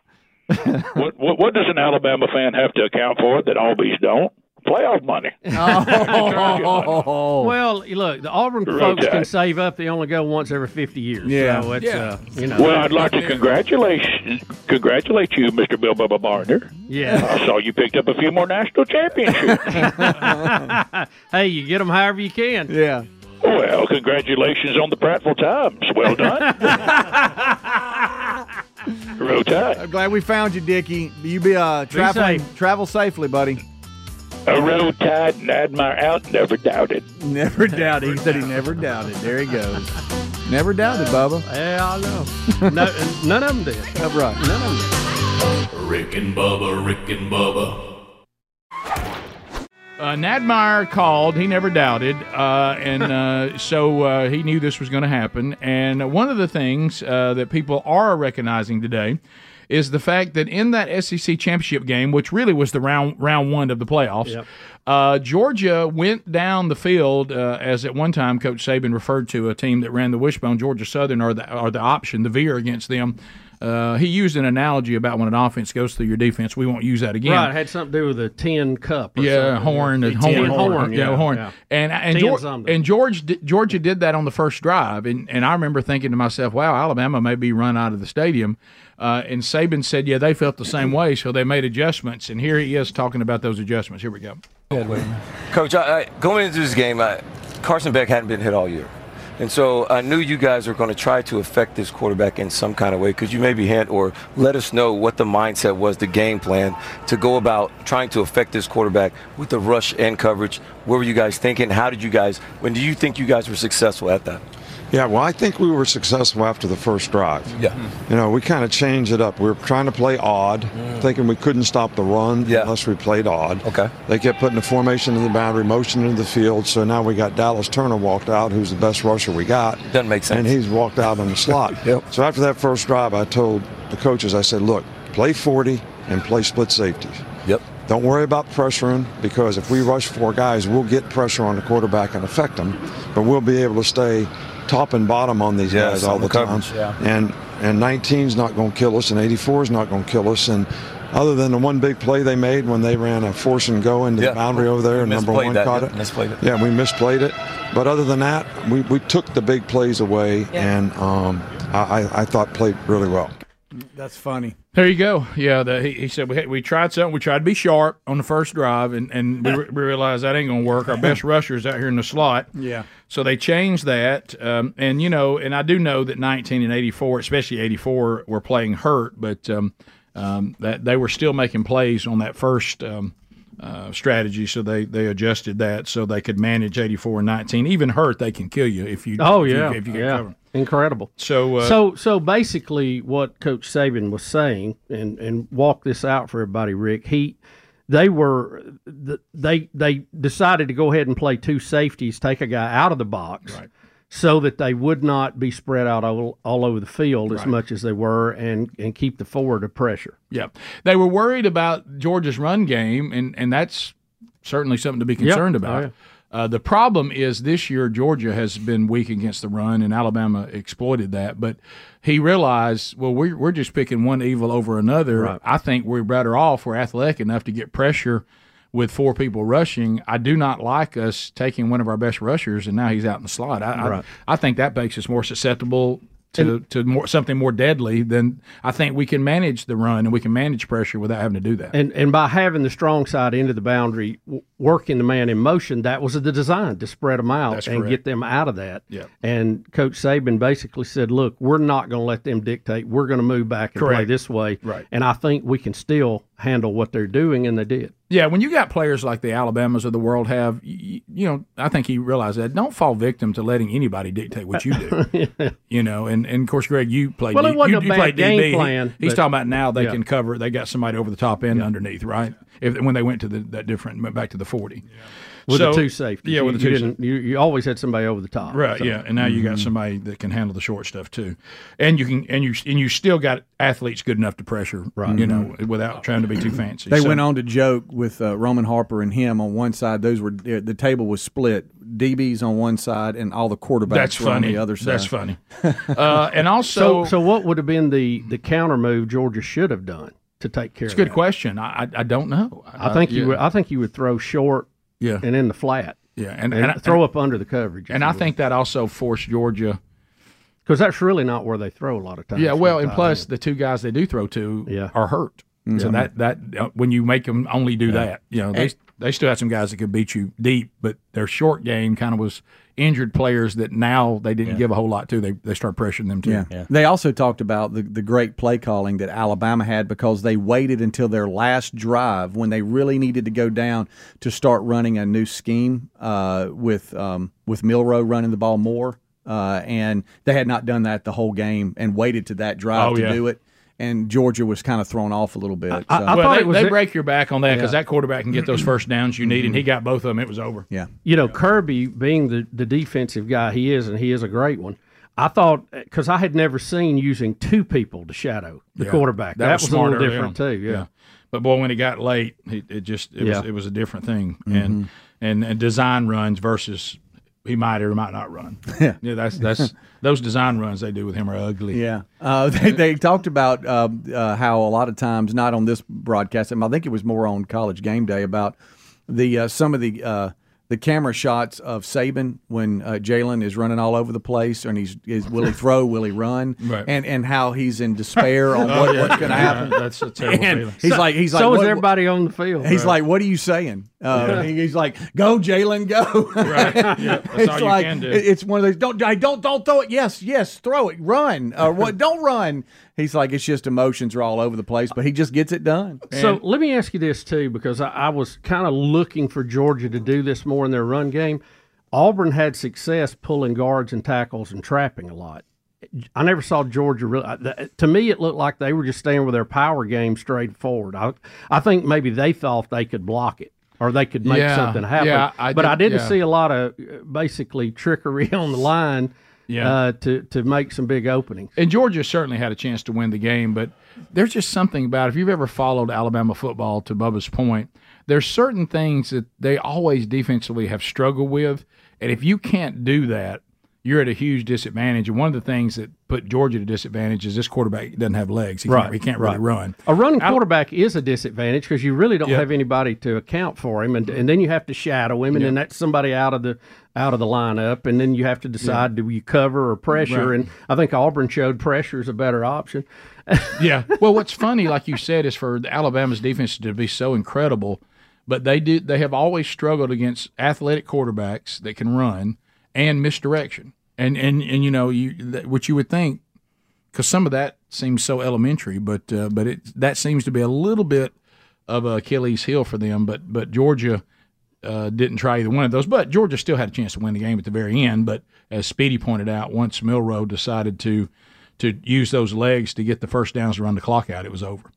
what, what what does an Alabama fan have to account for that Aubies don't? Playoff money. Oh. Well, look, the Auburn Road folks Tide. Can save up. They only go once every fifty years. Yeah. So it's, yeah. Uh, you know, well, I'd like to congratulate congratulate you, Mister Bill Bubba Barner. Yeah. I saw you picked up a few more national championships. Hey, you get them however you can. Yeah. Well, congratulations on the Prattville Times. Well done. Road Tide. I'm glad we found you, Dickie. You be uh, traveling. Be travel safely, buddy. A Road Tide and Admire out. Never doubted. Never doubted. He said he never doubted. There he goes. Never doubted, Bubba. Yeah, I know. No, none of them did. That's right. None of them did. Rick and Bubba, Rick and Bubba. Uh, Nadmeyer called. He never doubted, uh, and uh, so uh, he knew this was going to happen. And one of the things uh, that people are recognizing today is the fact that in that S E C championship game, which really was the round round one of the playoffs, yep. uh, Georgia went down the field, uh, as at one time Coach Saban referred to a team that ran the wishbone, Georgia Southern, or the, or the option, the veer against them. Uh, he used an analogy about when an offense goes through your defense. We won't use that again. Right, it had something to do with a tin cup or yeah, something. Horn, yeah, horn. horn. horn. Yeah, yeah, horn. Yeah. And, and, George, and George, Georgia did that on the first drive. And, and I remember thinking to myself, wow, Alabama may be run out of the stadium. Uh, and Saban said, yeah, they felt the same way, so they made adjustments. And here he is talking about those adjustments. Here we go. Coach, I, I, going into this game, I, Carson Beck hadn't been hit all year. And so I knew you guys were going to try to affect this quarterback in some kind of way. Could you maybe hint or let us know what the mindset was, the game plan, to go about trying to affect this quarterback with the rush and coverage? What were you guys thinking? How did you guys – when do you think you guys were successful at that? Yeah, well, I think we were successful after the first drive. Yeah. You know, we kind of changed it up. We were trying to play odd, mm. thinking we couldn't stop the run yeah. unless we played odd. Okay. They kept putting the formation in the boundary, motion into the field, so now we got Dallas Turner walked out, who's the best rusher we got. Doesn't make sense. And he's walked out on the slot. Yep. So after that first drive, I told the coaches, I said, look, play forty and play split safeties. Yep. Don't worry about pressuring, because if we rush four guys, we'll get pressure on the quarterback and affect them, but we'll be able to stay top and bottom on these yeah, guys all the time. Coverage, yeah. And and nineteen's not going to kill us, and eighty-four's not going to kill us. And other than the one big play they made when they ran a force and go into yeah. the boundary over there, and number one that. caught yeah. it. Misplayed it. Yeah, we misplayed it. But other than that, we, we took the big plays away, yeah. and um, I, I thought played really well. That's funny. There you go. Yeah, the, he, he said we we tried something. We tried to be sharp on the first drive, and, and we, re- we realized that ain't going to work. Our best rusher's out here in the slot. Yeah. So they changed that, um, and, you know, and I do know that nineteen and eighty-four, especially eighty-four, were playing hurt, but um, um, that they were still making plays on that first um, uh, strategy, so they, they adjusted that so they could manage eighty-four and nineteen. Even hurt, they can kill you if you oh yeah if you, if you get yeah. covered. Incredible. So, uh, so, so basically, what Coach Saban was saying, and and walk this out for everybody, Rick. He, they were, they they decided to go ahead and play two safeties, take a guy out of the box, right. so that they would not be spread out all, all over the field as right. much as they were, and and keep the forward pressure. Yeah, they were worried about Georgia's run game, and and that's certainly something to be concerned yep. about. Oh, yeah. Uh, the problem is this year Georgia has been weak against the run, and Alabama exploited that. But he realized, well, we're, we're just picking one evil over another. Right. I think we're better off. We're athletic enough to get pressure with four people rushing. I do not like us taking one of our best rushers, and now he's out in the slot. I right. I, I think that makes us more susceptible to, and, to more, something more deadly than I think we can manage the run, and we can manage pressure without having to do that. And and by having the strong side into the boundary, w- working the man in motion, that was the design, to spread them out That's and correct. get them out of that. Yeah. And Coach Saban basically said, look, we're not going to let them dictate. We're going to move back and correct. play this way. Right. And I think we can still handle what they're doing, and they did. Yeah, when you got players like the Alabamas of the world have, you, you know, I think he realized that. Don't fall victim to letting anybody dictate what you do. yeah. You know, and, and, of course, Greg, you played well, D B. Well, it wasn't you, a you bad game D B. plan. He, he's talking about now they yeah. can cover. They got somebody over the top end yeah. underneath, right? If, when they went to the, that different, went back to the forty. Yeah. With so, the two safeties. Yeah, with the two you, didn't, you, you always had somebody over the top. Right, so. yeah, and now you got somebody that can handle the short stuff too. And you can and you and you still got athletes good enough to pressure, right. you mm-hmm. know, without trying to be too fancy. They so. went on to joke with uh, Roman Harper and him on one side. Those were the table was split. D Bs on one side and all the quarterbacks That's were funny. on the other side. That's funny. uh, and also so, so what would have been the the counter move Georgia should have done to take care of that? It's a good question. I I, I don't know. I, I think yeah. you would, I think you would throw short Yeah, and in the flat. Yeah, and, and, and throw and, up under the coverage. And I will. think that also forced Georgia, because that's really not where they throw a lot of times. Yeah, well, and plus the two guys they do throw to yeah. are hurt. Mm-hmm. So that that when you make them only do yeah. that, you know, they and, they still had some guys that could beat you deep, but their short game kind of was injured players that now they didn't yeah. give a whole lot to. They they start pressuring them too. Yeah. Yeah. They also talked about the, the great play calling that Alabama had, because they waited until their last drive when they really needed to go down to start running a new scheme uh, with um, with Milroe running the ball more. Uh, and they had not done that the whole game and waited to that drive oh, to yeah. do it. And Georgia was kind of thrown off a little bit. So. I, I well, thought they, it was, they break your back on that because yeah. that quarterback can get those first downs you need, and he got both of them. It was over. Yeah, you know, Kirby being the, the defensive guy he is, and he is a great one. I thought, because I had never seen using two people to shadow the yeah. quarterback. That, that was, was a little different too. Yeah. yeah, but boy, when it got late, it, it just it yeah. was it was a different thing. Mm-hmm. And and and design runs versus he might or might not run. Yeah, yeah that's that's those design runs they do with him are ugly. Yeah, uh, they they talked about uh, uh, how a lot of times, not on this broadcast, I think it was more on College Game Day, about the uh, some of the uh, the camera shots of Saban when uh, Jalen is running all over the place, and he's is, will he throw, will he run, right. and and how he's in despair on what, oh, yeah, what's going to yeah, happen. That's a terrible and feeling. He's so, like he's so like, is what, everybody on the field. He's bro. like, what are you saying? Uh, yeah. He's like, go Jalen, go. Right. Yeah, that's it's all you like, can do. It's one of those. Don't don't don't throw it. Yes, yes, throw it. Run. Or uh, what? Don't run. He's like, it's just emotions are all over the place, but he just gets it done. So and, let me ask you this too, because I, I was kind of looking for Georgia to do this more in their run game. Auburn had success pulling guards and tackles and trapping a lot. I never saw Georgia really. To me, it looked like they were just staying with their power game straight forward. I, I think maybe they thought they could block it. Or they could make yeah, something happen. Yeah, I but did, I didn't yeah. see a lot of basically trickery on the line yeah. uh, to, to make some big openings. And Georgia certainly had a chance to win the game, but there's just something about it. If you've ever followed Alabama football, to Bubba's point, there's certain things that they always defensively have struggled with, and if you can't do that, you're at a huge disadvantage. And one of the things that put Georgia to disadvantage is this quarterback doesn't have legs. He right. can't, he can't right. really run. A running quarterback I, is a disadvantage because you really don't yep. have anybody to account for him, and and then you have to shadow him, and yep. then that's somebody out of the out of the lineup, and then you have to decide, yep. do you cover or pressure? Right. And I think Auburn showed pressure is a better option. yeah. Well, what's funny, like you said, is for Alabama's defense to be so incredible, but they do they have always struggled against athletic quarterbacks that can run and misdirection. And, and and you know, you what you would think, because some of that seems so elementary, but uh, but it that seems to be a little bit of a Achilles heel for them. But but Georgia uh, didn't try either one of those. But Georgia still had a chance to win the game at the very end. But as Speedy pointed out, once Milroe decided to to use those legs to get the first downs to run the clock out, it was over.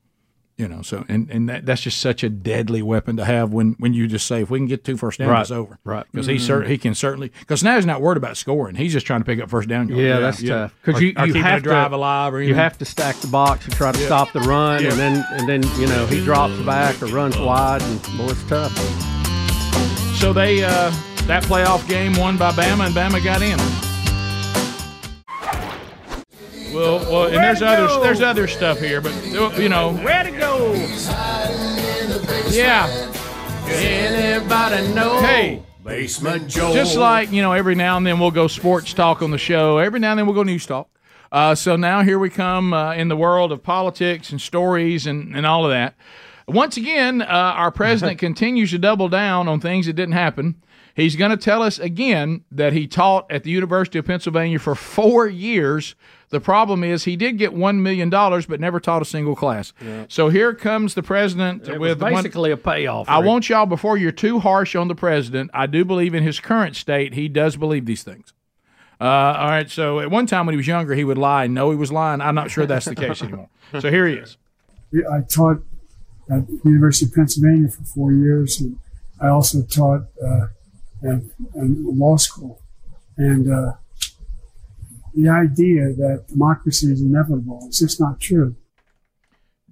You know, so and, and that, that's just such a deadly weapon to have when, when you just say, if we can get two first downs, right. it's over. Right. Because mm-hmm. he, cer- he can certainly – because now he's not worried about scoring. He's just trying to pick up first down. Yards. Yeah, yeah, that's yeah. tough. Because you, you have to drive alive. Or you have to stack the box and try to yeah. stop the run, yeah. and then, and then you know, he drops back or runs wide, and, boy, it's tough. So they uh, that playoff game won by Bama, and Bama got in. Well, well, and there's other there's other stuff here, but you know, where to go? Yeah. Everybody know. Hey, Basement Joel. Just like you know, every now and then we'll go sports talk on the show. Every now and then we'll go news talk. Uh, so now here we come uh, in the world of politics and stories and, and all of that. Once again, uh, our president continues to double down on things that didn't happen. He's going to tell us again that he taught at the University of Pennsylvania for four years. The problem is he did get one million dollars, but never taught a single class. Yeah. So here comes the president it with was basically one, a payoff. I want y'all, before you're too harsh on the president, I do believe in his current state, he does believe these things. Uh, all right, so at one time when he was younger, he would lie. No, he was lying. I'm not sure that's the case anymore. So here he is. I taught at the University of Pennsylvania for four years, and I also taught uh, at, at law school. And uh, the idea that democracy is inevitable is just not true.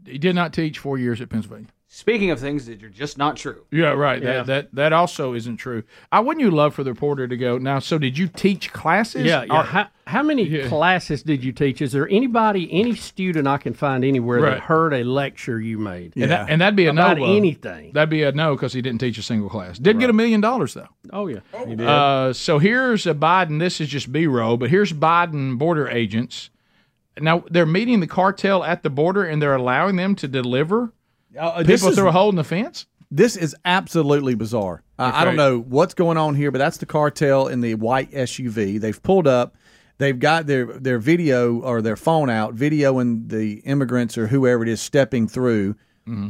He did not teach four years at Pennsylvania. Speaking of things that are just not true. Yeah, right. Yeah. That, that that also isn't true. I wouldn't you love for the reporter to go, now, so did you teach classes? Yeah. yeah. Or, how, how many yeah. classes did you teach? Is there anybody, any student I can find anywhere right. that heard a lecture you made? Yeah. And, that, and that'd be a no. About anything. That'd be a no because he didn't teach a single class. Did right. get a million dollars, though. Oh, yeah. Oh. He did. Uh, so here's a Biden. This is just B-roll, but here's Biden border agents. Now, they're meeting the cartel at the border, and they're allowing them to deliver Uh, people threw a hole in the fence? This is absolutely bizarre. Uh, I don't know what's going on here, but that's the cartel in the white S U V. They've pulled up. They've got their, their video or their phone out, videoing the immigrants or whoever it is stepping through. Mm-hmm.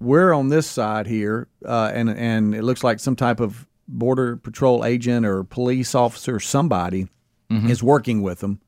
We're on this side here, uh, and, and it looks like some type of border patrol agent or police officer or somebody mm-hmm. is working with them,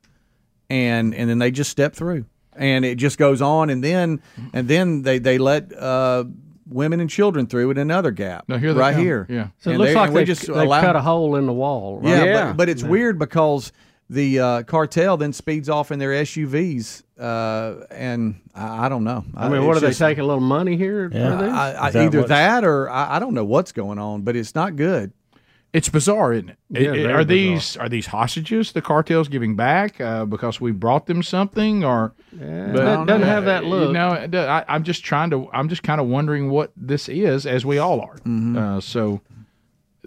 and, and then they just step through. And it just goes on, and then and then they they let uh, women and children through at another gap no, here right come. Here. Yeah, so it and looks they, like they just allow... cut a hole in the wall. Right? Yeah, yeah. But, but it's yeah. weird because the uh, cartel then speeds off in their S U Vs, uh, and I, I don't know. I mean, I, what are just, they taking a little money here? Yeah, I, I, that either that or I, I don't know what's going on, but it's not good. It's bizarre, isn't it? Yeah, it are these bizarre. Are these hostages the cartel's giving back uh, because we brought them something? Or yeah, but it doesn't know. have that look. You no, know, I, I'm just trying to. I'm just kind of wondering what this is, as we all are. Mm-hmm. uh, so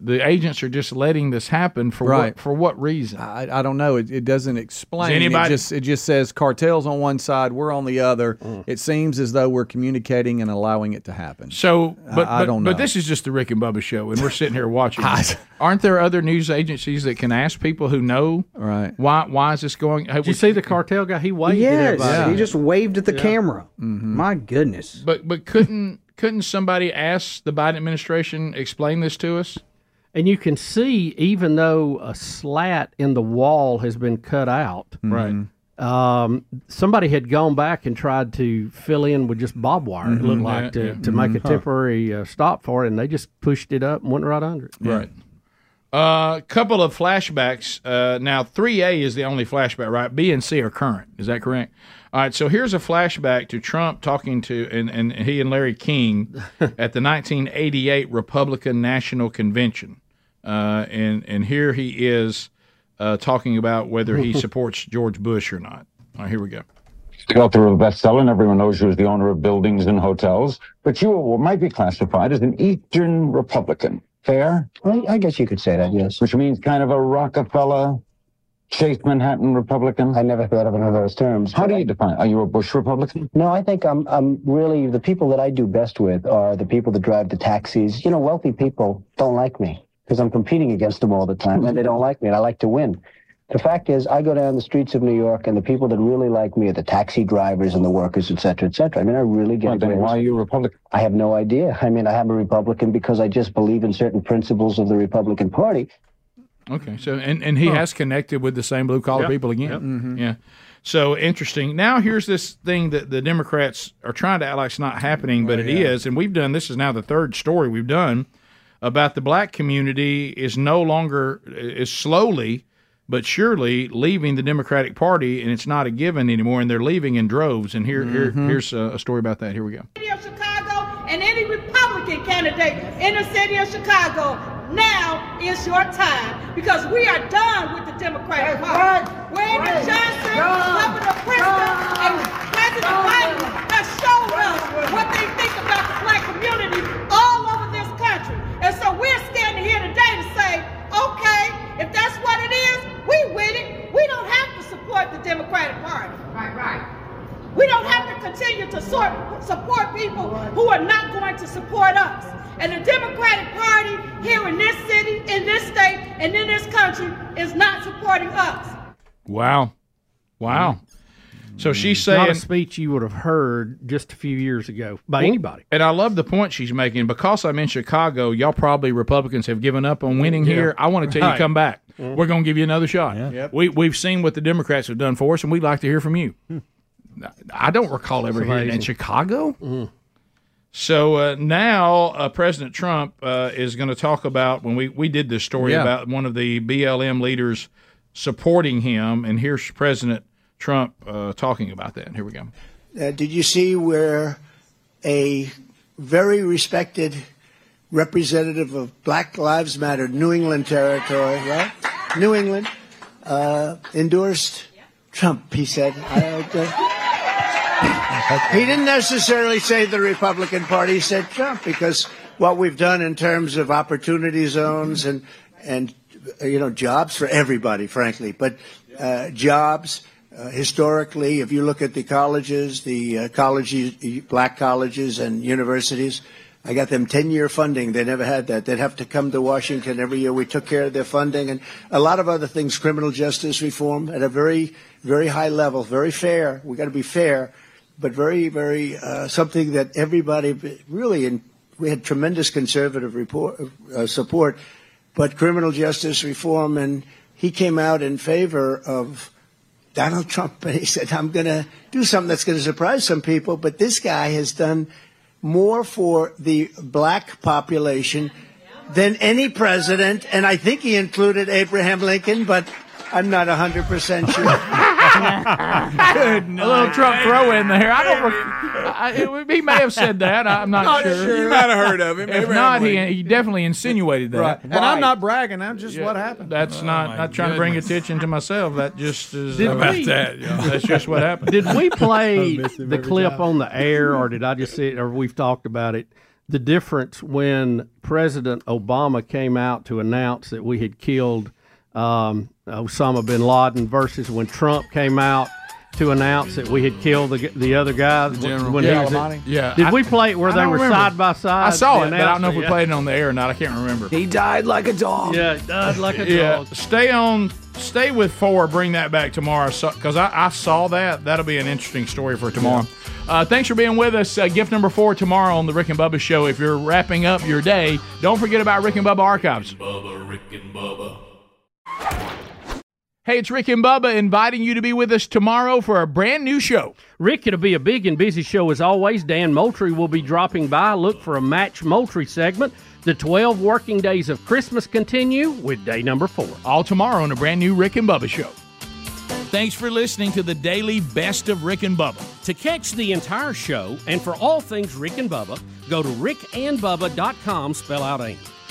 the agents are just letting this happen for right. what, for what reason? I, I don't know. It, it doesn't explain. Is anybody? It just it just says cartels on one side, we're on the other. Mm. It seems as though we're communicating and allowing it to happen. So, but I, I don't but, know. But this is just the Rick and Bubba show, and we're sitting here watching. I, Aren't there other news agencies that can ask people who know? Right. Why? Why is this going? Hey, did you see the cartel guy? He waved. Yes, at everybody. Yeah. He just waved at the yeah. camera. Mm-hmm. My goodness. But but couldn't couldn't somebody ask the Biden administration explain this to us? And you can see, even though a slat in the wall has been cut out, right? Um, somebody had gone back and tried to fill in with just barbed wire. Mm-hmm. It looked like yeah, to, yeah. to make mm-hmm. a temporary uh, stop for it, and they just pushed it up and went right under it. Right. A uh, couple of flashbacks. Uh, now, three A is the only flashback, right? B and C are current. Is that correct? All right, so here's a flashback to Trump talking to, and, and he and Larry King at the nineteen eighty-eight Republican National Convention. Uh, and, and here he is uh, talking about whether he supports George Bush or not. All right, here we go. The author of a bestseller, and everyone knows you as the owner of buildings and hotels, but you might be classified as an Eastern Republican. Fair? I, I guess you could say that, yes. Which means kind of a Rockefeller... Chase Manhattan Republican? I never thought of another of those terms. How do you I, define it? Are you a Bush Republican? No, I think I'm, I'm really, the people that I do best with are the people that drive the taxis. You know, wealthy people don't like me because I'm competing against them all the time, and they don't like me, and I like to win. The fact is, I go down the streets of New York, and the people that really like me are the taxi drivers and the workers, et cetera, et cetera. I mean, I really get it. Well, then why are you a Republican? I have no idea. I mean, I am a Republican because I just believe in certain principles of the Republican Party. Okay, so and, and he huh. has connected with the same blue-collar yep. people again. Yep. Mm-hmm. Yeah, so interesting. Now here's this thing that the Democrats are trying to act like it's not happening, but oh, it yeah. is, and we've done, this is now the third story we've done, about the black community is no longer, is slowly but surely leaving the Democratic Party, and it's not a given anymore, and they're leaving in droves, and here, mm-hmm. here here's a, a story about that. Here we go. City of Chicago and any Republican candidate in the city of Chicago, now is your time, because we are done with the Democratic Party. Wayne right. Johnson, Governor Pritzker, and President Biden have shown us what they think about the black community all over this country. And so we're standing here today to say, okay, if that's what it is, we with it. We don't have to support the Democratic Party. Right, right. We don't have to continue to sort, support people who are not going to support us. And the Democratic Party here in this city, in this state, and in this country is not supporting us. Wow. Wow. So she's saying... Not a speech you would have heard just a few years ago by well, anybody. And I love the point she's making. Because I'm in Chicago, y'all probably Republicans have given up on winning yeah. here. I want to tell right. you, come back. Mm-hmm. We're going to give you another shot. Yeah. Yep. We, we've seen what the Democrats have done for us, and we'd like to hear from you. Hmm. I don't recall ever hearing in Chicago. Mm. So uh, now uh, President Trump uh, is going to talk about, when we, we did this story yeah. about one of the B L M leaders supporting him, and here's President Trump uh, talking about that. Here we go. Uh, did you see where a very respected representative of Black Lives Matter, New England territory, right? New England, uh, endorsed Trump? He said... I, uh, He didn't necessarily say the Republican Party, he said Trump, because what we've done in terms of opportunity zones and, and you know, jobs for everybody, frankly, but uh, jobs uh, historically, if you look at the colleges, the uh, colleges, black colleges and universities, I got them ten-year funding. They never had that. They'd have to come to Washington every year. We took care of their funding and a lot of other things, criminal justice reform at a very, very high level, very fair. We've got to be fair. But very, very uh, something that everybody really, in, we had tremendous conservative report, uh, support, but criminal justice reform, and he came out in favor of Donald Trump, and he said, I'm going to do something that's going to surprise some people, but this guy has done more for the black population than any president, and I think he included Abraham Lincoln, but I'm not one hundred percent sure. Good night. A little Trump throw in there. I don't. Re- I, he may have said that. I'm not, not sure. sure. You might have heard of him. If not, he, he definitely insinuated that. Right. And right. I'm not bragging. I'm just yeah, what happened. That's oh, not not trying goodness. to bring attention to myself. That just is did about we, that. Yeah. That's just what happened. Did we play the clip time. on the air, or did I just see it, or we've talked about it? The difference when President Obama came out to announce that we had killed um, Osama bin Laden versus when Trump came out to announce that we had killed the the other guys. General, when yeah, he was at, yeah. Did I, we play it where they were remember. side by side? I saw it, but I don't know if we yeah. played it on the air or not. I can't remember. He died like a dog. Yeah, he died like a yeah. dog. Stay on, stay with four. Bring that back tomorrow, because so, I, I saw that. That'll be an interesting story for tomorrow. Yeah. Uh, thanks for being with us. Uh, gift number four tomorrow on the Rick and Bubba Show. If you're wrapping up your day, don't forget about Rick and Bubba Archives. Bubba, Rick and Bubba. Hey, it's Rick and Bubba inviting you to be with us tomorrow for a brand new show. Rick, it'll be a big and busy show as always. Dan Moultrie will be dropping by. Look for a Match Moultrie segment. The twelve working days of Christmas continue with day number four. All tomorrow on a brand new Rick and Bubba Show. Thanks for listening to the daily Best of Rick and Bubba. To catch the entire show and for all things Rick and Bubba, go to rick and bubba dot com, spell out AIM.